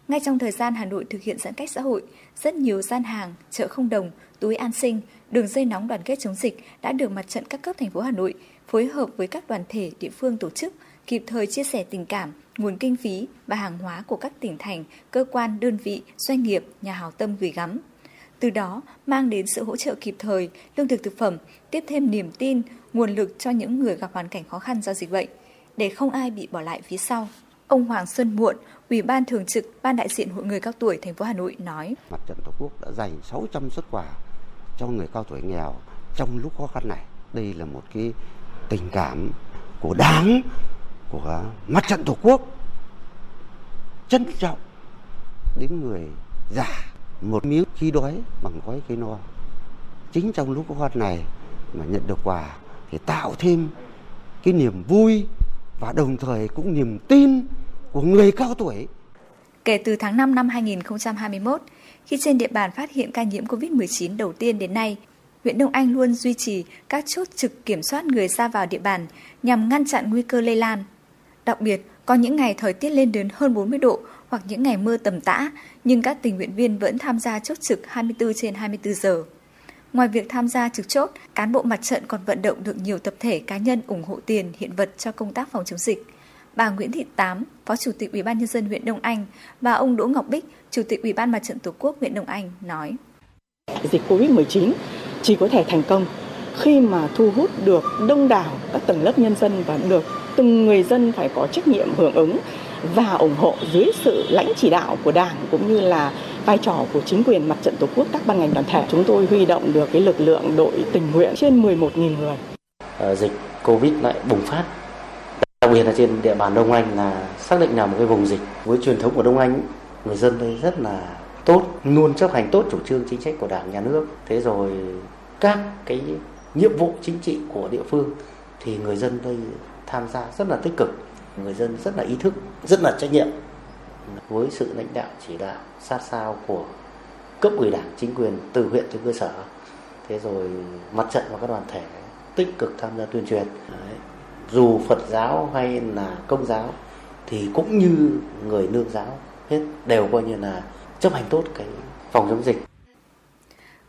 Ngay trong thời gian Hà Nội thực hiện giãn cách xã hội, rất nhiều gian hàng, chợ không đồng, túi an sinh, đường dây nóng đoàn kết chống dịch đã được mặt trận các cấp thành phố Hà Nội phối hợp với các đoàn thể địa phương tổ chức, kịp thời chia sẻ tình cảm, nguồn kinh phí và hàng hóa của các tỉnh thành, cơ quan, đơn vị, doanh nghiệp, nhà hảo tâm gửi gắm. Từ đó mang đến sự hỗ trợ kịp thời, lương thực thực phẩm, tiếp thêm niềm tin, nguồn lực cho những người gặp hoàn cảnh khó khăn do dịch bệnh, để không ai bị bỏ lại phía sau. Ông Hoàng Xuân Muộn, Ủy ban Thường trực Ban đại diện Hội người cao tuổi thành phố Hà Nội nói: Mặt trận Tổ quốc đã dành sáu trăm xuất quà cho người cao tuổi nghèo trong lúc khó khăn này. Đây là một cái tình cảm của Đảng, của Mặt trận Tổ quốc trân trọng đến người già, một miếng khi đói bằng gói cái no. Chính trong lúc khó khăn này mà nhận được quà thì tạo thêm cái niềm vui và đồng thời cũng niềm tin của người cao tuổi. Kể từ tháng năm năm hai nghìn không trăm hai mươi mốt, khi trên địa bàn phát hiện ca nhiễm covid mười chín đầu tiên đến nay, huyện Đông Anh luôn duy trì các chốt trực kiểm soát người ra vào địa bàn nhằm ngăn chặn nguy cơ lây lan. Đặc biệt, có những ngày thời tiết lên đến hơn bốn mươi độ hoặc những ngày mưa tầm tã, nhưng các tình nguyện viên vẫn tham gia chốt trực hai mươi bốn trên hai mươi bốn giờ. Ngoài việc tham gia trực chốt, cán bộ mặt trận còn vận động được nhiều tập thể cá nhân ủng hộ tiền, hiện vật cho công tác phòng chống dịch. Bà Nguyễn Thị Tám, Phó Chủ tịch Ủy ban Nhân dân huyện Đông Anh và ông Đỗ Ngọc Bích, Chủ tịch Ủy ban Mặt trận Tổ quốc huyện Đông Anh nói: Dịch covid mười chín chỉ có thể thành công khi mà thu hút được đông đảo các tầng lớp nhân dân và được từng người dân phải có trách nhiệm hưởng ứng và ủng hộ dưới sự lãnh chỉ đạo của Đảng cũng như là vai trò của chính quyền Mặt trận Tổ quốc, các ban ngành đoàn thể. Chúng tôi huy động được cái lực lượng đội tình nguyện trên mười một nghìn người. Dịch Covid lại bùng phát, đặc biệt là trên địa bàn Đông Anh, là xác định là một cái vùng dịch. Với truyền thống của Đông Anh, người dân đây rất là tốt, luôn chấp hành tốt chủ trương chính sách của Đảng, nhà nước. Thế rồi các cái nhiệm vụ chính trị của địa phương thì người dân đây tham gia rất là tích cực, người dân rất là ý thức, rất là trách nhiệm. Với sự lãnh đạo chỉ đạo sát sao của cấp ủy Đảng, chính quyền từ huyện tới cơ sở, thế rồi mặt trận và các đoàn thể tích cực tham gia tuyên truyền. Đấy. Dù Phật giáo hay là Công giáo thì cũng như người Nương giáo hết, đều coi như là chấp hành tốt cái phòng chống dịch.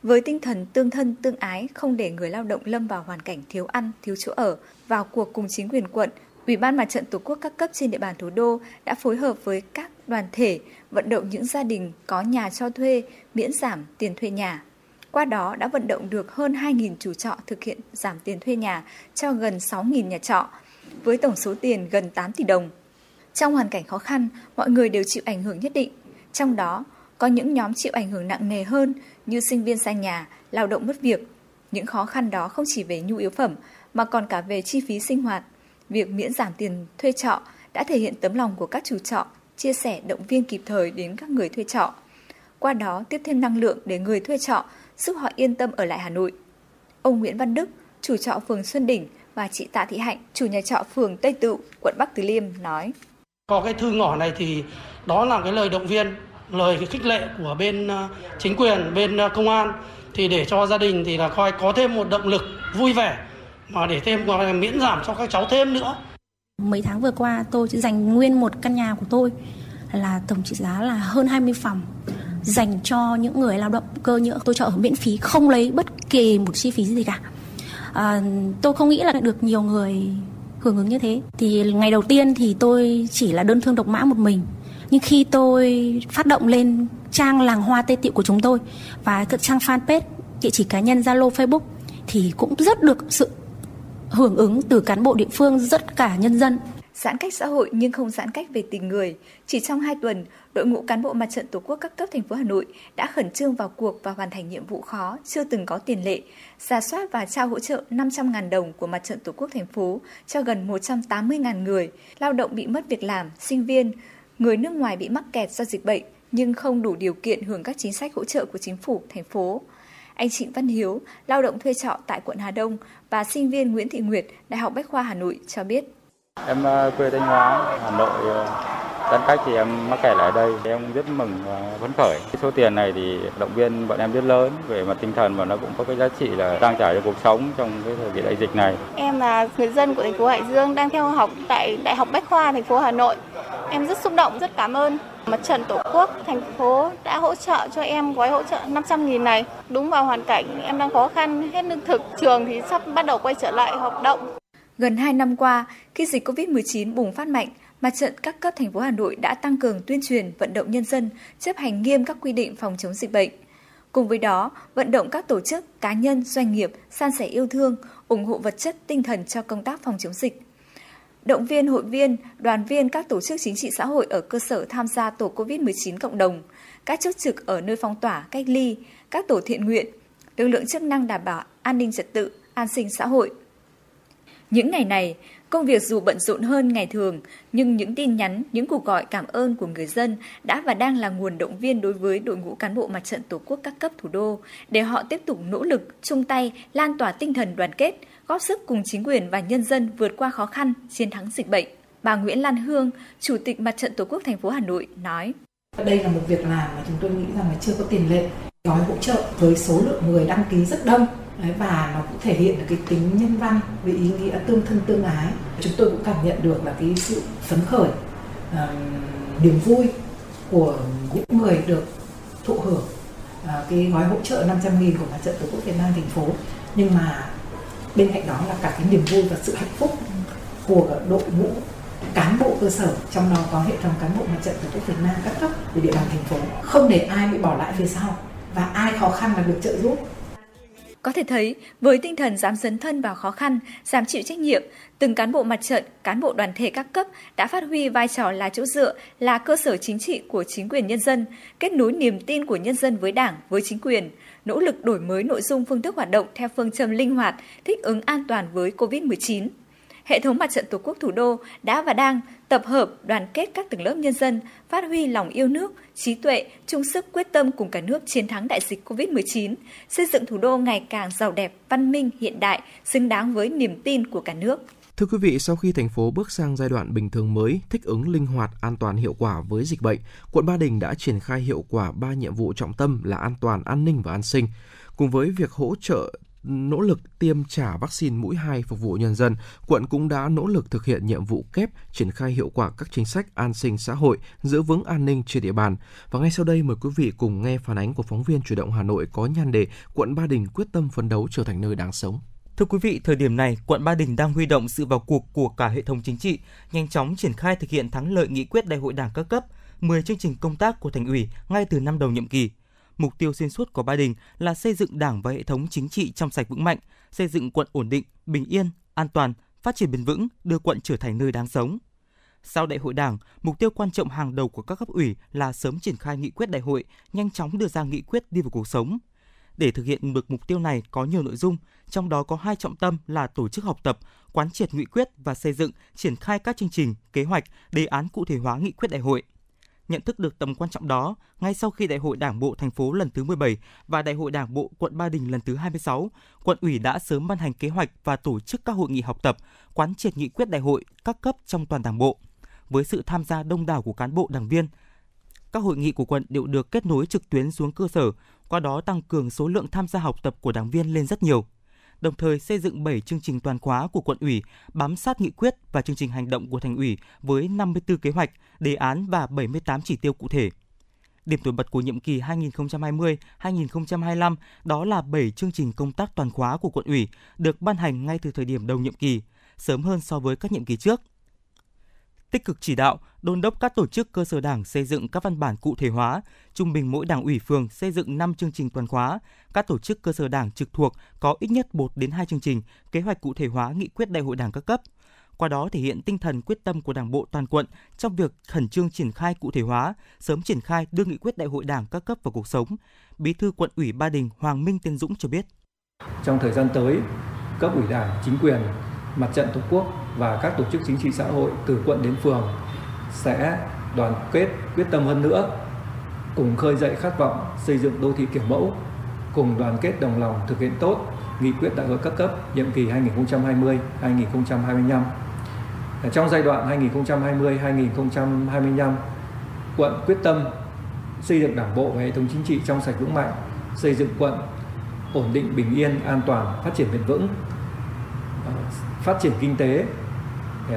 Với tinh thần tương thân tương ái, không để người lao động lâm vào hoàn cảnh thiếu ăn, thiếu chỗ ở, vào cuộc cùng chính quyền quận, Ủy ban Mặt trận Tổ quốc các cấp trên địa bàn thủ đô đã phối hợp với các đoàn thể vận động những gia đình có nhà cho thuê miễn giảm tiền thuê nhà. Qua đó đã vận động được hơn hai nghìn chủ trọ thực hiện giảm tiền thuê nhà cho gần sáu nghìn nhà trọ, với tổng số tiền gần tám tỷ đồng. Trong hoàn cảnh khó khăn, mọi người đều chịu ảnh hưởng nhất định. Trong đó, có những nhóm chịu ảnh hưởng nặng nề hơn như sinh viên xa nhà, lao động mất việc. Những khó khăn đó không chỉ về nhu yếu phẩm, mà còn cả về chi phí sinh hoạt. Việc miễn giảm tiền thuê trọ đã thể hiện tấm lòng của các chủ trọ, chia sẻ động viên kịp thời đến các người thuê trọ. Qua đó tiếp thêm năng lượng để người thuê trọ, giúp họ yên tâm ở lại Hà Nội. Ông Nguyễn Văn Đức, chủ trọ phường Xuân Đỉnh và chị Tạ Thị Hạnh, chủ nhà trọ phường Tây Tựu, quận Bắc Từ Liêm nói: Có cái thư ngỏ này thì đó là cái lời động viên, lời khích lệ của bên chính quyền, bên công an thì để cho gia đình thì là coi có thêm một động lực vui vẻ mà để thêm còn miễn giảm cho các cháu thêm nữa. Mấy tháng vừa qua tôi chỉ dành nguyên một căn nhà của tôi là tổng trị giá là hơn hai mươi phòng dành cho những người lao động cơ nhỡ. Tôi cho ở miễn phí, không lấy bất kỳ một chi phí gì cả. À, tôi không nghĩ là được nhiều người hưởng ứng như thế. Thì ngày đầu tiên thì tôi chỉ là đơn thương độc mã một mình. Nhưng khi tôi phát động lên trang làng hoa Tây Tựu của chúng tôi và các trang fanpage, địa chỉ cá nhân, Zalo, Facebook thì cũng rất được sự hưởng ứng từ cán bộ địa phương, rất cả nhân dân. Giãn cách xã hội nhưng không giãn cách về tình người. Chỉ trong hai tuần, đội ngũ cán bộ Mặt trận Tổ quốc các cấp thành phố Hà Nội đã khẩn trương vào cuộc và hoàn thành nhiệm vụ khó chưa từng có tiền lệ, rà soát và trao hỗ trợ năm trăm nghìn đồng của Mặt trận Tổ quốc thành phố cho gần một trăm tám mươi nghìn người, lao động bị mất việc làm, sinh viên, người nước ngoài bị mắc kẹt do dịch bệnh nhưng không đủ điều kiện hưởng các chính sách hỗ trợ của chính phủ thành phố. Anh Trịnh Văn Hiếu, lao động thuê trọ tại quận Hà Đông và sinh viên Nguyễn Thị Nguyệt, Đại học Bách khoa Hà Nội cho biết. Em quê Thanh Hóa, Hà Nội, giãn cách thì em mắc kẹt ở đây. Em rất mừng và phấn khởi. Số tiền này thì động viên bọn em rất lớn về mặt tinh thần và nó cũng có cái giá trị là trang trải cho cuộc sống trong cái thời kỳ đại dịch này. Em là người dân của thành phố Hải Dương, đang theo học tại Đại học Bách khoa thành phố Hà Nội. Em rất xúc động, rất cảm ơn Mặt trận Tổ quốc thành phố đã hỗ trợ cho em gói hỗ trợ năm trăm nghìn này. Đúng vào hoàn cảnh em đang khó khăn, hết lương thực, trường thì sắp bắt đầu quay trở lại hoạt động. Gần hai năm qua, khi dịch covid mười chín bùng phát mạnh, Mặt trận các cấp thành phố Hà Nội đã tăng cường tuyên truyền, vận động nhân dân chấp hành nghiêm các quy định phòng chống dịch bệnh. Cùng với đó, vận động các tổ chức, cá nhân, doanh nghiệp san sẻ yêu thương, ủng hộ vật chất, tinh thần cho công tác phòng chống dịch. Động viên hội viên, đoàn viên các tổ chức chính trị xã hội ở cơ sở tham gia tổ covid mười chín cộng đồng, các chốt trực ở nơi phong tỏa, cách ly, các tổ thiện nguyện, lực lượng chức năng đảm bảo an ninh trật tự, an sinh xã hội. Những ngày này, công việc dù bận rộn hơn ngày thường, nhưng những tin nhắn, những cuộc gọi cảm ơn của người dân đã và đang là nguồn động viên đối với đội ngũ cán bộ Mặt trận Tổ quốc các cấp thủ đô, để họ tiếp tục nỗ lực, chung tay, lan tỏa tinh thần đoàn kết, góp sức cùng chính quyền và nhân dân vượt qua khó khăn, chiến thắng dịch bệnh. Bà Nguyễn Lan Hương, Chủ tịch Mặt trận Tổ quốc thành phố Hà Nội nói: Đây là một việc làm mà chúng tôi nghĩ rằng là chưa có tiền lệ, gói hỗ trợ với số lượng người đăng ký rất đông. Và nó cũng thể hiện được cái tính nhân văn với ý nghĩa tương thân tương ái. Chúng tôi cũng cảm nhận được là cái sự phấn khởi, uh, niềm vui của những người được thụ hưởng uh, cái gói hỗ trợ năm trăm nghìn của Mặt trận Tổ quốc Việt Nam thành phố. Nhưng mà bên cạnh đó là cả cái niềm vui và sự hạnh phúc của đội ngũ cán bộ cơ sở, trong đó có hệ thống cán bộ Mặt trận Tổ quốc Việt Nam các cấp về địa bàn thành phố. Không để ai bị bỏ lại phía sau và ai khó khăn là được trợ giúp. Có thể thấy, với tinh thần dám dấn thân vào khó khăn, dám chịu trách nhiệm, từng cán bộ mặt trận, cán bộ đoàn thể các cấp đã phát huy vai trò là chỗ dựa, là cơ sở chính trị của chính quyền nhân dân, kết nối niềm tin của nhân dân với Đảng, với chính quyền, nỗ lực đổi mới nội dung phương thức hoạt động theo phương châm linh hoạt, thích ứng an toàn với covid mười chín. Hệ thống Mặt trận Tổ quốc thủ đô đã và đang tập hợp đoàn kết các tầng lớp nhân dân, phát huy lòng yêu nước, trí tuệ, chung sức quyết tâm cùng cả nước chiến thắng đại dịch covid mười chín, xây dựng thủ đô ngày càng giàu đẹp, văn minh, hiện đại, xứng đáng với niềm tin của cả nước. Thưa quý vị, sau khi thành phố bước sang giai đoạn bình thường mới, thích ứng linh hoạt, an toàn hiệu quả với dịch bệnh, quận Ba Đình đã triển khai hiệu quả ba nhiệm vụ trọng tâm là an toàn, an ninh và an sinh. Cùng với việc hỗ trợ nỗ lực tiêm trả vaccine mũi hai phục vụ nhân dân, quận cũng đã nỗ lực thực hiện nhiệm vụ kép triển khai hiệu quả các chính sách an sinh xã hội, giữ vững an ninh trên địa bàn. Và ngay sau đây mời quý vị cùng nghe phản ánh của phóng viên Chuyển động Hà Nội có nhan đề Quận Ba Đình quyết tâm phấn đấu trở thành nơi đáng sống. Thưa quý vị, thời điểm này, quận Ba Đình đang huy động sự vào cuộc của cả hệ thống chính trị, nhanh chóng triển khai thực hiện thắng lợi nghị quyết Đại hội Đảng các cấp, mười chương trình công tác của Thành ủy ngay từ năm đầu nhiệm kỳ. Mục tiêu xuyên suốt của Ba Đình là xây dựng Đảng và hệ thống chính trị trong sạch vững mạnh, xây dựng quận ổn định, bình yên, an toàn, phát triển bền vững, đưa quận trở thành nơi đáng sống. Sau Đại hội Đảng, mục tiêu quan trọng hàng đầu của các cấp ủy là sớm triển khai nghị quyết đại hội, nhanh chóng đưa ra nghị quyết đi vào cuộc sống. Để thực hiện được mục tiêu này có nhiều nội dung, trong đó có hai trọng tâm là tổ chức học tập, quán triệt nghị quyết và xây dựng, triển khai các chương trình, kế hoạch, đề án cụ thể hóa nghị quyết đại hội. Nhận thức được tầm quan trọng đó, ngay sau khi Đại hội Đảng bộ thành phố lần thứ mười bảy và Đại hội Đảng bộ quận Ba Đình lần thứ hai mươi sáu, quận ủy đã sớm ban hành kế hoạch và tổ chức các hội nghị học tập, quán triệt nghị quyết đại hội các cấp trong toàn Đảng bộ. Với sự tham gia đông đảo của cán bộ đảng viên, các hội nghị của quận đều được kết nối trực tuyến xuống cơ sở, qua đó tăng cường số lượng tham gia học tập của đảng viên lên rất nhiều. Đồng thời xây dựng bảy chương trình toàn khóa của quận ủy, bám sát nghị quyết và chương trình hành động của thành ủy với năm mươi tư kế hoạch, đề án và bảy mươi tám chỉ tiêu cụ thể. Điểm nổi bật của nhiệm kỳ hai nghìn không trăm hai mươi đến hai nghìn không trăm hai mươi lăm đó là bảy chương trình công tác toàn khóa của quận ủy được ban hành ngay từ thời điểm đầu nhiệm kỳ, sớm hơn so với các nhiệm kỳ trước. Tích cực chỉ đạo, đôn đốc các tổ chức cơ sở đảng xây dựng các văn bản cụ thể hóa, trung bình mỗi đảng ủy phường xây dựng năm chương trình toàn khóa, các tổ chức cơ sở đảng trực thuộc có ít nhất một đến hai chương trình, kế hoạch cụ thể hóa nghị quyết đại hội đảng các cấp. Qua đó thể hiện tinh thần quyết tâm của Đảng bộ toàn quận trong việc khẩn trương triển khai cụ thể hóa, sớm triển khai đưa nghị quyết đại hội đảng các cấp vào cuộc sống. Bí thư quận ủy Ba Đình Hoàng Minh Tiến Dũng cho biết. Trong thời gian tới, cấp ủy đảng, chính quyền, mặt trận tổ quốc và các tổ chức chính trị xã hội từ quận đến phường sẽ đoàn kết quyết tâm hơn nữa, cùng khơi dậy khát vọng xây dựng đô thị kiểu mẫu, cùng đoàn kết đồng lòng thực hiện tốt nghị quyết đại hội các cấp nhiệm kỳ hai nghìn không trăm hai mươi đến hai nghìn không trăm hai mươi lăm. Trong giai đoạn hai nghìn không trăm hai mươi đến hai nghìn không trăm hai mươi lăm, quận quyết tâm xây dựng Đảng bộ và hệ thống chính trị trong sạch vững mạnh, xây dựng quận ổn định, bình yên, an toàn, phát triển bền vững, phát triển kinh tế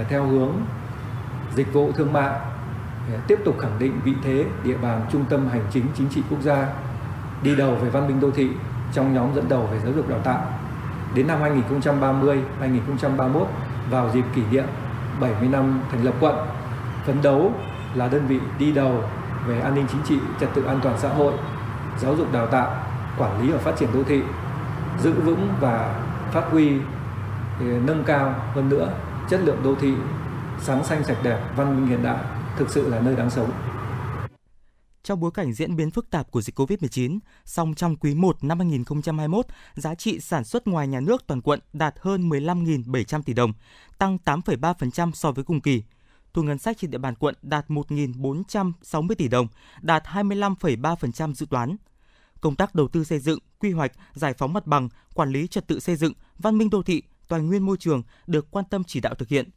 theo hướng dịch vụ thương mại, tiếp tục khẳng định vị thế địa bàn trung tâm hành chính chính trị quốc gia, đi đầu về văn minh đô thị trong nhóm dẫn đầu về giáo dục đào tạo. Đến năm hai nghìn không trăm ba mươi đến hai nghìn không trăm ba mươi mốt, vào dịp kỷ niệm bảy mươi năm thành lập quận, phấn đấu là đơn vị đi đầu về an ninh chính trị, trật tự an toàn xã hội, giáo dục đào tạo, quản lý và phát triển đô thị, giữ vững và phát huy, nâng cao hơn nữa chất lượng đô thị sáng xanh, sạch đẹp, văn minh hiện đại, thực sự là nơi đáng sống. Trong bối cảnh diễn biến phức tạp của dịch covid mười chín, song trong quý một năm hai nghìn không trăm hai mươi mốt, giá trị sản xuất ngoài nhà nước toàn quận đạt hơn mười lăm nghìn bảy trăm tỷ đồng, tăng tám phẩy ba phần trăm so với cùng kỳ. Thu ngân sách trên địa bàn quận đạt một nghìn bốn trăm sáu mươi tỷ đồng, đạt hai mươi lăm phẩy ba phần trăm dự toán. Công tác đầu tư xây dựng, quy hoạch, giải phóng mặt bằng, quản lý trật tự xây dựng, văn minh đô thị, tài nguyên môi trường được quan tâm chỉ đạo thực hiện.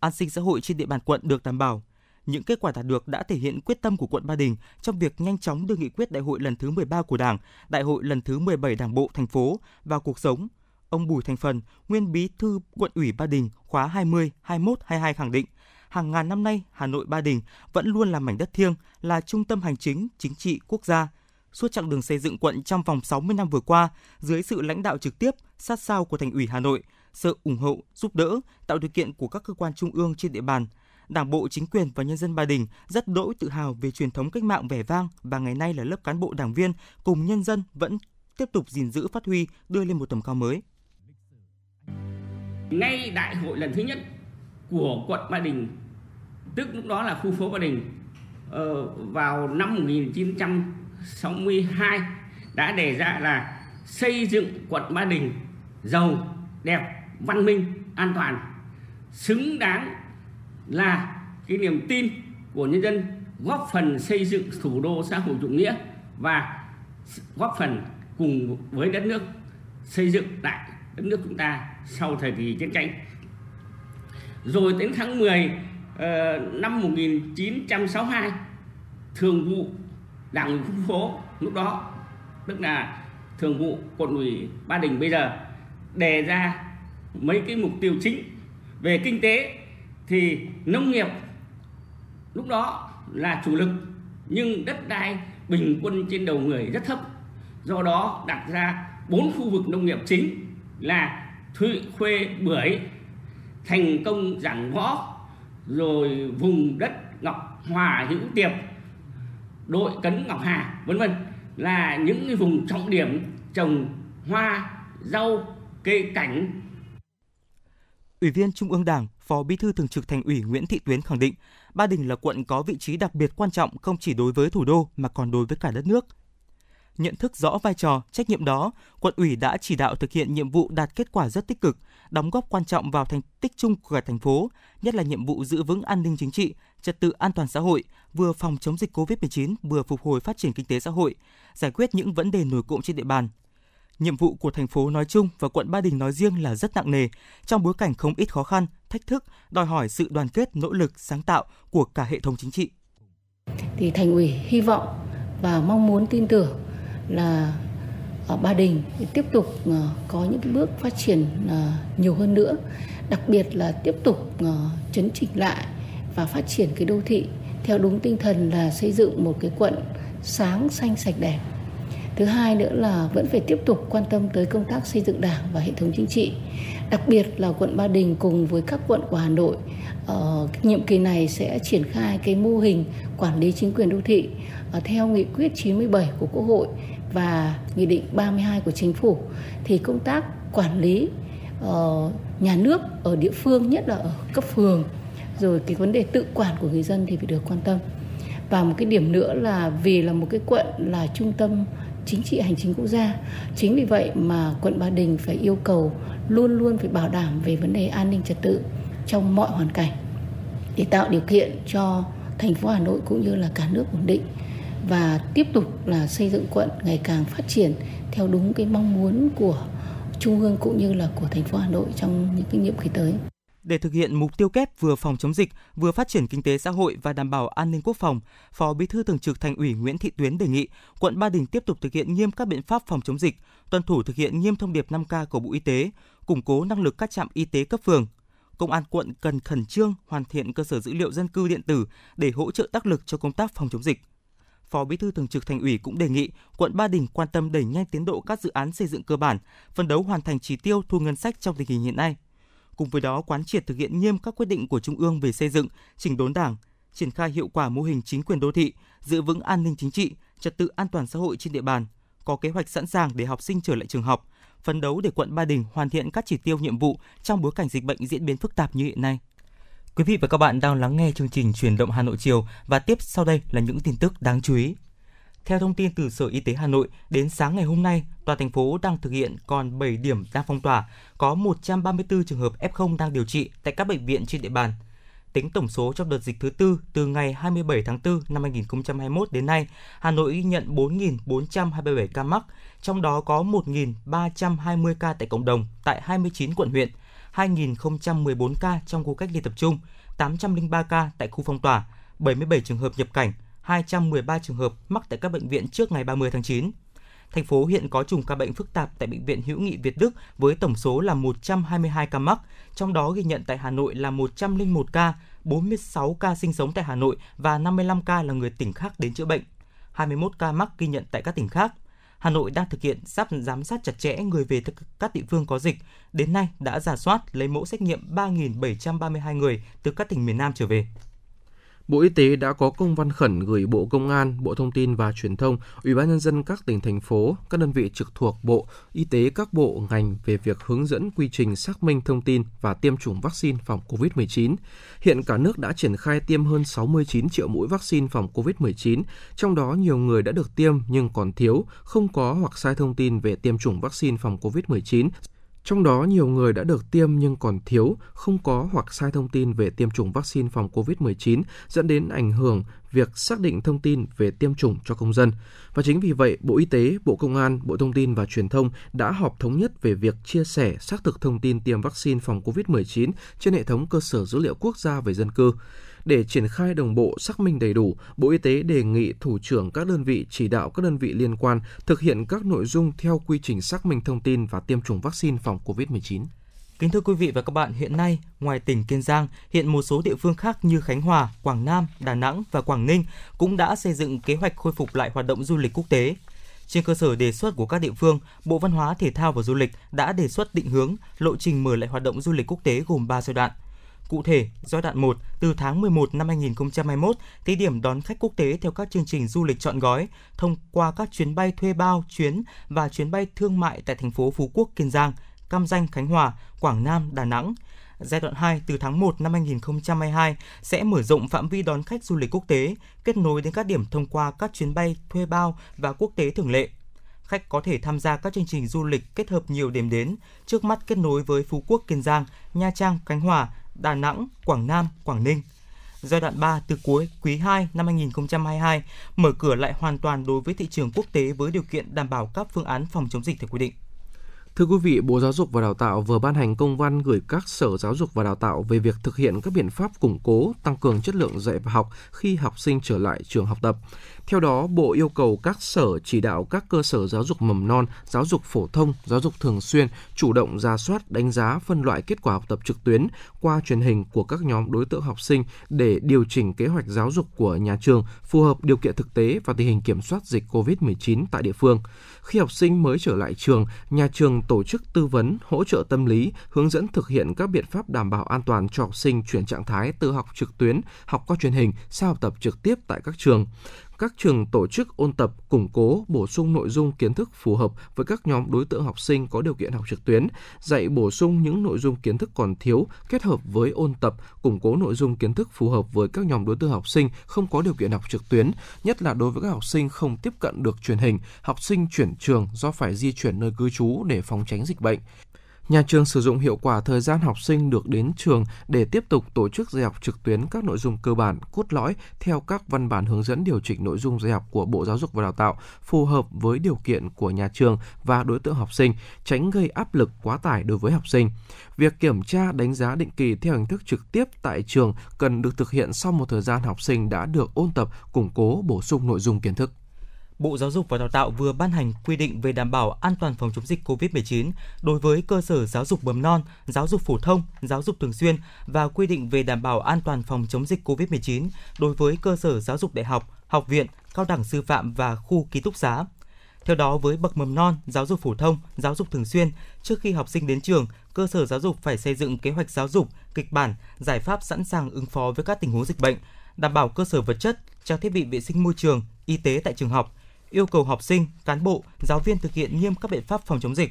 An sinh xã hội trên địa bàn quận được đảm bảo. Những kết quả đạt được đã thể hiện quyết tâm của quận Ba Đình trong việc nhanh chóng đưa nghị quyết đại hội lần thứ mười ba của Đảng, đại hội lần thứ mười bảy Đảng bộ thành phố vào cuộc sống. Ông Bùi Thành Phần, nguyên bí thư quận ủy Ba Đình khóa hai mươi, hai mươi mốt, hai mươi hai khẳng định, hàng ngàn năm nay Hà Nội Ba Đình vẫn luôn là mảnh đất thiêng, là trung tâm hành chính, chính trị quốc gia. Suốt chặng đường xây dựng quận trong vòng sáu mươi năm vừa qua, dưới sự lãnh đạo trực tiếp, sát sao của Thành ủy Hà Nội, sự ủng hộ, giúp đỡ, tạo điều kiện của các cơ quan trung ương trên địa bàn, Đảng bộ, chính quyền và nhân dân Ba Đình rất đỗi tự hào về truyền thống cách mạng vẻ vang và ngày nay là lớp cán bộ đảng viên cùng nhân dân vẫn tiếp tục gìn giữ, phát huy, đưa lên một tầm cao mới. Ngay đại hội lần thứ nhất của quận Ba Đình, tức lúc đó là khu phố Ba Đình, vào năm một nghìn chín trăm sáu mươi hai đã đề ra là xây dựng quận Ba Đình giàu, đẹp, văn minh, an toàn, xứng đáng là cái niềm tin của nhân dân, góp phần xây dựng thủ đô xã hội chủ nghĩa và góp phần cùng với đất nước xây dựng lại đất nước chúng ta sau thời kỳ chiến tranh. Rồi đến tháng mười năm một nghìn chín trăm sáu mươi hai, thường vụ Đảng ủy khu phố lúc đó, tức là thường vụ quận ủy Ba Đình bây giờ, đề ra mấy cái mục tiêu chính về kinh tế. Thì nông nghiệp lúc đó là chủ lực, nhưng đất đai bình quân trên đầu người rất thấp. Do đó đặt ra bốn khu vực nông nghiệp chính là Thụy, Khuê, Bưởi, Thành Công, Giảng Võ, rồi vùng đất Ngọc Hòa, Hữu Tiệp, Đội Cấn, Ngọc Hà, vân vân, là những cái vùng trọng điểm trồng hoa, rau, cây cảnh. Ủy viên Trung ương Đảng, Phó Bí thư Thường trực Thành ủy Nguyễn Thị Tuyến khẳng định, Ba Đình là quận có vị trí đặc biệt quan trọng không chỉ đối với thủ đô mà còn đối với cả đất nước. nhận thức rõ vai trò, trách nhiệm đó, quận ủy đã chỉ đạo thực hiện nhiệm vụ đạt kết quả rất tích cực, đóng góp quan trọng vào thành tích chung của cả thành phố, nhất là nhiệm vụ giữ vững an ninh chính trị, trật tự an toàn xã hội, vừa phòng chống dịch covid mười chín, vừa phục hồi phát triển kinh tế xã hội, giải quyết những vấn đề nổi cộm trên địa bàn. Nhiệm vụ của thành phố nói chung và quận Ba Đình nói riêng là rất nặng nề, trong bối cảnh không ít khó khăn, thách thức, đòi hỏi sự đoàn kết, nỗ lực, sáng tạo của cả hệ thống chính trị. Thì Thành ủy hy vọng và mong muốn tin tưởng là ở Ba Đình tiếp tục có những bước phát triển nhiều hơn nữa, đặc biệt là tiếp tục chấn chỉnh lại và phát triển cái đô thị theo đúng tinh thần là xây dựng một cái quận sáng, xanh, sạch, đẹp. Thứ hai nữa là vẫn phải tiếp tục quan tâm tới công tác xây dựng đảng và hệ thống chính trị. Đặc biệt là quận Ba Đình cùng với các quận của Hà Nội, uh, nhiệm kỳ này sẽ triển khai cái mô hình quản lý chính quyền đô thị uh, theo nghị quyết chín mươi bảy của Quốc hội và nghị định ba mươi hai của Chính phủ. Thì công tác quản lý uh, nhà nước ở địa phương, nhất là ở cấp phường, rồi cái vấn đề tự quản của người dân thì phải được quan tâm. Và một cái điểm nữa là vì là một cái quận là trung tâm chính trị hành chính quốc gia, chính vì vậy mà quận Ba Đình phải yêu cầu luôn luôn phải bảo đảm về vấn đề an ninh trật tự trong mọi hoàn cảnh để tạo điều kiện cho thành phố Hà Nội cũng như là cả nước ổn định và tiếp tục là xây dựng quận ngày càng phát triển theo đúng cái mong muốn của Trung ương cũng như là của thành phố Hà Nội trong những cái nhiệm kỳ tới. Để thực hiện mục tiêu kép vừa phòng chống dịch, vừa phát triển kinh tế xã hội và đảm bảo an ninh quốc phòng, Phó Bí thư Thường trực Thành ủy Nguyễn Thị Tuyến đề nghị quận Ba Đình tiếp tục thực hiện nghiêm các biện pháp phòng chống dịch, tuân thủ thực hiện nghiêm thông điệp năm K của Bộ Y tế, củng cố năng lực các trạm y tế cấp phường. Công an quận cần khẩn trương hoàn thiện cơ sở dữ liệu dân cư điện tử để hỗ trợ đắc lực cho công tác phòng chống dịch. Phó Bí thư Thường trực Thành ủy cũng đề nghị quận Ba Đình quan tâm đẩy nhanh tiến độ các dự án xây dựng cơ bản, phấn đấu hoàn thành chỉ tiêu thu ngân sách trong tình hình hiện nay. Cùng với đó, quán triệt thực hiện nghiêm các quyết định của Trung ương về xây dựng, chỉnh đốn Đảng, triển khai hiệu quả mô hình chính quyền đô thị, giữ vững an ninh chính trị, trật tự an toàn xã hội trên địa bàn, có kế hoạch sẵn sàng để học sinh trở lại trường học, phấn đấu để quận Ba Đình hoàn thiện các chỉ tiêu nhiệm vụ trong bối cảnh dịch bệnh diễn biến phức tạp như hiện nay. Quý vị và các bạn đang lắng nghe chương trình Chuyển động Hà Nội chiều và tiếp sau đây là những tin tức đáng chú ý. Theo thông tin từ Sở Y tế Hà Nội, đến sáng ngày hôm nay, toàn thành phố đang thực hiện còn bảy điểm đang phong tỏa, có một trăm ba mươi tư trường hợp ép không đang điều trị tại các bệnh viện trên địa bàn. Tính tổng số trong đợt dịch thứ tư từ ngày hai mươi bảy tháng tư năm hai nghìn không trăm hai mươi mốt đến nay, Hà Nội ghi nhận bốn nghìn bốn trăm hai mươi bảy ca mắc, trong đó có một nghìn ba trăm hai mươi ca tại cộng đồng tại hai mươi chín quận huyện, hai nghìn không trăm mười bốn ca trong khu cách ly tập trung, tám trăm lẻ ba ca tại khu phong tỏa, bảy mươi bảy trường hợp nhập cảnh, hai trăm mười ba trường hợp mắc tại các bệnh viện trước ngày ba mươi tháng chín. Thành phố hiện có chùm ca bệnh phức tạp tại Bệnh viện Hữu nghị Việt Đức với tổng số là một trăm hai mươi hai ca mắc, trong đó ghi nhận tại Hà Nội là một trăm lẻ một ca, bốn mươi sáu ca sinh sống tại Hà Nội và năm mươi lăm ca là người tỉnh khác đến chữa bệnh, hai mươi mốt ca mắc ghi nhận tại các tỉnh khác. Hà Nội đang thực hiện sắp giám sát chặt chẽ người về các địa phương có dịch. Đến nay đã rà soát lấy mẫu xét nghiệm ba nghìn bảy trăm ba mươi hai người từ các tỉnh miền Nam trở về. Bộ Y tế đã có công văn khẩn gửi Bộ Công an, Bộ Thông tin và Truyền thông, Ủy ban nhân dân các tỉnh thành phố, các đơn vị trực thuộc Bộ Y tế các bộ ngành về việc hướng dẫn quy trình xác minh thông tin và tiêm chủng vaccine phòng covid mười chín. Hiện cả nước đã triển khai tiêm hơn sáu mươi chín triệu mũi vaccine phòng covid mười chín, trong đó nhiều người đã được tiêm nhưng còn thiếu, không có hoặc sai thông tin về tiêm chủng vaccine phòng covid mười chín. Trong đó, nhiều người đã được tiêm nhưng còn thiếu, không có hoặc sai thông tin về tiêm chủng vaccine phòng covid mười chín, dẫn đến ảnh hưởng việc xác định thông tin về tiêm chủng cho công dân. Và chính vì vậy, Bộ Y tế, Bộ Công an, Bộ Thông tin và Truyền thông đã họp thống nhất về việc chia sẻ xác thực thông tin tiêm vaccine phòng covid mười chín trên hệ thống cơ sở dữ liệu quốc gia về dân cư. Để triển khai đồng bộ, xác minh đầy đủ, Bộ Y tế đề nghị thủ trưởng các đơn vị chỉ đạo các đơn vị liên quan thực hiện các nội dung theo quy trình xác minh thông tin và tiêm chủng vaccine phòng covid mười chín. Kính thưa quý vị và các bạn, hiện nay, ngoài tỉnh Kiên Giang, hiện một số địa phương khác như Khánh Hòa, Quảng Nam, Đà Nẵng và Quảng Ninh cũng đã xây dựng kế hoạch khôi phục lại hoạt động du lịch quốc tế. Trên cơ sở đề xuất của các địa phương, Bộ Văn hóa, Thể thao và Du lịch đã đề xuất định hướng, lộ trình mở lại hoạt động du lịch quốc tế gồm ba giai đoạn. Cụ thể, giai đoạn một, từ tháng mười một năm hai nghìn không trăm hai mươi mốt, thí điểm đón khách quốc tế theo các chương trình du lịch trọn gói, thông qua các chuyến bay thuê bao, chuyến và chuyến bay thương mại tại thành phố Phú Quốc, Kiên Giang, Cam Ranh, Khánh Hòa, Quảng Nam, Đà Nẵng. Giai đoạn hai, từ tháng một năm hai nghìn không trăm hai mươi hai, sẽ mở rộng phạm vi đón khách du lịch quốc tế, kết nối đến các điểm thông qua các chuyến bay thuê bao và quốc tế thường lệ, khách có thể tham gia các chương trình du lịch kết hợp nhiều điểm đến, trước mắt kết nối với Phú Quốc, Kiên Giang, Nha Trang, Khánh Hòa, Đà Nẵng, Quảng Nam, Quảng Ninh. Giai đoạn ba từ cuối quý hai năm hai không hai hai mở cửa lại hoàn toàn đối với thị trường quốc tế với điều kiện đảm bảo các phương án phòng chống dịch theo quy định. Thưa quý vị, Bộ Giáo dục và Đào tạo vừa ban hành công văn gửi các sở giáo dục và đào tạo về việc thực hiện các biện pháp củng cố, tăng cường chất lượng dạy và học khi học sinh trở lại trường học tập. Theo đó, Bộ yêu cầu các sở chỉ đạo các cơ sở giáo dục mầm non, giáo dục phổ thông, giáo dục thường xuyên chủ động rà soát, đánh giá, phân loại kết quả học tập trực tuyến qua truyền hình của các nhóm đối tượng học sinh để điều chỉnh kế hoạch giáo dục của nhà trường phù hợp điều kiện thực tế và tình hình kiểm soát dịch cô vít mười chín tại địa phương. Khi học sinh mới trở lại trường, nhà trường tổ chức tư vấn, hỗ trợ tâm lý, hướng dẫn thực hiện các biện pháp đảm bảo an toàn cho học sinh chuyển trạng thái từ học trực tuyến, học qua truyền hình sang học tập trực tiếp tại các trường. Các trường tổ chức ôn tập, củng cố, bổ sung nội dung kiến thức phù hợp với các nhóm đối tượng học sinh có điều kiện học trực tuyến, dạy bổ sung những nội dung kiến thức còn thiếu, kết hợp với ôn tập, củng cố nội dung kiến thức phù hợp với các nhóm đối tượng học sinh không có điều kiện học trực tuyến, nhất là đối với các học sinh không tiếp cận được truyền hình, học sinh chuyển trường do phải di chuyển nơi cư trú để phòng tránh dịch bệnh. Nhà trường sử dụng hiệu quả thời gian học sinh được đến trường để tiếp tục tổ chức dạy học trực tuyến các nội dung cơ bản, cốt lõi theo các văn bản hướng dẫn điều chỉnh nội dung dạy học của Bộ Giáo dục và Đào tạo phù hợp với điều kiện của nhà trường và đối tượng học sinh, tránh gây áp lực quá tải đối với học sinh. Việc kiểm tra đánh giá định kỳ theo hình thức trực tiếp tại trường cần được thực hiện sau một thời gian học sinh đã được ôn tập, củng cố, bổ sung nội dung kiến thức. Bộ Giáo dục và Đào tạo vừa ban hành quy định về đảm bảo an toàn phòng chống dịch cô vít mười chín đối với cơ sở giáo dục mầm non, giáo dục phổ thông, giáo dục thường xuyên và quy định về đảm bảo an toàn phòng chống dịch cô vít mười chín đối với cơ sở giáo dục đại học, học viện, cao đẳng sư phạm và khu ký túc xá. Theo đó, với bậc mầm non, giáo dục phổ thông, giáo dục thường xuyên, trước khi học sinh đến trường, cơ sở giáo dục phải xây dựng kế hoạch giáo dục, kịch bản, giải pháp sẵn sàng ứng phó với các tình huống dịch bệnh, đảm bảo cơ sở vật chất, trang thiết bị vệ sinh môi trường, y tế tại trường học, yêu cầu học sinh, cán bộ, giáo viên thực hiện nghiêm các biện pháp phòng chống dịch.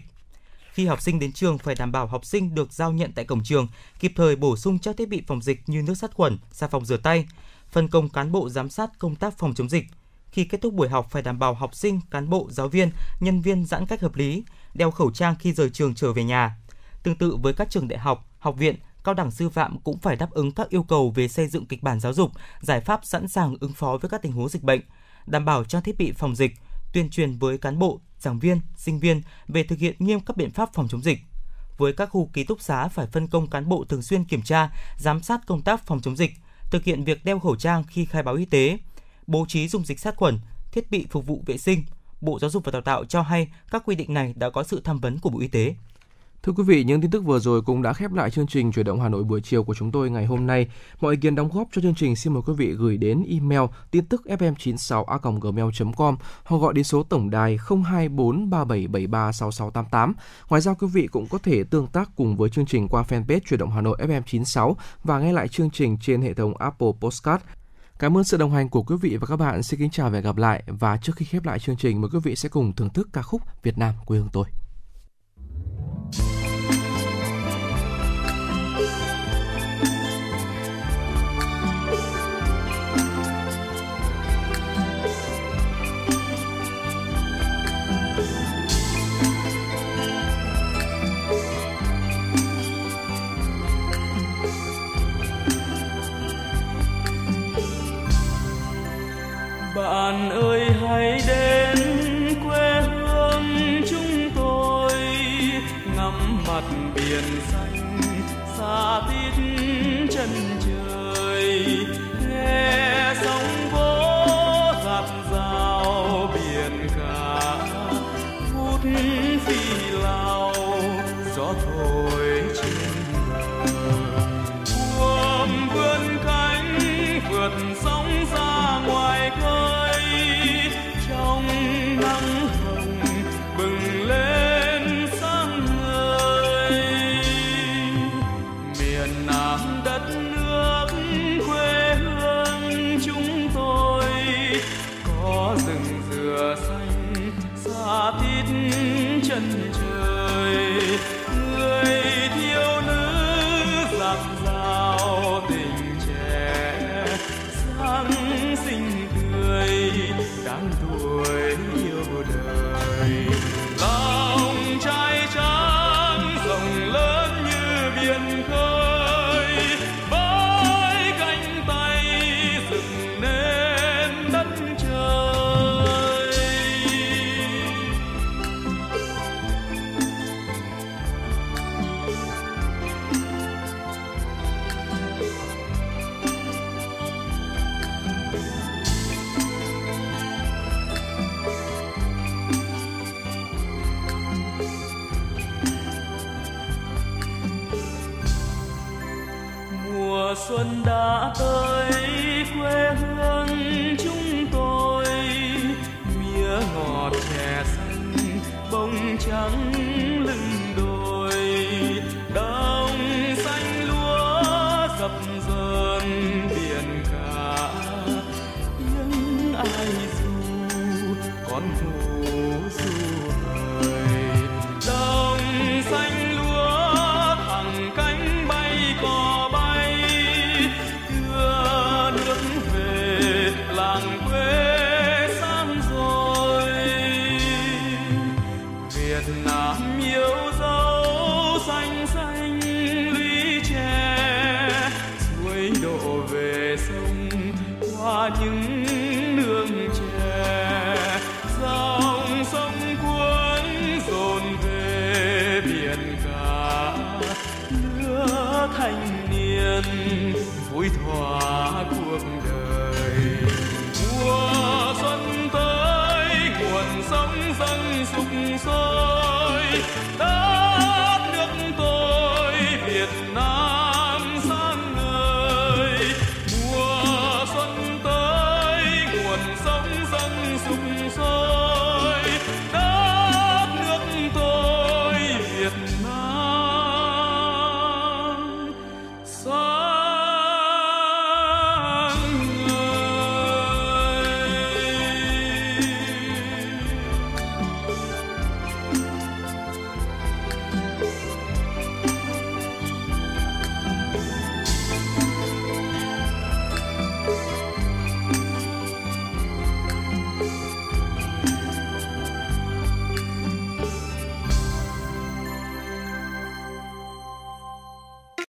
Khi học sinh đến trường phải đảm bảo học sinh được giao nhận tại cổng trường, kịp thời bổ sung trang thiết bị phòng dịch như nước sát khuẩn, xà phòng rửa tay, phân công cán bộ giám sát công tác phòng chống dịch. Khi kết thúc buổi học phải đảm bảo học sinh, cán bộ, giáo viên, nhân viên giãn cách hợp lý, đeo khẩu trang khi rời trường trở về nhà. Tương tự với các trường đại học, học viện, cao đẳng sư phạm cũng phải đáp ứng các yêu cầu về xây dựng kịch bản giáo dục, giải pháp sẵn sàng ứng phó với các tình huống dịch bệnh, đảm bảo trang thiết bị phòng dịch, tuyên truyền với cán bộ, giảng viên, sinh viên về thực hiện nghiêm các biện pháp phòng chống dịch. Với các khu ký túc xá phải phân công cán bộ thường xuyên kiểm tra, giám sát công tác phòng chống dịch, thực hiện việc đeo khẩu trang khi khai báo y tế, bố trí dung dịch sát khuẩn, thiết bị phục vụ vệ sinh. Bộ Giáo dục và Đào tạo cho hay các quy định này đã có sự tham vấn của Bộ Y tế. Thưa quý vị, những tin tức vừa rồi cũng đã khép lại chương trình Chuyển động Hà Nội buổi chiều của chúng tôi ngày hôm nay. Mọi ý kiến đóng góp cho chương trình xin mời quý vị gửi đến email tin tức ép em chín sáu a còng gmail chấm com hoặc gọi đến số tổng đài không hai bốn ba bảy bảy ba sáu sáu tám tám. Ngoài ra quý vị cũng có thể tương tác cùng với chương trình qua fanpage Chuyển động Hà Nội ép em chín sáu và nghe lại chương trình trên hệ thống Apple Podcast. Cảm ơn sự đồng hành của quý vị và các bạn. Xin kính chào và hẹn gặp lại. Và trước khi khép lại chương trình, mời quý vị sẽ cùng thưởng thức ca khúc Việt Nam quê hương tôi. Bạn ơi hãy đến quê hương chúng tôi, ngắm mặt biển xanh xa tít chân trời, nghe sóng vỗ dạt dào biển cả phút phi lao, gió thổi trên bờ buồm vươn cánh vượt sóng ra ngoài khơi. Hãy mùa xuân đã tới quê hương chúng tôi, mía ngọt chè xanh bông trắng.